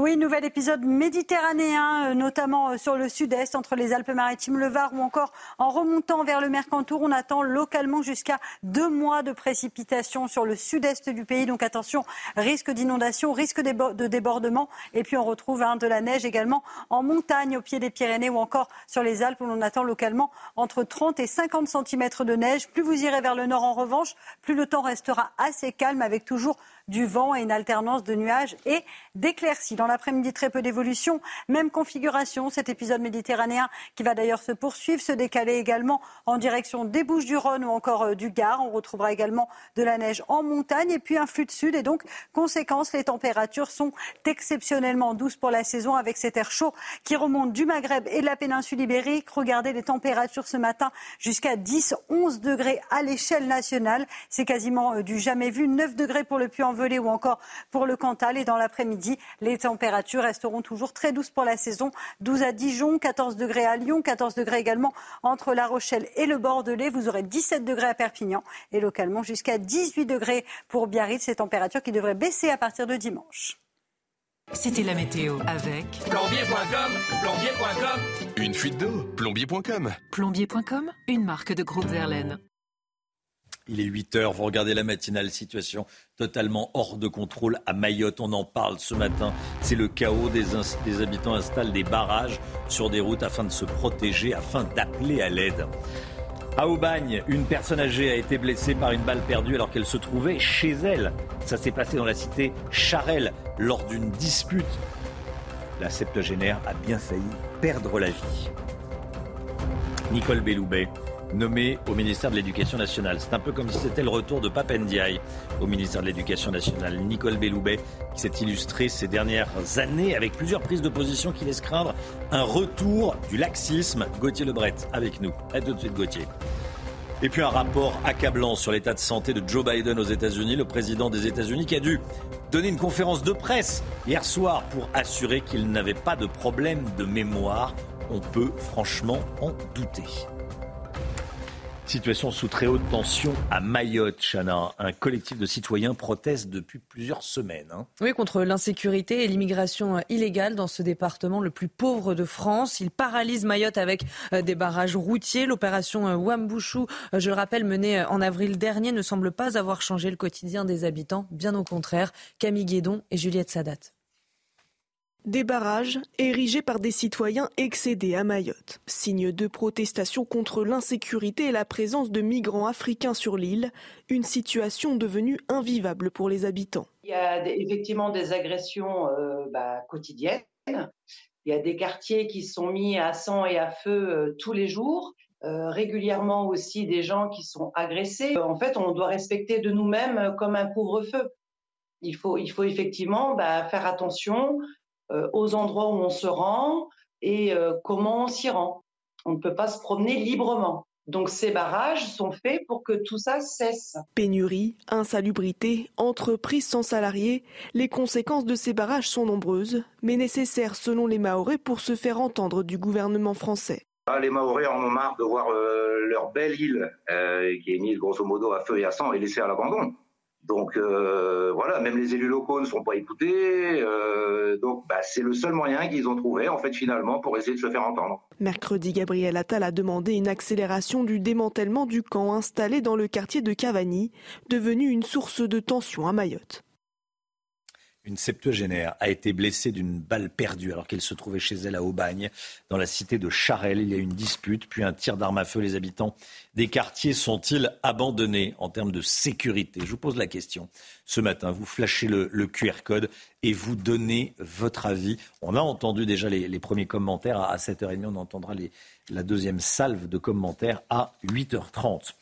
Oui, nouvel épisode méditerranéen, notamment sur le sud-est, entre les Alpes-Maritimes, le Var ou encore en remontant vers le Mercantour. On attend localement jusqu'à 2 mois de précipitations sur le sud-est du pays. Donc attention, risque d'inondation, risque de débordement. Et puis on retrouve de la neige également en montagne, au pied des Pyrénées ou encore sur les Alpes où l'on attend localement entre 30 et 50 cm de neige. Plus vous irez vers le nord en revanche, plus le temps restera assez calme avec toujours du vent et une alternance de nuages et d'éclaircies. Dans l'après-midi, très peu d'évolution, même configuration. Cet épisode méditerranéen qui va d'ailleurs se poursuivre, se décaler également en direction des Bouches-du-Rhône ou encore du Gard. On retrouvera également de la neige en montagne et puis un flux de sud. Et donc, conséquence, les températures sont exceptionnellement douces pour la saison avec cet air chaud qui remonte du Maghreb et de la péninsule ibérique. Regardez les températures ce matin jusqu'à 10-11 degrés à l'échelle nationale. C'est quasiment du jamais vu. 9 degrés pour le Puy-en-Velay ou encore pour le Cantal. Et dans l'après-midi, les températures resteront toujours très douces pour la saison. 12 à Dijon, 14 degrés à Lyon, 14 degrés également entre La Rochelle et le Bordelais. Vous aurez 17 degrés à Perpignan et localement jusqu'à 18 degrés pour Biarritz. Ces températures qui devraient baisser à partir de dimanche. C'était la météo avec plombier.com, plombier.com. Une fuite d'eau, plombier.com. Plombier.com, une marque de groupe Verlaine. Il est 8h, vous regardez la matinale, situation totalement hors de contrôle à Mayotte. On en parle ce matin, c'est le chaos. Des habitants installent des barrages sur des routes afin de se protéger, afin d'appeler à l'aide. À Aubagne, une personne âgée a été blessée par une balle perdue alors qu'elle se trouvait chez elle. Ça s'est passé dans la cité Charelles lors d'une dispute. La septuagénaire a bien failli perdre la vie. Nicole Belloubet, nommée au ministère de l'Éducation nationale. C'est un peu comme si c'était le retour de Pap Ndiaye au ministère de l'Éducation nationale. Nicole Belloubet qui s'est illustrée ces dernières années avec plusieurs prises de position qui laissent craindre un retour du laxisme. Gauthier Le Bret avec nous. À tout de suite Gauthier. Et puis un rapport accablant sur l'état de santé de Joe Biden aux États-Unis, le président des États-Unis qui a dû donner une conférence de presse hier soir pour assurer qu'il n'avait pas de problème de mémoire. On peut franchement en douter. Situation sous très haute tension à Mayotte, Chana. Un collectif de citoyens proteste depuis plusieurs semaines. Oui, contre l'insécurité et l'immigration illégale dans ce département le plus pauvre de France. Ils paralysent Mayotte avec des barrages routiers. L'opération Wambouchou, je le rappelle, menée en avril dernier, ne semble pas avoir changé le quotidien des habitants. Bien au contraire, Camille Guédon et Juliette Sadat. Des barrages érigés par des citoyens excédés à Mayotte. Signe de protestation contre l'insécurité et la présence de migrants africains sur l'île. Une situation devenue invivable pour les habitants. Il y a effectivement des agressions quotidiennes. Il y a des quartiers qui sont mis à sang et à feu tous les jours. Régulièrement aussi des gens qui sont agressés. En fait, on doit respecter de nous-mêmes comme un couvre-feu. Il faut effectivement faire attention aux endroits où on se rend et comment on s'y rend. On ne peut pas se promener librement. Donc ces barrages sont faits pour que tout ça cesse. Pénurie, insalubrité, entreprises sans salariés, les conséquences de ces barrages sont nombreuses, mais nécessaires selon les Mahorais pour se faire entendre du gouvernement français. Ah, les Mahorais en ont marre de voir leur belle île, qui est mise grosso modo à feu et à sang, et laissée à l'abandon. Donc voilà, même les élus locaux ne sont pas écoutés. Donc c'est le seul moyen qu'ils ont trouvé en fait finalement pour essayer de se faire entendre. Mercredi, Gabriel Attal a demandé une accélération du démantèlement du camp installé dans le quartier de Cavani, devenu une source de tension à Mayotte. Une septuagénaire a été blessée d'une balle perdue alors qu'elle se trouvait chez elle à Aubagne, dans la cité de Charelles. Il y a eu une dispute, puis un tir d'arme à feu. Les habitants des quartiers sont-ils abandonnés en termes de sécurité ? Je vous pose la question. Ce matin, vous flashez le QR code et vous donnez votre avis. On a entendu déjà les premiers commentaires. À 7h30, on entendra la deuxième salve de commentaires à 8h30.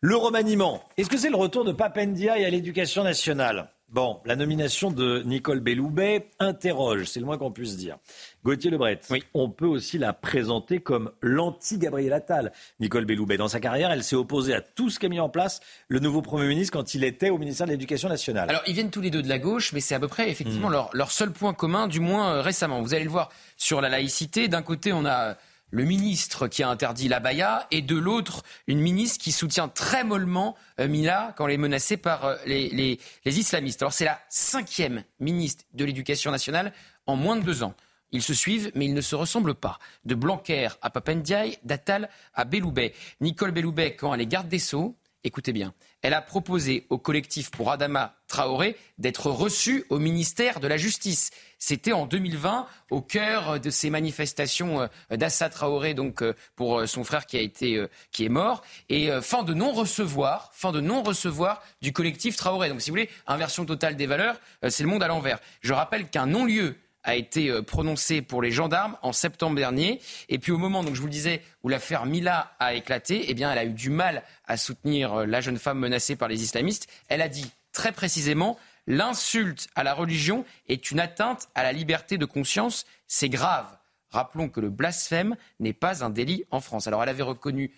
Le remaniement. Est-ce que c'est le retour de Pap Ndiaye à l'Éducation nationale ? Bon, la nomination de Nicole Belloubet interroge, c'est le moins qu'on puisse dire. Gauthier Le Bret, oui. On peut aussi la présenter comme l'anti-Gabriel Attal. Nicole Belloubet, dans sa carrière, elle s'est opposée à tout ce qu'a mis en place le nouveau Premier ministre quand il était au ministère de l'Éducation nationale. Alors, ils viennent tous les deux de la gauche, mais c'est à peu près, effectivement, leur seul point commun, du moins récemment. Vous allez le voir sur la laïcité. D'un côté, on a le ministre qui a interdit l'abaya et de l'autre, une ministre qui soutient très mollement Mila quand elle est menacée par les islamistes. Alors c'est la 5e ministre de l'Éducation nationale en moins de 2 ans. Ils se suivent, mais ils ne se ressemblent pas. De Blanquer à Pap Ndiaye, d'Attal à Belloubet. Nicole Belloubet, quand elle est garde des Sceaux, écoutez bien, elle a proposé au collectif pour Adama Traoré d'être reçue au ministère de la Justice. C'était en 2020, au cœur de ces manifestations d'Assa Traoré, donc pour son frère qui est mort, et fin de non-recevoir du collectif Traoré. Donc si vous voulez, inversion totale des valeurs, c'est le monde à l'envers. Je rappelle qu'un non-lieu a été prononcé pour les gendarmes en septembre dernier. Et puis au moment, donc je vous le disais, où l'affaire Mila a éclaté, eh bien, elle a eu du mal à soutenir la jeune femme menacée par les islamistes. Elle a dit très précisément « L'insulte à la religion est une atteinte à la liberté de conscience. C'est grave. » Rappelons que le blasphème n'est pas un délit en France. Alors elle avait reconnu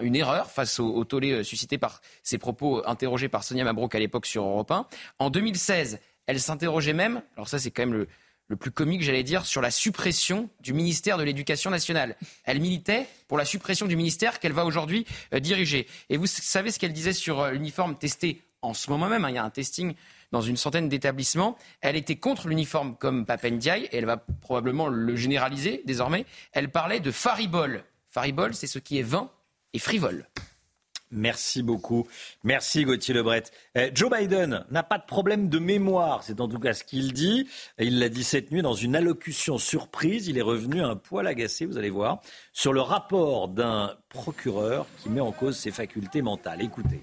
une erreur face au tollé suscité par ses propos interrogés par Sonia Mabrouk à l'époque sur Europe 1. En 2016, elle s'interrogeait même, alors ça c'est quand même le plus comique, j'allais dire, sur la suppression du ministère de l'Éducation nationale. Elle militait pour la suppression du ministère qu'elle va aujourd'hui diriger. Et vous savez ce qu'elle disait sur l'uniforme testé en ce moment même, hein, il y a un testing dans une centaine d'établissements. Elle était contre l'uniforme comme Pap Ndiaye, et elle va probablement le généraliser désormais. Elle parlait de faribole. Faribole, c'est ce qui est vain et frivole. Merci beaucoup. Merci Gauthier Le Bret. Joe Biden n'a pas de problème de mémoire, c'est en tout cas ce qu'il dit. Il l'a dit cette nuit dans une allocution surprise. Il est revenu un poil agacé, vous allez voir, sur le rapport d'un procureur qui met en cause ses facultés mentales. Écoutez.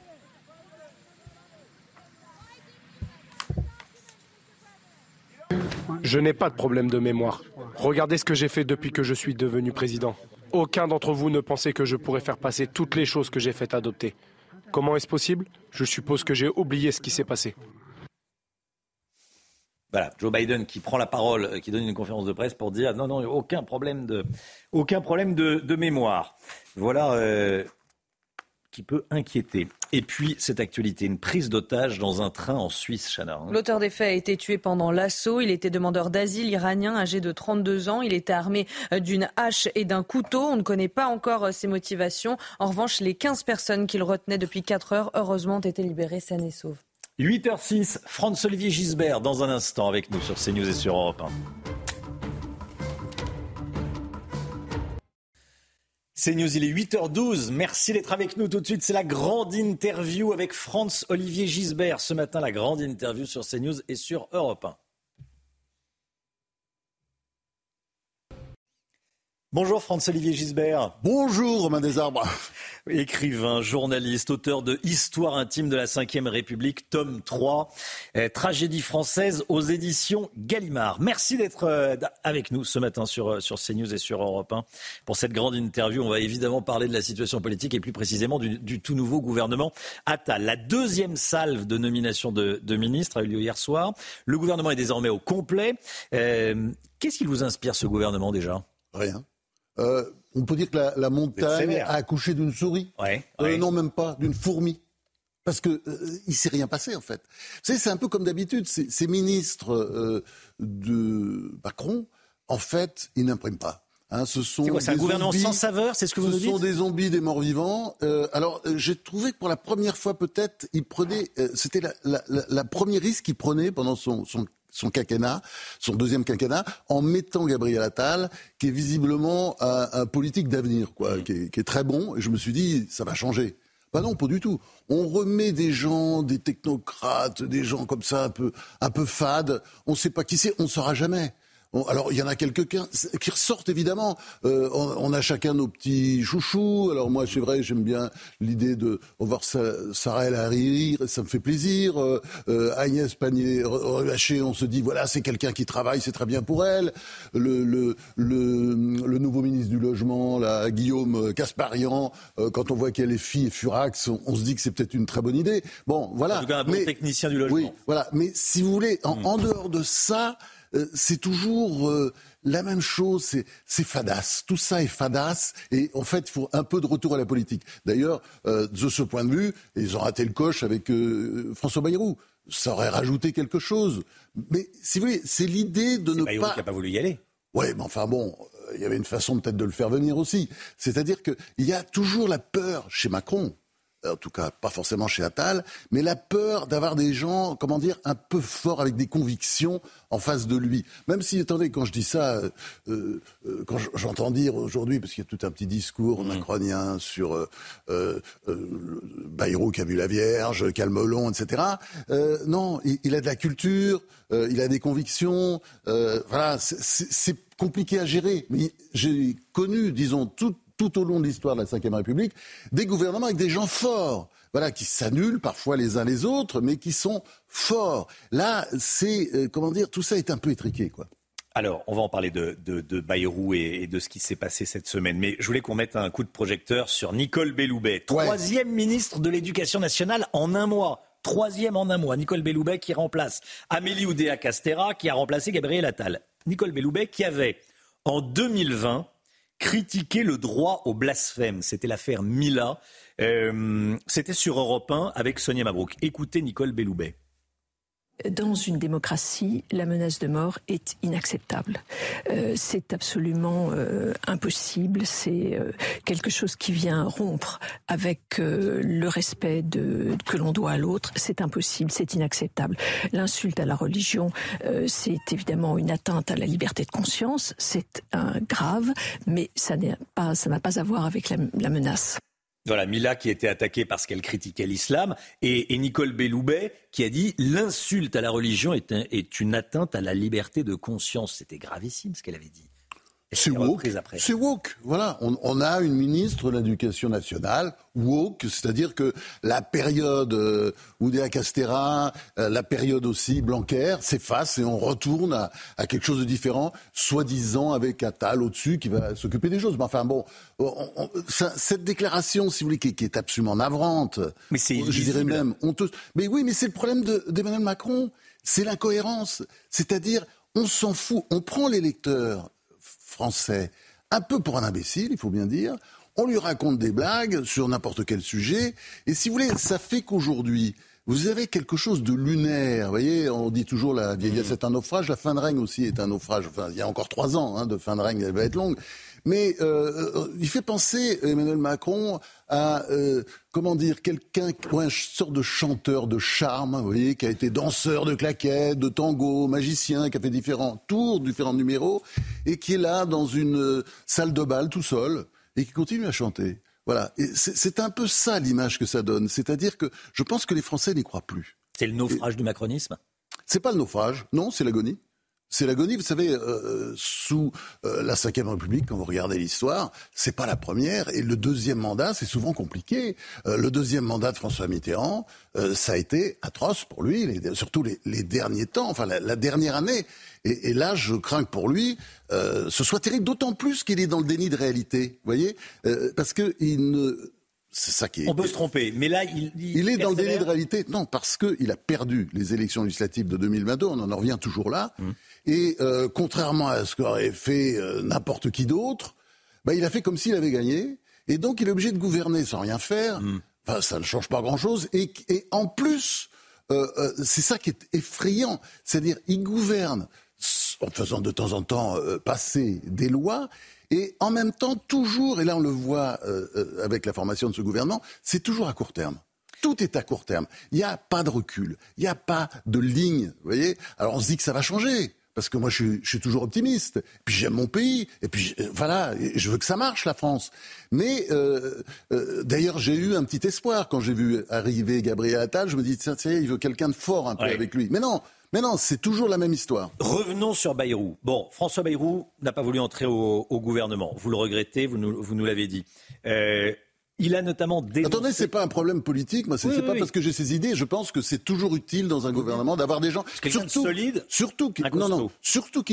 Je n'ai pas de problème de mémoire. Regardez ce que j'ai fait depuis que je suis devenu président. Aucun d'entre vous ne pensait que je pourrais faire passer toutes les choses que j'ai faites adopter. Comment est-ce possible ? Je suppose que j'ai oublié ce qui s'est passé. Voilà, Joe Biden qui prend la parole, qui donne une conférence de presse pour dire non, aucun problème de mémoire. Voilà qui peut inquiéter. Et puis, cette actualité, une prise d'otage dans un train en Suisse, Chana. L'auteur des faits a été tué pendant l'assaut. Il était demandeur d'asile iranien, âgé de 32 ans. Il était armé d'une hache et d'un couteau. On ne connaît pas encore ses motivations. En revanche, les 15 personnes qu'il retenait depuis 4 heures, heureusement, ont été libérées saines et sauves. 8h06, Franz-Olivier Giesbert, dans un instant, avec nous sur CNews et sur Europe 1. C'est News, il est 8h12. Merci d'être avec nous tout de suite. C'est la grande interview avec Franz-Olivier Giesbert. Ce matin, la grande interview sur CNews et sur Europe 1. Bonjour Franz-Olivier Giesbert. Bonjour Romain Desarbres. Écrivain, journaliste, auteur de Histoire intime de la Ve République, tome 3, Tragédie française aux éditions Gallimard. Merci d'être avec nous ce matin sur CNews et sur Europe 1 pour cette grande interview. On va évidemment parler de la situation politique et plus précisément du tout nouveau gouvernement Attal. La deuxième salve de nomination de ministres a eu lieu hier soir. Le gouvernement est désormais au complet. Qu'est-ce qui vous inspire ce gouvernement déjà ? Rien. On peut dire que la montagne a accouché d'une souris. Ouais. Non, même pas, d'une fourmi. Parce qu'il ne s'est rien passé, en fait. Vous savez, c'est un peu comme d'habitude. Ces ministres de Macron, en fait, ils n'impriment pas. Hein, c'est quoi, c'est un gouvernement sans saveur, c'est ce que vous nous dites ? Ce sont des zombies, des morts-vivants. Alors, j'ai trouvé que pour la première fois, peut-être, il prenait... c'était la première risque qu'il prenait pendant son quinquennat, son deuxième quinquennat, en mettant Gabriel Attal, qui est visiblement un politique d'avenir, quoi, qui est très bon. Et je me suis dit, ça va changer. Ben non, pas du tout. On remet des gens, des technocrates, des gens comme ça, un peu fades. On ne sait pas qui c'est, on ne saura jamais. Alors, il y en a quelques-uns qui ressortent, évidemment. On a chacun nos petits chouchous. Alors, moi, c'est vrai, j'aime bien l'idée de voir Sarah El Hariri, ça me fait plaisir. Agnès Pannier-Runacher, on se dit, voilà, c'est quelqu'un qui travaille, c'est très bien pour elle. Le nouveau ministre du Logement, là, Guillaume Kasparyan, quand on voit qu'elle est fille et furax, on se dit que c'est peut-être une très bonne idée. Bon, voilà. En tout cas, un bon technicien du logement. Oui, voilà. Mais si vous voulez, en dehors de ça... c'est toujours la même chose, c'est fadasse. Tout ça est fadasse et en fait, il faut un peu de retour à la politique. D'ailleurs, de ce point de vue, ils ont raté le coche avec François Bayrou. Ça aurait rajouté quelque chose. Mais si vous voulez, c'est l'idée de ne pas... Bayrou qui n'a pas voulu y aller. Oui, mais enfin bon, il y avait une façon peut-être de le faire venir aussi. C'est-à-dire qu'il y a toujours la peur chez Macron, en tout cas pas forcément chez Attal, mais la peur d'avoir des gens, comment dire, un peu forts avec des convictions en face de lui. Même si, attendez, quand je dis ça, quand j'entends dire aujourd'hui, parce qu'il y a tout un petit discours macronien sur Bayrou qui a vu la Vierge, Calmelon, etc. Non, il a de la culture, il a des convictions, voilà, c'est compliqué à gérer. Mais j'ai connu, disons, tout au long de l'histoire de la Ve République, des gouvernements avec des gens forts, voilà, qui s'annulent parfois les uns les autres, mais qui sont forts. Là, c'est, comment dire, tout ça est un peu étriqué, quoi. Alors, on va en parler de Bayrou et de ce qui s'est passé cette semaine. Mais je voulais qu'on mette un coup de projecteur sur Nicole Belloubet, troisième ministre de l'Éducation nationale en un mois. Troisième en un mois. Nicole Belloubet qui remplace Amélie Oudéa-Castéra, qui a remplacé Gabriel Attal. Nicole Belloubet qui avait, en 2020... critiquer le droit au blasphème. C'était l'affaire Mila. C'était sur Europe 1 avec Sonia Mabrouk. Écoutez Nicole Belloubet. Dans une démocratie, la menace de mort est inacceptable. C'est absolument impossible. C'est quelque chose qui vient rompre avec le respect que l'on doit à l'autre. C'est impossible, c'est inacceptable. L'insulte à la religion, c'est évidemment une atteinte à la liberté de conscience. C'est grave, mais ça n'a pas à voir avec la menace. Voilà, Mila qui était attaquée parce qu'elle critiquait l'islam et Nicole Belloubet qui a dit « L'insulte à la religion est une atteinte à la liberté de conscience ». C'était gravissime ce qu'elle avait dit. C'est woke. C'est woke. Voilà. On a une ministre de l'Éducation nationale woke, c'est-à-dire que la période Oudéa-Castéra, la période aussi Blanquer s'efface et on retourne à quelque chose de différent, soi-disant avec Attal au-dessus qui va s'occuper des choses. Mais enfin bon, cette déclaration, si vous voulez, qui est absolument navrante, mais je dirais même honteuse. Mais oui, mais c'est le problème d'Emmanuel Macron, c'est l'incohérence. C'est-à-dire, on s'en fout, on prend les lecteurs français, un peu pour un imbécile, il faut bien dire, on lui raconte des blagues sur n'importe quel sujet, et si vous voulez, ça fait qu'aujourd'hui, vous avez quelque chose de lunaire, vous voyez, on dit toujours, la vieillesse est un naufrage, la fin de règne aussi est un naufrage, enfin, il y a encore 3 ans de fin de règne, elle va être longue, mais il fait penser, Emmanuel Macron, à, comment dire, quelqu'un, une sorte de chanteur de charme, vous voyez, qui a été danseur de claquettes, de tango, magicien, qui a fait différents tours, différents numéros, et qui est là dans une salle de bal tout seul, et qui continue à chanter. Voilà. Et c'est un peu ça l'image que ça donne. C'est-à-dire que je pense que les Français n'y croient plus. C'est le naufrage du macronisme ? C'est pas le naufrage, non, c'est l'agonie. C'est l'agonie, vous savez, sous la Ve République, quand vous regardez l'histoire, c'est pas la première. Et le deuxième mandat, c'est souvent compliqué. Le deuxième mandat de François Mitterrand, ça a été atroce pour lui, surtout les derniers temps, enfin la dernière année. Et là, je crains que pour lui, ce soit terrible, d'autant plus qu'il est dans le déni de réalité, vous voyez, parce que il ne... C'est ça qui est... On peut se tromper, mais là, il est dans le déni de réalité. Non, parce qu'il a perdu les élections législatives de 2022, on en revient toujours là. Et contrairement à ce qu'aurait fait n'importe qui d'autre, bah, il a fait comme s'il avait gagné. Et donc, il est obligé de gouverner sans rien faire. Enfin, ça ne change pas grand-chose. Et en plus, c'est ça qui est effrayant. C'est-à-dire, il gouverne en faisant de temps en temps passer des lois... Et en même temps, toujours, et là on le voit avec la formation de ce gouvernement, c'est toujours à court terme. Tout est à court terme. Il n'y a pas de recul, il n'y a pas de ligne, vous voyez. Alors on se dit que ça va changer, parce que moi je suis toujours optimiste, puis j'aime mon pays, et puis voilà, je veux que ça marche la France. Mais d'ailleurs j'ai eu un petit espoir quand j'ai vu arriver Gabriel Attal, je me dis tiens, il veut quelqu'un de fort un peu avec lui. Mais non, c'est toujours la même histoire. Revenons sur Bayrou. Bon, François Bayrou n'a pas voulu entrer au gouvernement. Vous le regrettez, vous nous l'avez dit. Il a notamment dénoncé... Attendez, c'est pas un problème politique. Moi, c'est pas parce que j'ai ces idées. Je pense que c'est toujours utile dans un gouvernement d'avoir des gens... Surtout, solide, surtout qui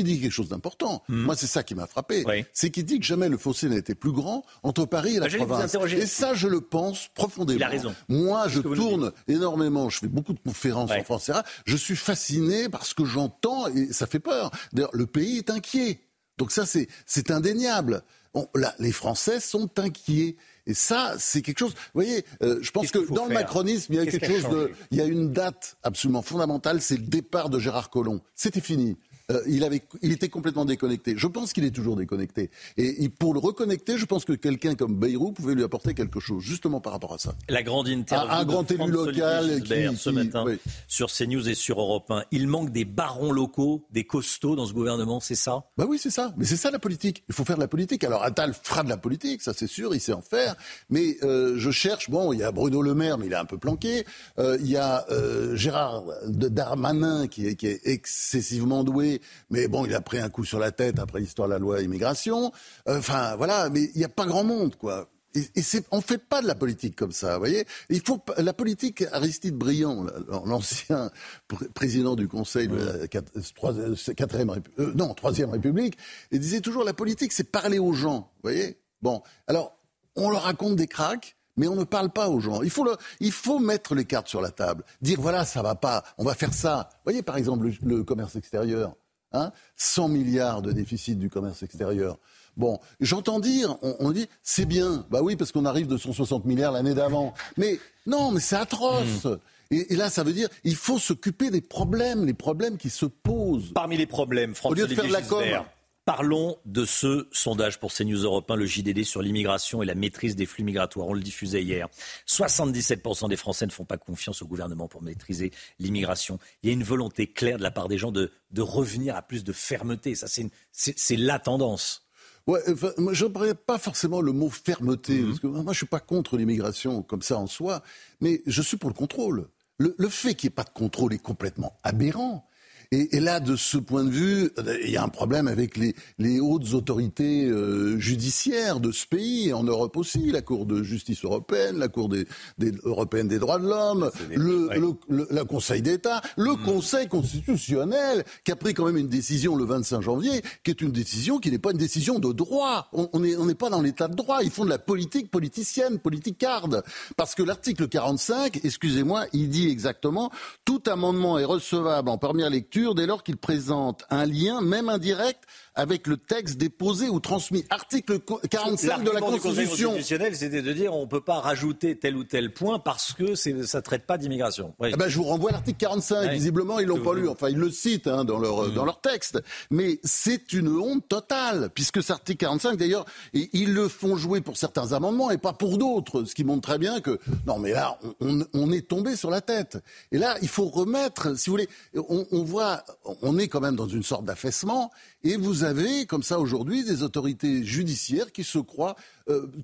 dit quelque chose d'important. Moi, c'est ça qui m'a frappé. C'est qu'il dit que jamais le fossé n'a été plus grand entre Paris et la province. Et ça, je le pense profondément. Il a raison. Moi, je tourne énormément. Je fais beaucoup de conférences en France. Je suis fasciné par ce que j'entends et ça fait peur. D'ailleurs, le pays est inquiet. Donc ça, c'est indéniable. Là, les Français sont inquiets. Et ça, c'est quelque chose... Vous voyez, je pense que dans le macronisme, il y a quelque chose de... Il y a une date absolument fondamentale, c'est le départ de Gérard Collomb. C'était fini. il était complètement déconnecté. Je pense qu'il est toujours déconnecté. Et pour le reconnecter, je pense que quelqu'un comme Bayrou pouvait lui apporter quelque chose, justement par rapport à ça. La grande interview un grand élu local ce matin oui. sur CNews et sur Europe 1. Il manque des barons locaux, des costauds dans ce gouvernement, c'est ça ? Bah oui, c'est ça. Mais c'est ça la politique. Il faut faire de la politique. Alors Attal fera de la politique, ça c'est sûr, il sait en faire. Mais je cherche, bon, il y a Bruno Le Maire, mais il est un peu planqué. Il y a Gérard Darmanin qui est excessivement doué, mais bon, il a pris un coup sur la tête après l'histoire de la loi immigration. Enfin, voilà, mais il n'y a pas grand monde, quoi. Et on ne fait pas de la politique comme ça, vous voyez. Il faut, la politique, Aristide Briand, l'ancien président du Conseil de la 3e République, il disait toujours la politique, c'est parler aux gens, vous voyez. Bon, alors, on leur raconte des cracks, mais on ne parle pas aux gens. Il faut mettre les cartes sur la table, dire voilà, ça va pas, on va faire ça. Vous voyez, par exemple, le commerce extérieur, hein, 100 milliards de déficit du commerce extérieur. Bon, j'entends dire, on dit, c'est bien. Bah oui, parce qu'on arrive de 160 milliards l'année d'avant. Mais non, mais c'est atroce. Et là, ça veut dire, il faut s'occuper des problèmes, qui se posent. Parmi les problèmes, Franz-Olivier Giesbert, parlons de ce sondage pour CNews Europe 1, le JDD sur l'immigration et la maîtrise des flux migratoires. On le diffusait hier. 77% des Français ne font pas confiance au gouvernement pour maîtriser l'immigration. Il y a une volonté claire de la part des gens de revenir à plus de fermeté. Ça, c'est la tendance. Ouais, enfin, je n'aimerais pas forcément le mot fermeté, parce que moi je ne suis pas contre l'immigration comme ça en soi, mais je suis pour le contrôle. Le fait qu'il n'y ait pas de contrôle est complètement aberrant. Et là, de ce point de vue, il y a un problème avec les hautes autorités judiciaires de ce pays, et en Europe aussi, la Cour de justice européenne, la Cour européenne des droits de l'homme, le Conseil d'État, le Conseil constitutionnel, qui a pris quand même une décision le 25 janvier, qui est une décision qui n'est pas une décision de droit. On n'est pas dans l'état de droit. Ils font de la politique politicienne, politicarde. Parce que l'article 45, excusez-moi, il dit exactement « Tout amendement est recevable en première lecture dès lors qu'il présente un lien, même indirect, avec le texte déposé ou transmis. Article 45 de la Constitution. L'argument du Conseil constitutionnel, c'était de dire on ne peut pas rajouter tel ou tel point parce que ça ne traite pas d'immigration. Oui. Eh ben, je vous renvoie à l'article 45. Oui. Visiblement, ils ne l'ont pas lu. Enfin, ils le citent hein, dans leur texte. Mais c'est une honte totale, puisque cet article 45, d'ailleurs, ils le font jouer pour certains amendements et pas pour d'autres. Ce qui montre très bien que, non mais là, on est tombé sur la tête. Et là, il faut remettre, si vous voulez, on voit, on est quand même dans une sorte d'affaissement. Et vous avez, comme ça aujourd'hui, des autorités judiciaires qui se croient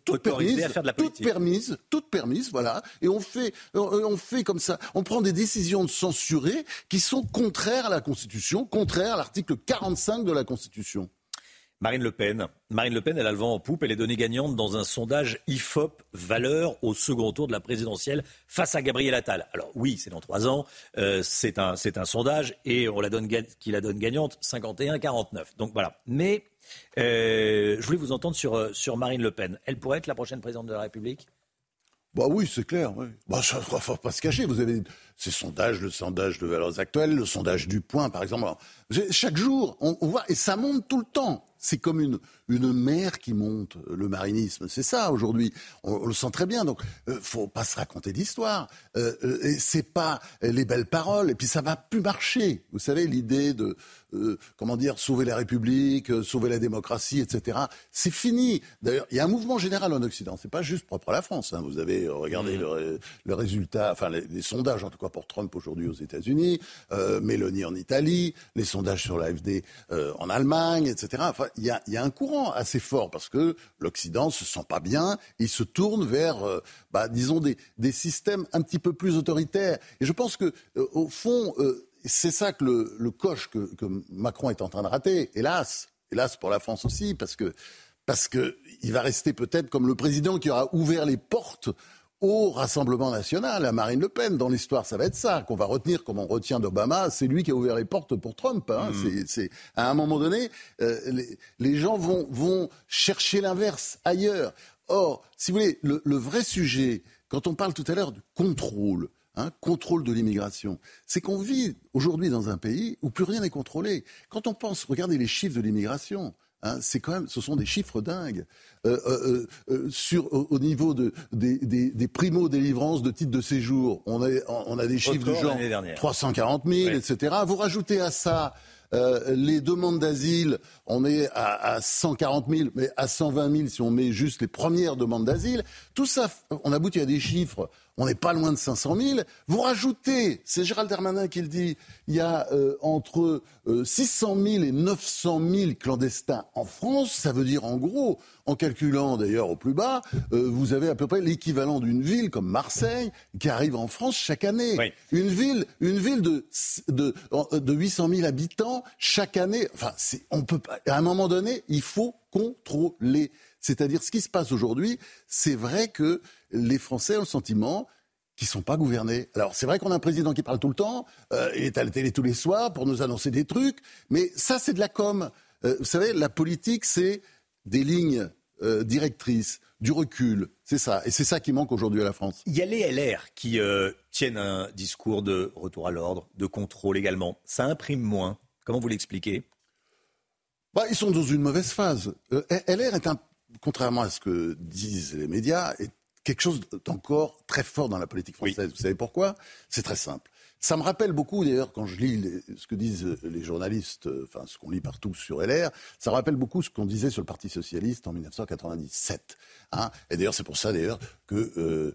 toutes permises, voilà. Et on fait comme ça. On prend des décisions de censurer qui sont contraires à la Constitution, contraires à l'article 45 de la Constitution. Marine Le Pen, elle a le vent en poupe. Elle est donnée gagnante dans un sondage IFOP Valeurs au second tour de la présidentielle face à Gabriel Attal. Alors oui, c'est dans 3 ans, c'est un sondage et on la donne gagnante 51-49. Donc voilà. Mais je voulais vous entendre sur Marine Le Pen. Elle pourrait être la prochaine présidente de la République ? Bah oui, c'est clair. Oui. Bah ça, faut pas se cacher. Vous avez ces sondages, le sondage de Valeurs Actuelles, le sondage du Point, par exemple. Alors, chaque jour, on voit et ça monte tout le temps. C'est comme une mer qui monte, le marinisme. C'est ça, aujourd'hui. On le sent très bien. Donc, faut pas se raconter d'histoire. C'est pas les belles paroles. Et puis, ça va plus marcher. Vous savez, l'idée de, sauver la République, sauver la démocratie, etc. C'est fini. D'ailleurs, il y a un mouvement général en Occident. C'est pas juste propre à la France, hein. Vous avez regardé le résultat, enfin, les sondages, en tout cas, pour Trump aujourd'hui aux États-Unis, Meloni en Italie, les sondages sur l'AfD en Allemagne, etc. Enfin, Il y a un courant assez fort parce que l'Occident se sent pas bien, il se tourne vers, disons, des systèmes un petit peu plus autoritaires. Et je pense que, au fond, c'est ça que le coche que Macron est en train de rater. Hélas pour la France aussi, parce que il va rester peut-être comme le président qui aura ouvert les portes au Rassemblement national, à Marine Le Pen. Dans l'histoire, ça va être ça, qu'on va retenir comme on retient d'Obama. C'est lui qui a ouvert les portes pour Trump. Hein. C'est, à un moment donné, les gens vont chercher l'inverse ailleurs. Or, si vous voulez, le vrai sujet, quand on parle tout à l'heure du contrôle, contrôle de l'immigration, c'est qu'on vit aujourd'hui dans un pays où plus rien n'est contrôlé. Quand on pense, regardez les chiffres de l'immigration... c'est quand même, ce sont des chiffres dingues. Au niveau des primo-délivrances de titres de séjour, on a des chiffres du genre 340 000, etc. Vous rajoutez à ça Les demandes d'asile, on est à 140 000, mais à 120 000 si on met juste les premières demandes d'asile. Tout ça, on aboutit à des chiffres, on n'est pas loin de 500 000. Vous rajoutez, c'est Gérald Darmanin qui le dit, il y a entre 600 000 et 900 000 clandestins en France. Ça veut dire en gros, en calculant d'ailleurs au plus bas, vous avez à peu près l'équivalent d'une ville comme Marseille qui arrive en France chaque année. Oui. Une ville de 800 000 habitants chaque année. Enfin, on peut pas, à un moment donné, il faut contrôler. C'est-à-dire, ce qui se passe aujourd'hui, c'est vrai que les Français ont le sentiment qu'ils ne sont pas gouvernés. Alors, c'est vrai qu'on a un président qui parle tout le temps, il est à la télé tous les soirs pour nous annoncer des trucs, mais ça, c'est de la com. Vous savez, la politique, c'est des lignes directrices, du recul, c'est ça. Et c'est ça qui manque aujourd'hui à la France. Il y a les LR qui tiennent un discours de retour à l'ordre, de contrôle également. Ça imprime moins. Comment vous l'expliquez ? Ils sont dans une mauvaise phase. LR est contrairement à ce que disent les médias, est quelque chose d'encore très fort dans la politique française. Oui. Vous savez pourquoi ? C'est très simple. Ça me rappelle beaucoup, d'ailleurs, quand je lis ce que disent les journalistes, enfin ce qu'on lit partout sur LR, ça me rappelle beaucoup ce qu'on disait sur le Parti socialiste en 1997. Hein ? Et d'ailleurs, c'est pour ça d'ailleurs que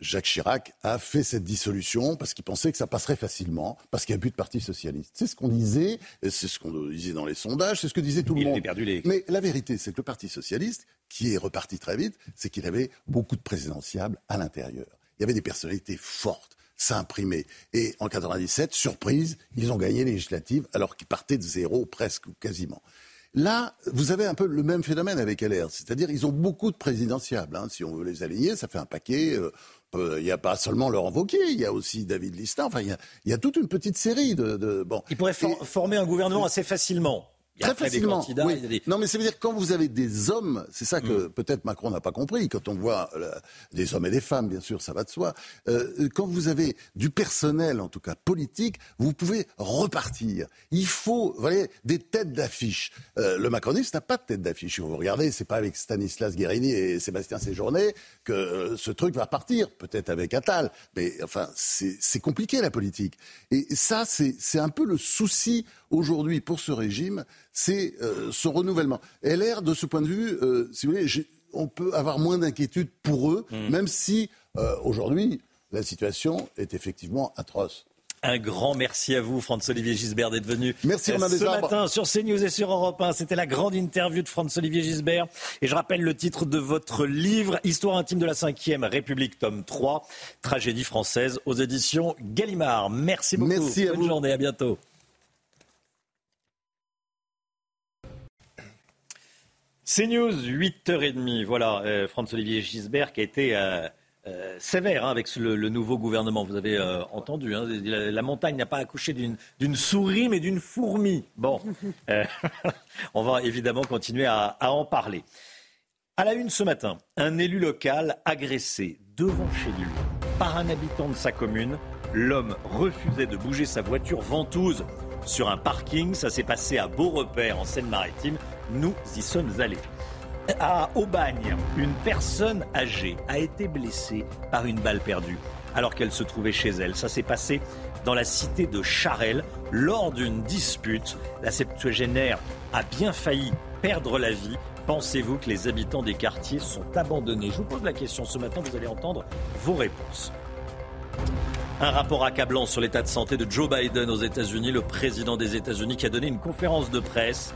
Jacques Chirac a fait cette dissolution parce qu'il pensait que ça passerait facilement, parce qu'il n'y a plus de Parti socialiste. C'est ce qu'on disait, c'est ce qu'on disait dans les sondages, c'est ce que disait tout le monde. Mais la vérité, c'est que le Parti socialiste, qui est reparti très vite, c'est qu'il avait beaucoup de présidentiables à l'intérieur. Il y avait des personnalités fortes, ça imprimait. Et en 1997, surprise, ils ont gagné les législatives alors qu'ils partaient de zéro presque ou quasiment. Là, vous avez un peu le même phénomène avec LR, c'est-à-dire ils ont beaucoup de présidentiables. Hein. Si on veut les aligner, ça fait un paquet. Il n'y a pas seulement Laurent Wauquiez, il y a aussi David Lisnard. Enfin, il y a toute une petite série de bon. Ils pourraient former un gouvernement assez facilement. Très facilement. Des candidats, oui. Non, mais ça veut dire que quand vous avez des hommes, c'est ça que peut-être Macron n'a pas compris. Quand on voit des hommes et des femmes, bien sûr, ça va de soi. Quand vous avez du personnel, en tout cas politique, vous pouvez repartir. Il faut, vous voyez, des têtes d'affiche. Le macroniste n'a pas de tête d'affiche. Si vous regardez, c'est pas avec Stanislas Guérini et Sébastien Séjourné que ce truc va partir. Peut-être avec Attal, mais enfin, c'est compliqué la politique. Et ça, c'est un peu le souci aujourd'hui pour ce régime. C'est ce renouvellement. LR, de ce point de vue, si vous voulez, on peut avoir moins d'inquiétude pour eux, même si aujourd'hui, la situation est effectivement atroce. Un grand merci à vous, Franz-Olivier Giesbert, d'être venu ce matin sur CNews et sur Europe 1. C'était la grande interview de Franz-Olivier Giesbert. Et je rappelle le titre de votre livre, Histoire intime de la 5e République, tome 3, Tragédie française, aux éditions Gallimard. Merci beaucoup. Merci à vous. Bonne journée, à bientôt. CNews, 8h30, voilà, Franz-Olivier Giesbert qui a été sévère avec le nouveau gouvernement, vous avez entendu, hein, la montagne n'a pas accouché d'une souris mais d'une fourmi. Bon, on va évidemment continuer à en parler. À la une ce matin, un élu local agressé devant chez lui par un habitant de sa commune, l'homme refusait de bouger sa voiture ventouse sur un parking, ça s'est passé à Beau Repère en Seine-Maritime. Nous y sommes allés. À Aubagne, une personne âgée a été blessée par une balle perdue alors qu'elle se trouvait chez elle. Ça s'est passé dans la cité de Charelles lors d'une dispute. La septuagénaire a bien failli perdre la vie. Pensez-vous que les habitants des quartiers sont abandonnés ? Je vous pose la question ce matin, vous allez entendre vos réponses. Un rapport accablant sur l'état de santé de Joe Biden aux États-Unis, le président des États-Unis qui a donné une conférence de presse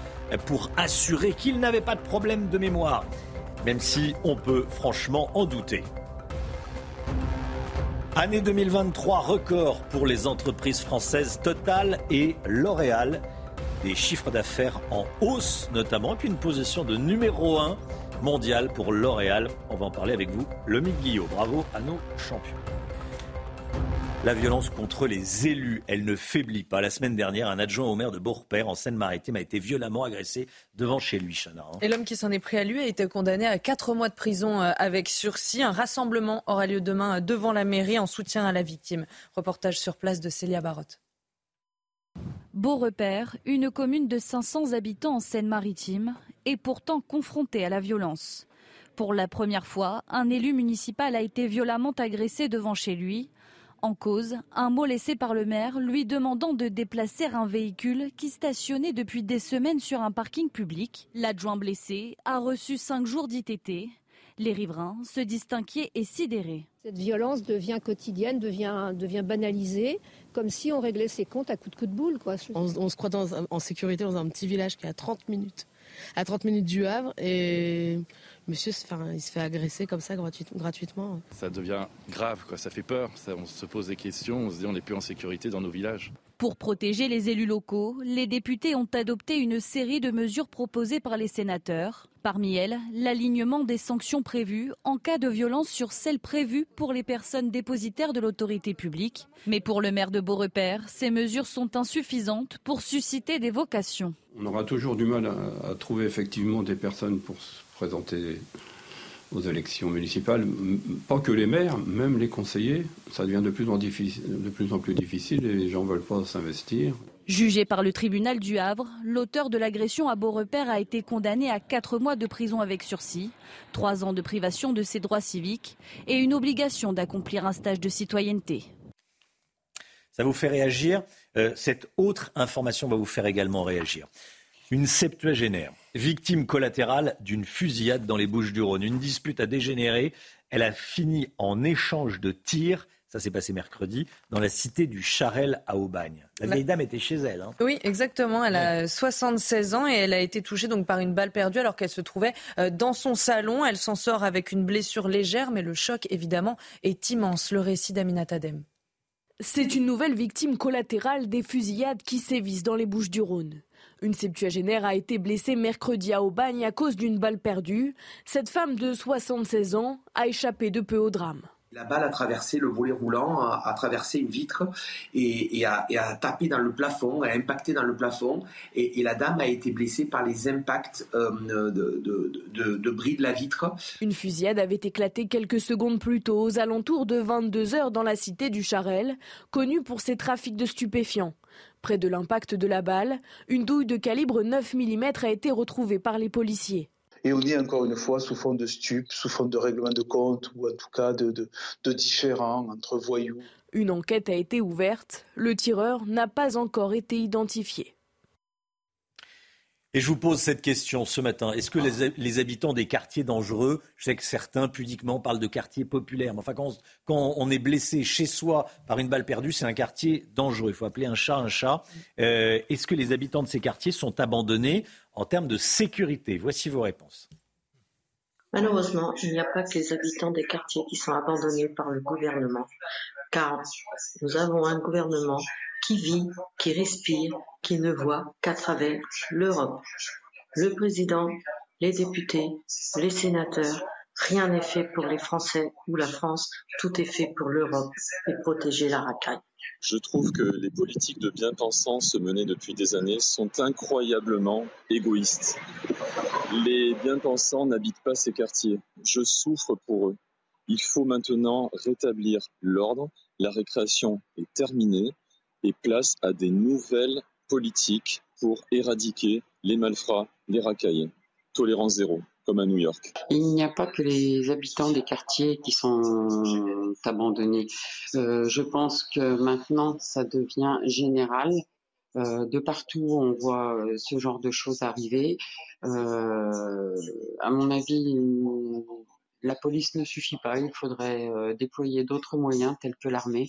pour assurer qu'il n'avait pas de problème de mémoire, même si on peut franchement en douter. Année 2023 record pour les entreprises françaises Total et L'Oréal. Des chiffres d'affaires en hausse notamment, et puis une position de numéro 1 mondial pour L'Oréal. On va en parler avec vous, Lomic Guillaume. Bravo à nos champions. La violence contre les élus, elle ne faiblit pas. La semaine dernière, un adjoint au maire de Beau-Repère, en Seine-Maritime, a été violemment agressé devant chez lui, Chana. Et l'homme qui s'en est pris à lui a été condamné à 4 mois de prison avec sursis. Un rassemblement aura lieu demain devant la mairie en soutien à la victime. Reportage sur place de Célia Barotte. Beau-Repère, une commune de 500 habitants en Seine-Maritime, est pourtant confrontée à la violence. Pour la première fois, un élu municipal a été violemment agressé devant chez lui. En cause, un mot laissé par le maire lui demandant de déplacer un véhicule qui stationnait depuis des semaines sur un parking public. L'adjoint blessé a reçu 5 jours d'ITT. Les riverains se disent inquiets et sidérés. Cette violence devient quotidienne, devient banalisée, comme si on réglait ses comptes à coups de boule, quoi. On se croit en sécurité dans un petit village qui est à 30 minutes. À 30 minutes du Havre, et monsieur il se fait agresser comme ça gratuitement. Ça devient grave, quoi. Ça fait peur, on se pose des questions, on se dit on n'est plus en sécurité dans nos villages. Pour protéger les élus locaux, les députés ont adopté une série de mesures proposées par les sénateurs. Parmi elles, l'alignement des sanctions prévues en cas de violence sur celles prévues pour les personnes dépositaires de l'autorité publique. Mais pour le maire de Beaurepaire, ces mesures sont insuffisantes pour susciter des vocations. On aura toujours du mal à trouver effectivement des personnes pour se présenter aux élections municipales, pas que les maires, même les conseillers. Ça devient de plus en plus difficile et les gens ne veulent pas s'investir. Jugé par le tribunal du Havre, l'auteur de l'agression à Beaurepaire a été condamné à 4 mois de prison avec sursis, 3 ans de privation de ses droits civiques et une obligation d'accomplir un stage de citoyenneté. Ça vous fait réagir ? Cette autre information va vous faire également réagir. Une septuagénaire, victime collatérale d'une fusillade dans les Bouches-du-Rhône. Une dispute a dégénéré, elle a fini en échange de tirs, ça s'est passé mercredi, dans la cité du Charel à Aubagne. La vieille dame était chez elle. Hein. Oui, exactement, elle a 76 ans et elle a été touchée donc par une balle perdue alors qu'elle se trouvait dans son salon. Elle s'en sort avec une blessure légère, mais le choc évidemment est immense. Le récit d'Amina Tadem. C'est une nouvelle victime collatérale des fusillades qui sévissent dans les Bouches-du-Rhône. Une septuagénaire a été blessée mercredi à Aubagne à cause d'une balle perdue. Cette femme de 76 ans a échappé de peu au drame. La balle a traversé le volet roulant, a traversé une vitre et a tapé dans le plafond, a impacté dans le plafond. Et la dame a été blessée par les impacts de bris de la vitre. Une fusillade avait éclaté quelques secondes plus tôt, aux alentours de 22h dans la cité du Charel, connue pour ses trafics de stupéfiants. Près de l'impact de la balle, une douille de calibre 9 mm a été retrouvée par les policiers. Et on est encore une fois sous forme de stup, sous forme de règlement de compte ou en tout cas de différends entre voyous. Une enquête a été ouverte. Le tireur n'a pas encore été identifié. Et je vous pose cette question ce matin. Est-ce que les habitants des quartiers dangereux, je sais que certains pudiquement parlent de quartiers populaires, mais enfin quand on est blessé chez soi par une balle perdue, c'est un quartier dangereux. Il faut appeler un chat un chat. Est-ce que les habitants de ces quartiers sont abandonnés en termes de sécurité? Voici vos réponses. Malheureusement, il n'y a pas que les habitants des quartiers qui sont abandonnés par le gouvernement, car nous avons un gouvernement qui vit, qui respire, qui ne voit qu'à travers l'Europe. Le président, les députés, les sénateurs, rien n'est fait pour les Français ou la France, tout est fait pour l'Europe et protéger la racaille. Je trouve que les politiques de bien-pensance menées depuis des années sont incroyablement égoïstes. Les bien-pensants n'habitent pas ces quartiers. Je souffre pour eux. Il faut maintenant rétablir l'ordre. La récréation est terminée et place à des nouvelles politiques pour éradiquer les malfrats, les racaillés. Tolérance zéro, comme à New York. Il n'y a pas que les habitants des quartiers qui sont abandonnés. Je pense que maintenant, ça devient général. De partout, on voit ce genre de choses arriver. À mon avis, la police ne suffit pas. Il faudrait déployer d'autres moyens, tels que l'armée.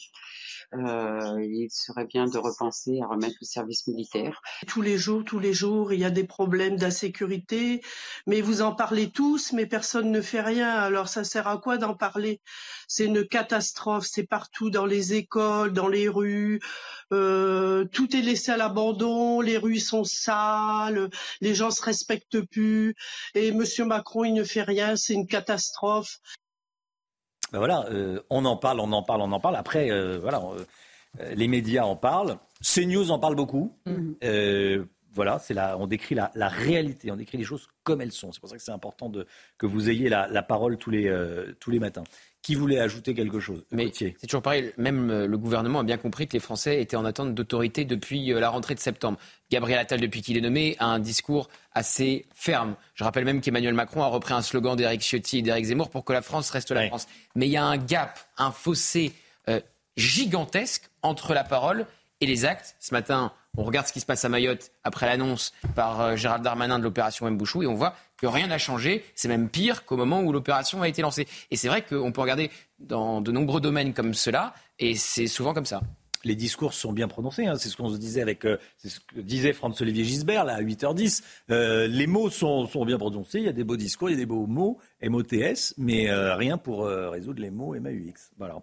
Il serait bien de repenser à remettre le service militaire. Tous les jours, il y a des problèmes d'insécurité, mais vous en parlez tous, mais personne ne fait rien. Alors ça sert à quoi d'en parler ? C'est une catastrophe, c'est partout, dans les écoles, dans les rues, tout est laissé à l'abandon, les rues sont sales, les gens se respectent plus, et Monsieur Macron, il ne fait rien, c'est une catastrophe. Ben voilà, on en parle. Après, les médias en parlent. CNews en parle beaucoup. Voilà, on décrit la réalité, on décrit les choses comme elles sont. C'est pour ça que c'est important que vous ayez la parole tous les matins. Qui voulait ajouter quelque chose ? Mais c'est toujours pareil, même le gouvernement a bien compris que les Français étaient en attente d'autorité depuis la rentrée de septembre. Gabriel Attal, depuis qu'il est nommé, a un discours assez ferme. Je rappelle même qu'Emmanuel Macron a repris un slogan d'Éric Ciotti et d'Éric Zemmour pour que la France reste la France. Mais il y a un gap, un fossé gigantesque entre la parole et les actes. Ce matin, on regarde ce qui se passe à Mayotte après l'annonce par Gérard Darmanin de l'opération Mbouchou et on voit que rien n'a changé. C'est même pire qu'au moment où l'opération a été lancée. Et c'est vrai qu'on peut regarder dans de nombreux domaines comme cela et c'est souvent comme ça. Les discours sont bien prononcés, hein. C'est ce qu'on se disait avec, c'est ce que disait Franz-Olivier Giesbert là, à 8h10. Les mots sont bien prononcés, il y a des beaux discours, il y a des beaux mots, MOTS, mais rien pour résoudre les mots MAUX. Voilà.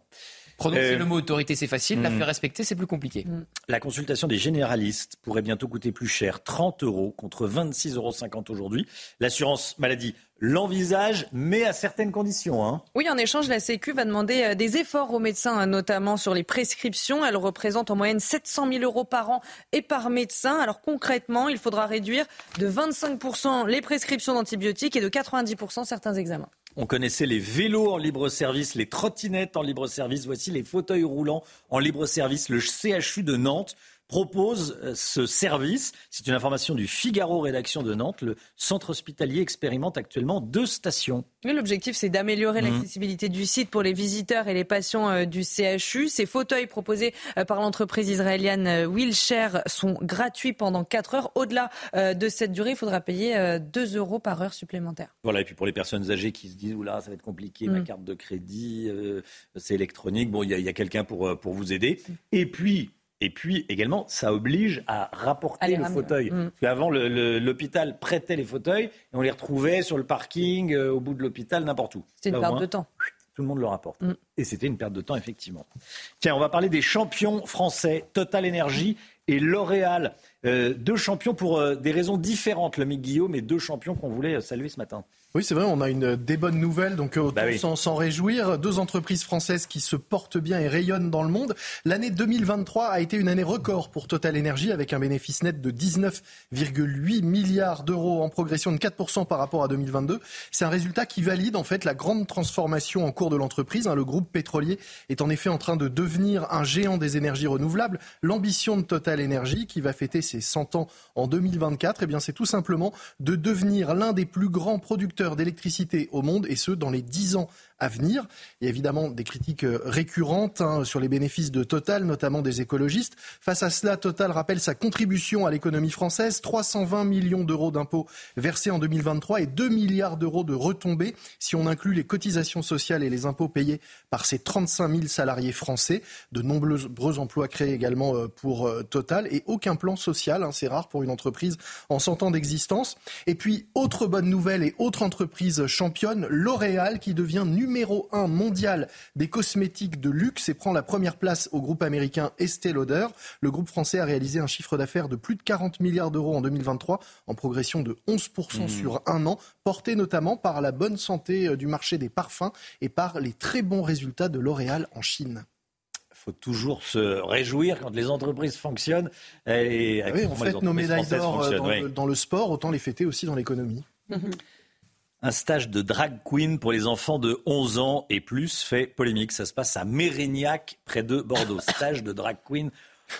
Prononcer le mot autorité, c'est facile, la faire respecter, c'est plus compliqué. La consultation des généralistes pourrait bientôt coûter plus cher, 30 € contre 26,50 € aujourd'hui. L'assurance maladie l'envisage, mais à certaines conditions. Hein. Oui, en échange, la Sécu va demander des efforts aux médecins, notamment sur les prescriptions. Elle représente en moyenne 700 000 € par an et par médecin. Alors concrètement, il faudra réduire de 25% les prescriptions d'antibiotiques et de 90% certains examens. On connaissait les vélos en libre-service, les trottinettes en libre-service. Voici les fauteuils roulants en libre-service. Le CHU de Nantes propose ce service. C'est une information du Figaro Rédaction de Nantes. Le centre hospitalier expérimente actuellement 2 stations. Mais l'objectif, c'est d'améliorer l'accessibilité du site pour les visiteurs et les patients du CHU. Ces fauteuils proposés par l'entreprise israélienne Wheelchair sont gratuits pendant 4 heures. Au-delà de cette durée, il faudra payer 2 € par heure supplémentaire. Voilà, et puis pour les personnes âgées qui se disent « Oula, ça va être compliqué, ma carte de crédit, c'est électronique », bon, il y a quelqu'un pour vous aider. Et puis également, ça oblige à rapporter le fauteuil. Parce qu'avant, l'hôpital prêtait les fauteuils et on les retrouvait sur le parking, au bout de l'hôpital, n'importe où. C'était une perte de temps. Tout le monde le rapporte. Et c'était une perte de temps, effectivement. Tiens, on va parler des champions français, Total Energy et L'Oréal. 2 champions pour des raisons différentes, Lomic Guillaume, et 2 champions qu'on voulait saluer ce matin. Oui, c'est vrai, on a des bonnes nouvelles, donc autant s'en réjouir. 2 entreprises françaises qui se portent bien et rayonnent dans le monde. L'année 2023 a été une année record pour Total Energy, avec un bénéfice net de 19,8 milliards d'euros, en progression de 4% par rapport à 2022. C'est un résultat qui valide en fait la grande transformation en cours de l'entreprise. Le groupe pétrolier est en effet en train de devenir un géant des énergies renouvelables. L'ambition de Total Energy, qui va fêter ses 100 ans en 2024, eh bien, c'est tout simplement de devenir l'un des plus grands producteurs d'électricité au monde, et ce, dans les 10 ans à venir. Il y a évidemment des critiques récurrentes sur les bénéfices de Total, notamment des écologistes. Face à cela, Total rappelle sa contribution à l'économie française, 320 millions € d'impôts versés en 2023 et 2 milliards d'euros de retombées si on inclut les cotisations sociales et les impôts payés par ses 35 000 salariés français. De nombreux emplois créés également pour Total et aucun plan social, c'est rare pour une entreprise en 100 ans d'existence. Et puis, autre bonne nouvelle et autre entreprise championne, L'Oréal, qui devient numéro 1 mondial des cosmétiques de luxe et prend la première place au groupe américain Estée Lauder. Le groupe français a réalisé un chiffre d'affaires de plus de 40 milliards d'euros en 2023, en progression de 11% sur un an, porté notamment par la bonne santé du marché des parfums et par les très bons résultats de L'Oréal en Chine. Il faut toujours se réjouir quand les entreprises fonctionnent. Et oui, en fait, nos médailles d'or dans le sport, autant les fêter aussi dans l'économie. Un stage de drag queen pour les enfants de 11 ans et plus fait polémique. Ça se passe à Mérignac, près de Bordeaux. Stage de drag queen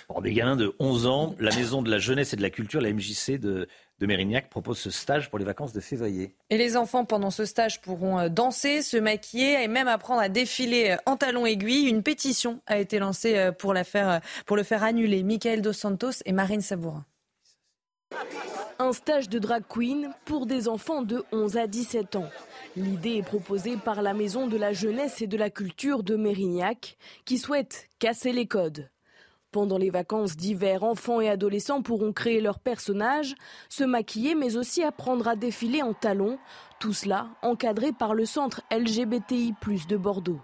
pour des gamins de 11 ans. La Maison de la Jeunesse et de la Culture, la MJC de Mérignac, propose ce stage pour les vacances de février. Et les enfants, pendant ce stage, pourront danser, se maquiller et même apprendre à défiler en talons aiguilles. Une pétition a été lancée pour le faire annuler. Michael Dos Santos et Marine Sabourin. Un stage de drag queen pour des enfants de 11 à 17 ans. L'idée est proposée par la Maison de la Jeunesse et de la Culture de Mérignac, qui souhaite casser les codes. Pendant les vacances d'hiver, enfants et adolescents pourront créer leurs personnages, se maquiller, mais aussi apprendre à défiler en talons. Tout cela encadré par le centre LGBTI+ de Bordeaux.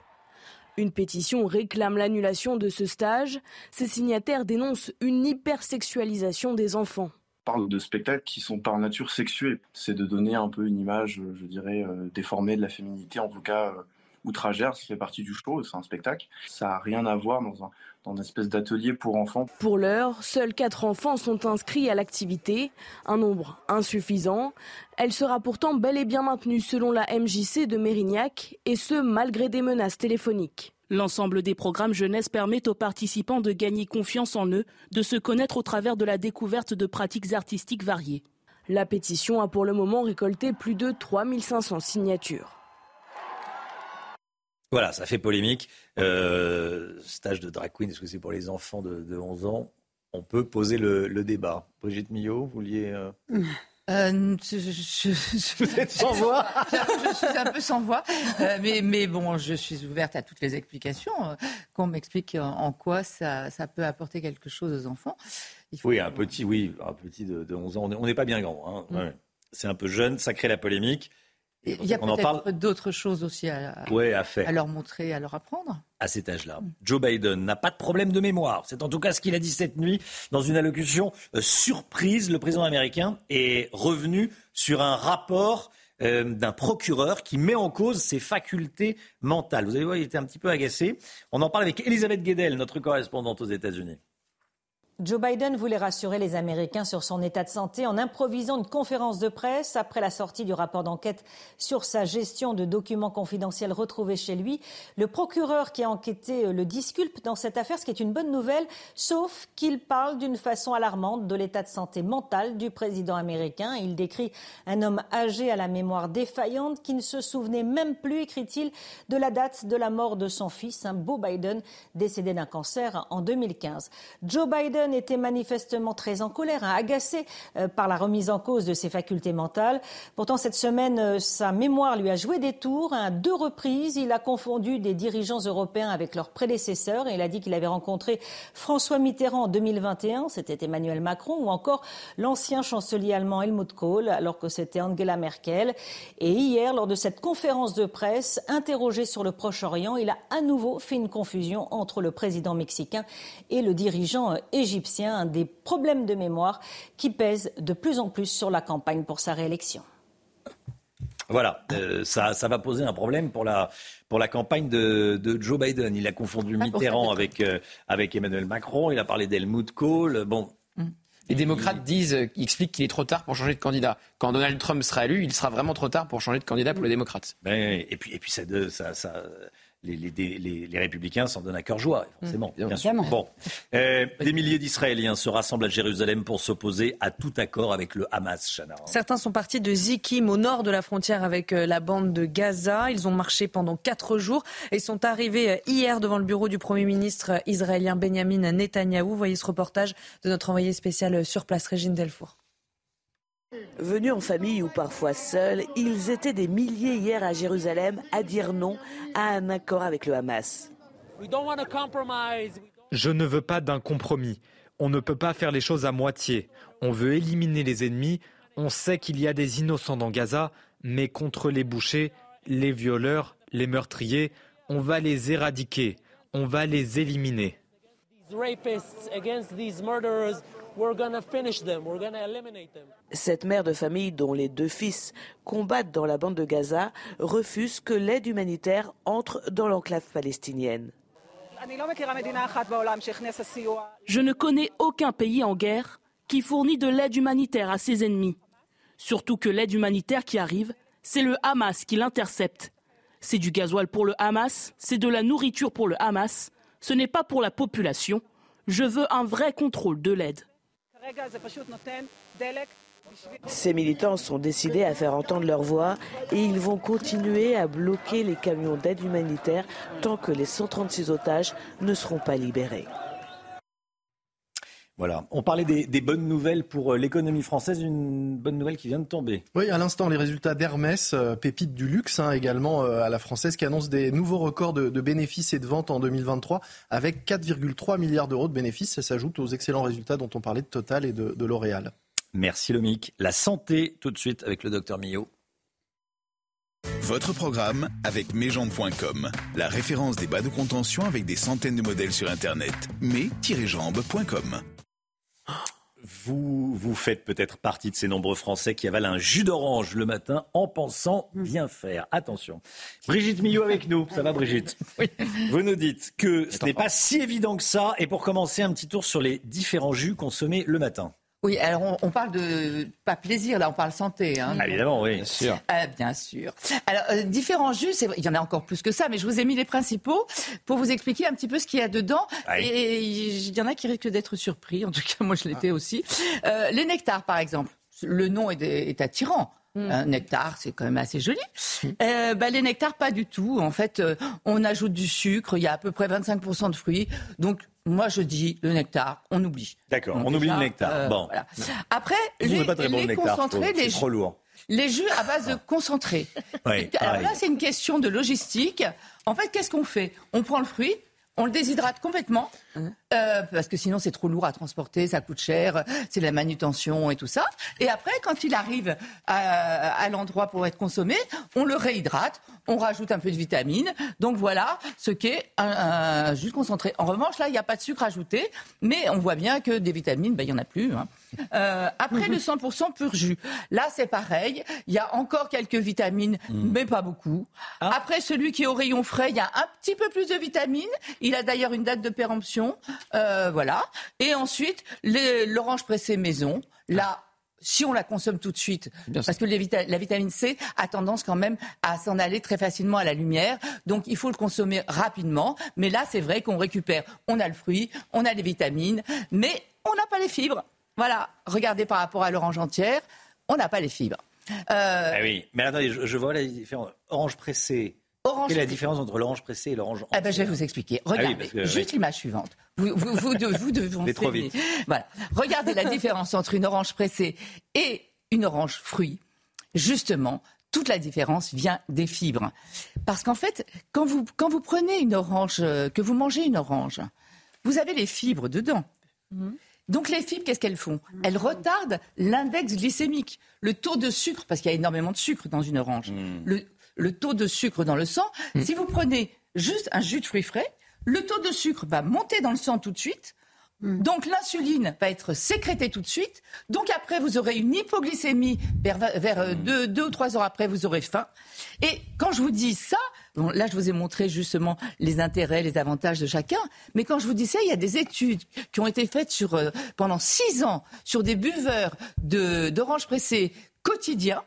Une pétition réclame l'annulation de ce stage. Ses signataires dénoncent une hypersexualisation des enfants. On parle de spectacles qui sont par nature sexués. C'est de donner un peu une image, je dirais, déformée de la féminité, en tout cas outragère. Ça fait partie du show, c'est un spectacle. Ça n'a rien à voir dans une espèce d'atelier pour enfants. Pour l'heure, seuls 4 enfants sont inscrits à l'activité, un nombre insuffisant. Elle sera pourtant bel et bien maintenue selon la MJC de Mérignac, et ce, malgré des menaces téléphoniques. L'ensemble des programmes jeunesse permet aux participants de gagner confiance en eux, de se connaître au travers de la découverte de pratiques artistiques variées. La pétition a pour le moment récolté plus de 3500 signatures. Voilà, ça fait polémique. Stage de drag queen, est-ce que c'est pour les enfants de 11 ans ? On peut poser le débat. Brigitte Millot, vous vouliez... Vous êtes sans voix. Je suis un peu sans voix, mais bon, je suis ouverte à toutes les explications. Qu'on m'explique en quoi ça peut apporter quelque chose aux enfants. Un petit de 11 ans. On n'est pas bien grand. Hein. Ouais. C'est un peu jeune, ça crée la polémique. Il y a peut-être d'autres choses aussi à leur montrer, à leur apprendre. À cet âge-là, Joe Biden n'a pas de problème de mémoire. C'est en tout cas ce qu'il a dit cette nuit dans une allocution surprise. Le président américain est revenu sur un rapport d'un procureur qui met en cause ses facultés mentales. Vous allez voir, il était un petit peu agacé. On en parle avec Elisabeth Guédel, notre correspondante aux États-Unis. Joe Biden voulait rassurer les Américains sur son état de santé en improvisant une conférence de presse après la sortie du rapport d'enquête sur sa gestion de documents confidentiels retrouvés chez lui. Le procureur qui a enquêté le disculpe dans cette affaire, ce qui est une bonne nouvelle, sauf qu'il parle d'une façon alarmante de l'état de santé mentale du président américain. Il décrit un homme âgé à la mémoire défaillante qui ne se souvenait même plus, écrit-il, de la date de la mort de son fils, Beau Biden, décédé d'un cancer en 2015. Joe Biden était manifestement très en colère, agacé par la remise en cause de ses facultés mentales. Pourtant, cette semaine, sa mémoire lui a joué des tours. À deux reprises, il a confondu des dirigeants européens avec leurs prédécesseurs. Il a dit qu'il avait rencontré François Mitterrand en 2021, c'était Emmanuel Macron, ou encore l'ancien chancelier allemand Helmut Kohl, alors que c'était Angela Merkel. Et hier, lors de cette conférence de presse, interrogé sur le Proche-Orient, il a à nouveau fait une confusion entre le président mexicain et le dirigeant égyptien. Un des problèmes de mémoire qui pèse de plus en plus sur la campagne pour sa réélection. Voilà, ça va poser un problème pour la campagne de Joe Biden. Il a confondu Mitterrand avec Emmanuel Macron, il a parlé d'Helmut Kohl. Bon. Les démocrates expliquent qu'il est trop tard pour changer de candidat. Quand Donald Trump sera élu, il sera vraiment trop tard pour changer de candidat pour les démocrates. Et puis ça Les républicains s'en donnent à cœur joie, forcément. Bien sûr. Bon. Des milliers d'Israéliens se rassemblent à Jérusalem pour s'opposer à tout accord avec le Hamas, Chana. Certains sont partis de Zikim, au nord de la frontière avec la bande de Gaza. Ils ont marché pendant 4 jours et sont arrivés hier devant le bureau du Premier ministre israélien Benjamin Netanyahou. Voyez ce reportage de notre envoyé spécial sur place, Régine Delfour. Venus en famille ou parfois seuls, ils étaient des milliers hier à Jérusalem à dire non à un accord avec le Hamas. Je ne veux pas d'un compromis. On ne peut pas faire les choses à moitié. On veut éliminer les ennemis. On sait qu'il y a des innocents dans Gaza, mais contre les bouchers, les violeurs, les meurtriers, on va les éradiquer. On va les éliminer. Cette mère de famille dont les 2 fils combattent dans la bande de Gaza refuse que l'aide humanitaire entre dans l'enclave palestinienne. Je ne connais aucun pays en guerre qui fournit de l'aide humanitaire à ses ennemis. Surtout que l'aide humanitaire qui arrive, c'est le Hamas qui l'intercepte. C'est du gasoil pour le Hamas, c'est de la nourriture pour le Hamas, ce n'est pas pour la population. Je veux un vrai contrôle de l'aide. Ces militants sont décidés à faire entendre leur voix et ils vont continuer à bloquer les camions d'aide humanitaire tant que les 136 otages ne seront pas libérés. Voilà. On parlait des bonnes nouvelles pour l'économie française, une bonne nouvelle qui vient de tomber. Oui, à l'instant, les résultats d'Hermès, pépite du luxe également à la française, qui annonce des nouveaux records de bénéfices et de ventes en 2023 avec 4,3 milliards d'euros de bénéfices. Ça s'ajoute aux excellents résultats dont on parlait de Total et de L'Oréal. Merci Lomic. La santé, tout de suite avec le docteur Millot. Votre programme avec mesjambes.com, la référence des bas de contention avec des centaines de modèles sur Internet. mes-jambes.com. Vous faites peut-être partie de ces nombreux Français qui avalent un jus d'orange le matin en pensant bien faire. Attention. Brigitte Millot avec nous. Ça va, Brigitte ? Oui. Vous nous dites que ce n'est pas si évident que ça. Et pour commencer, un petit tour sur les différents jus consommés le matin. Oui, alors on parle de pas plaisir, là on parle santé. Évidemment, oui, bien sûr. Bien sûr. Alors, différents jus, il y en a encore plus que ça, mais je vous ai mis les principaux pour vous expliquer un petit peu ce qu'il y a dedans. Allez. Et il y en a qui risquent d'être surpris, en tout cas moi je l'étais aussi. Les nectars par exemple, le nom est attirant. Un nectar, c'est quand même assez joli. Les nectars, pas du tout. En fait, on ajoute du sucre. Il y a à peu près 25% de fruits. Donc, moi, je dis le nectar, on oublie. D'accord, donc, on oublie le nectar. Bon. Voilà. Après, les concentrés, les jus. C'est trop lourd. Les jus à base de concentrés. Oui, alors là, c'est une question de logistique. En fait, qu'est-ce qu'on fait ? On prend le fruit, on le déshydrate complètement, parce que sinon c'est trop lourd à transporter, ça coûte cher, c'est de la manutention et tout ça. Et après, quand il arrive à l'endroit pour être consommé, on le réhydrate, on rajoute un peu de vitamines. Donc voilà ce qu'est un jus concentré. En revanche, là, il n'y a pas de sucre ajouté, mais on voit bien que des vitamines, il n'y en a plus. Après le 100% pur jus, là c'est pareil, il y a encore quelques vitamines, mais pas beaucoup. Après celui qui est au rayon frais, il y a un petit peu plus de vitamines. Il a d'ailleurs une date de péremption, voilà. Et ensuite, l'orange pressée maison, là, si on la consomme tout de suite, parce que la vitamine C a tendance quand même à s'en aller très facilement à la lumière, donc il faut le consommer rapidement. Mais là, c'est vrai qu'on récupère, on a le fruit, on a les vitamines, mais on n'a pas les fibres. Voilà, regardez par rapport à l'orange entière, on n'a pas les fibres. Ah oui, mais attendez, je vois la différence. Orange pressée. Quelle est la différence entre l'orange pressée et l'orange entière ? Je vais vous expliquer. Regardez, juste l'image suivante. Vous devez vous trop vite. Voilà. Regardez la différence entre une orange pressée et une orange fruit. Justement, toute la différence vient des fibres. Parce qu'en fait, quand vous prenez une orange, que vous mangez une orange, vous avez les fibres dedans. Donc les fibres, qu'est-ce qu'elles font ? Elles retardent l'index glycémique, le taux de sucre, parce qu'il y a énormément de sucre dans une orange. Le taux de sucre dans le sang, si vous prenez juste un jus de fruits frais, le taux de sucre va monter dans le sang tout de suite, donc l'insuline va être sécrétée tout de suite, donc après vous aurez une hypoglycémie, vers 2 ou 3 heures après vous aurez faim. Et quand je vous dis ça, bon, là je vous ai montré justement les intérêts, les avantages de chacun, mais quand je vous dis ça, il y a des études qui ont été faites pendant 6 ans sur des buveurs d'oranges pressées quotidiens.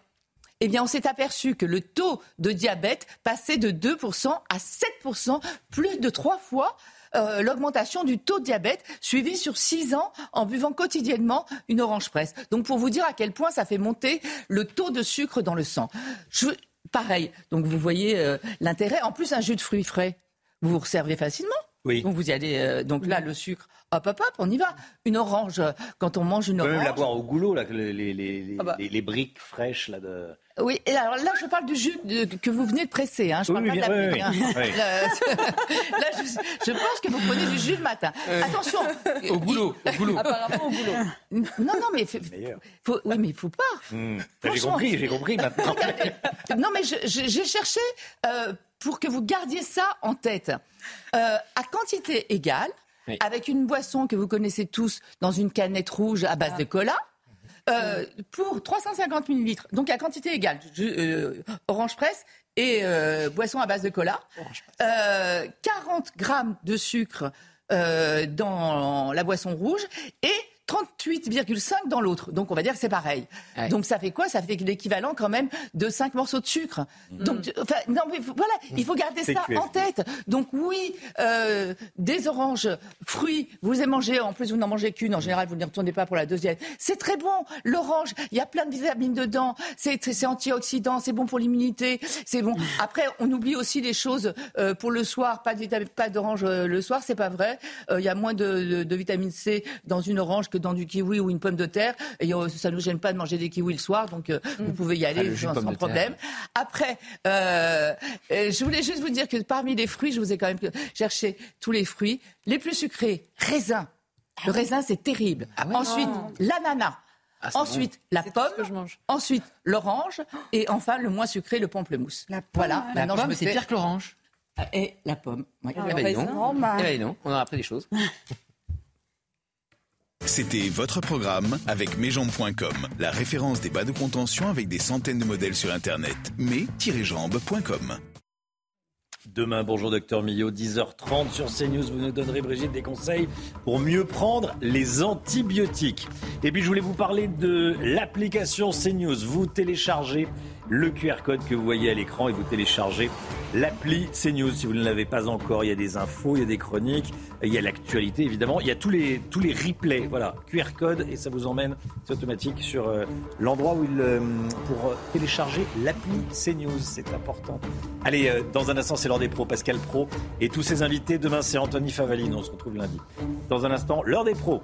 Eh bien, on s'est aperçu que le taux de diabète passait de 2% à 7%, plus de 3 fois l'augmentation du taux de diabète suivi sur 6 ans en buvant quotidiennement une orange presse. Donc, pour vous dire à quel point ça fait monter le taux de sucre dans le sang. Pareil, donc vous voyez l'intérêt. En plus, un jus de fruits frais, vous vous resservez facilement. Oui. Donc vous y allez, donc là le sucre, hop, on y va. Une orange, quand on mange une orange. On peut même la boire au goulot, là, les briques fraîches là de. Oui, et alors là je parle du jus que vous venez de presser, hein. Je parle pas de la brique. Là, je pense que vous prenez du jus le matin. Attention. Au goulot. Apparemment au goulot. Non, mais faut pas. J'ai compris maintenant. Regardez, non mais j'ai cherché. Pour que vous gardiez ça en tête, à quantité égale, avec une boisson que vous connaissez tous dans une canette rouge à base de cola, pour 350 millilitres. Donc à quantité égale, orange presse et boisson à base de cola, 40 grammes de sucre dans la boisson rouge et 38,5 dans l'autre. Donc, on va dire que c'est pareil. Ouais. Donc, ça fait quoi ? Ça fait l'équivalent quand même de 5 morceaux de sucre. Donc, non, mais voilà, il faut garder ça en tête. Donc, oui, des oranges, fruits, vous les mangez. En plus, vous n'en mangez qu'une. En général, vous ne les retournez pas pour la deuxième. C'est très bon. L'orange, il y a plein de vitamines dedans. C'est antioxydant. C'est bon pour l'immunité. C'est bon. Après, on oublie aussi les choses pour le soir. Pas d'orange le soir, c'est pas vrai. Il y a moins de vitamine C dans une orange que dans du kiwi ou une pomme de terre, et ça ne nous gêne pas de manger des kiwis le soir, donc vous pouvez y aller sans problème. Après, je voulais juste vous dire que parmi les fruits, je vous ai quand même cherché tous les fruits, les plus sucrés, raisin. Le raisin, c'est terrible. Ensuite, l'ananas. Ensuite, la pomme, ensuite, l'orange, et enfin, le moins sucré, le pamplemousse. Voilà. Maintenant, la pomme, c'est pire que l'orange. Et la pomme. Ouais. Non, on a appris des choses. C'était votre programme avec mesjambes.com, la référence des bas de contention avec des centaines de modèles sur Internet. mes-jambes.com. Demain, bonjour Docteur Millot, 10h30 sur CNews. Vous nous donnerez, Brigitte, des conseils pour mieux prendre les antibiotiques. Et puis, je voulais vous parler de l'application CNews. Vous téléchargez le QR code que vous voyez à l'écran et vous téléchargez l'appli CNews si vous ne l'avez pas encore. Il y a des infos, il y a des chroniques, il y a l'actualité évidemment, il y a tous les replays. Voilà, QR code et ça vous emmène, c'est automatique, sur l'endroit où pour télécharger l'appli CNews, c'est important. Allez, dans un instant, c'est l'heure des pros, Pascal Praud et tous ses invités. Demain, c'est Anthony Favalino, on se retrouve lundi. Dans un instant, l'heure des pros.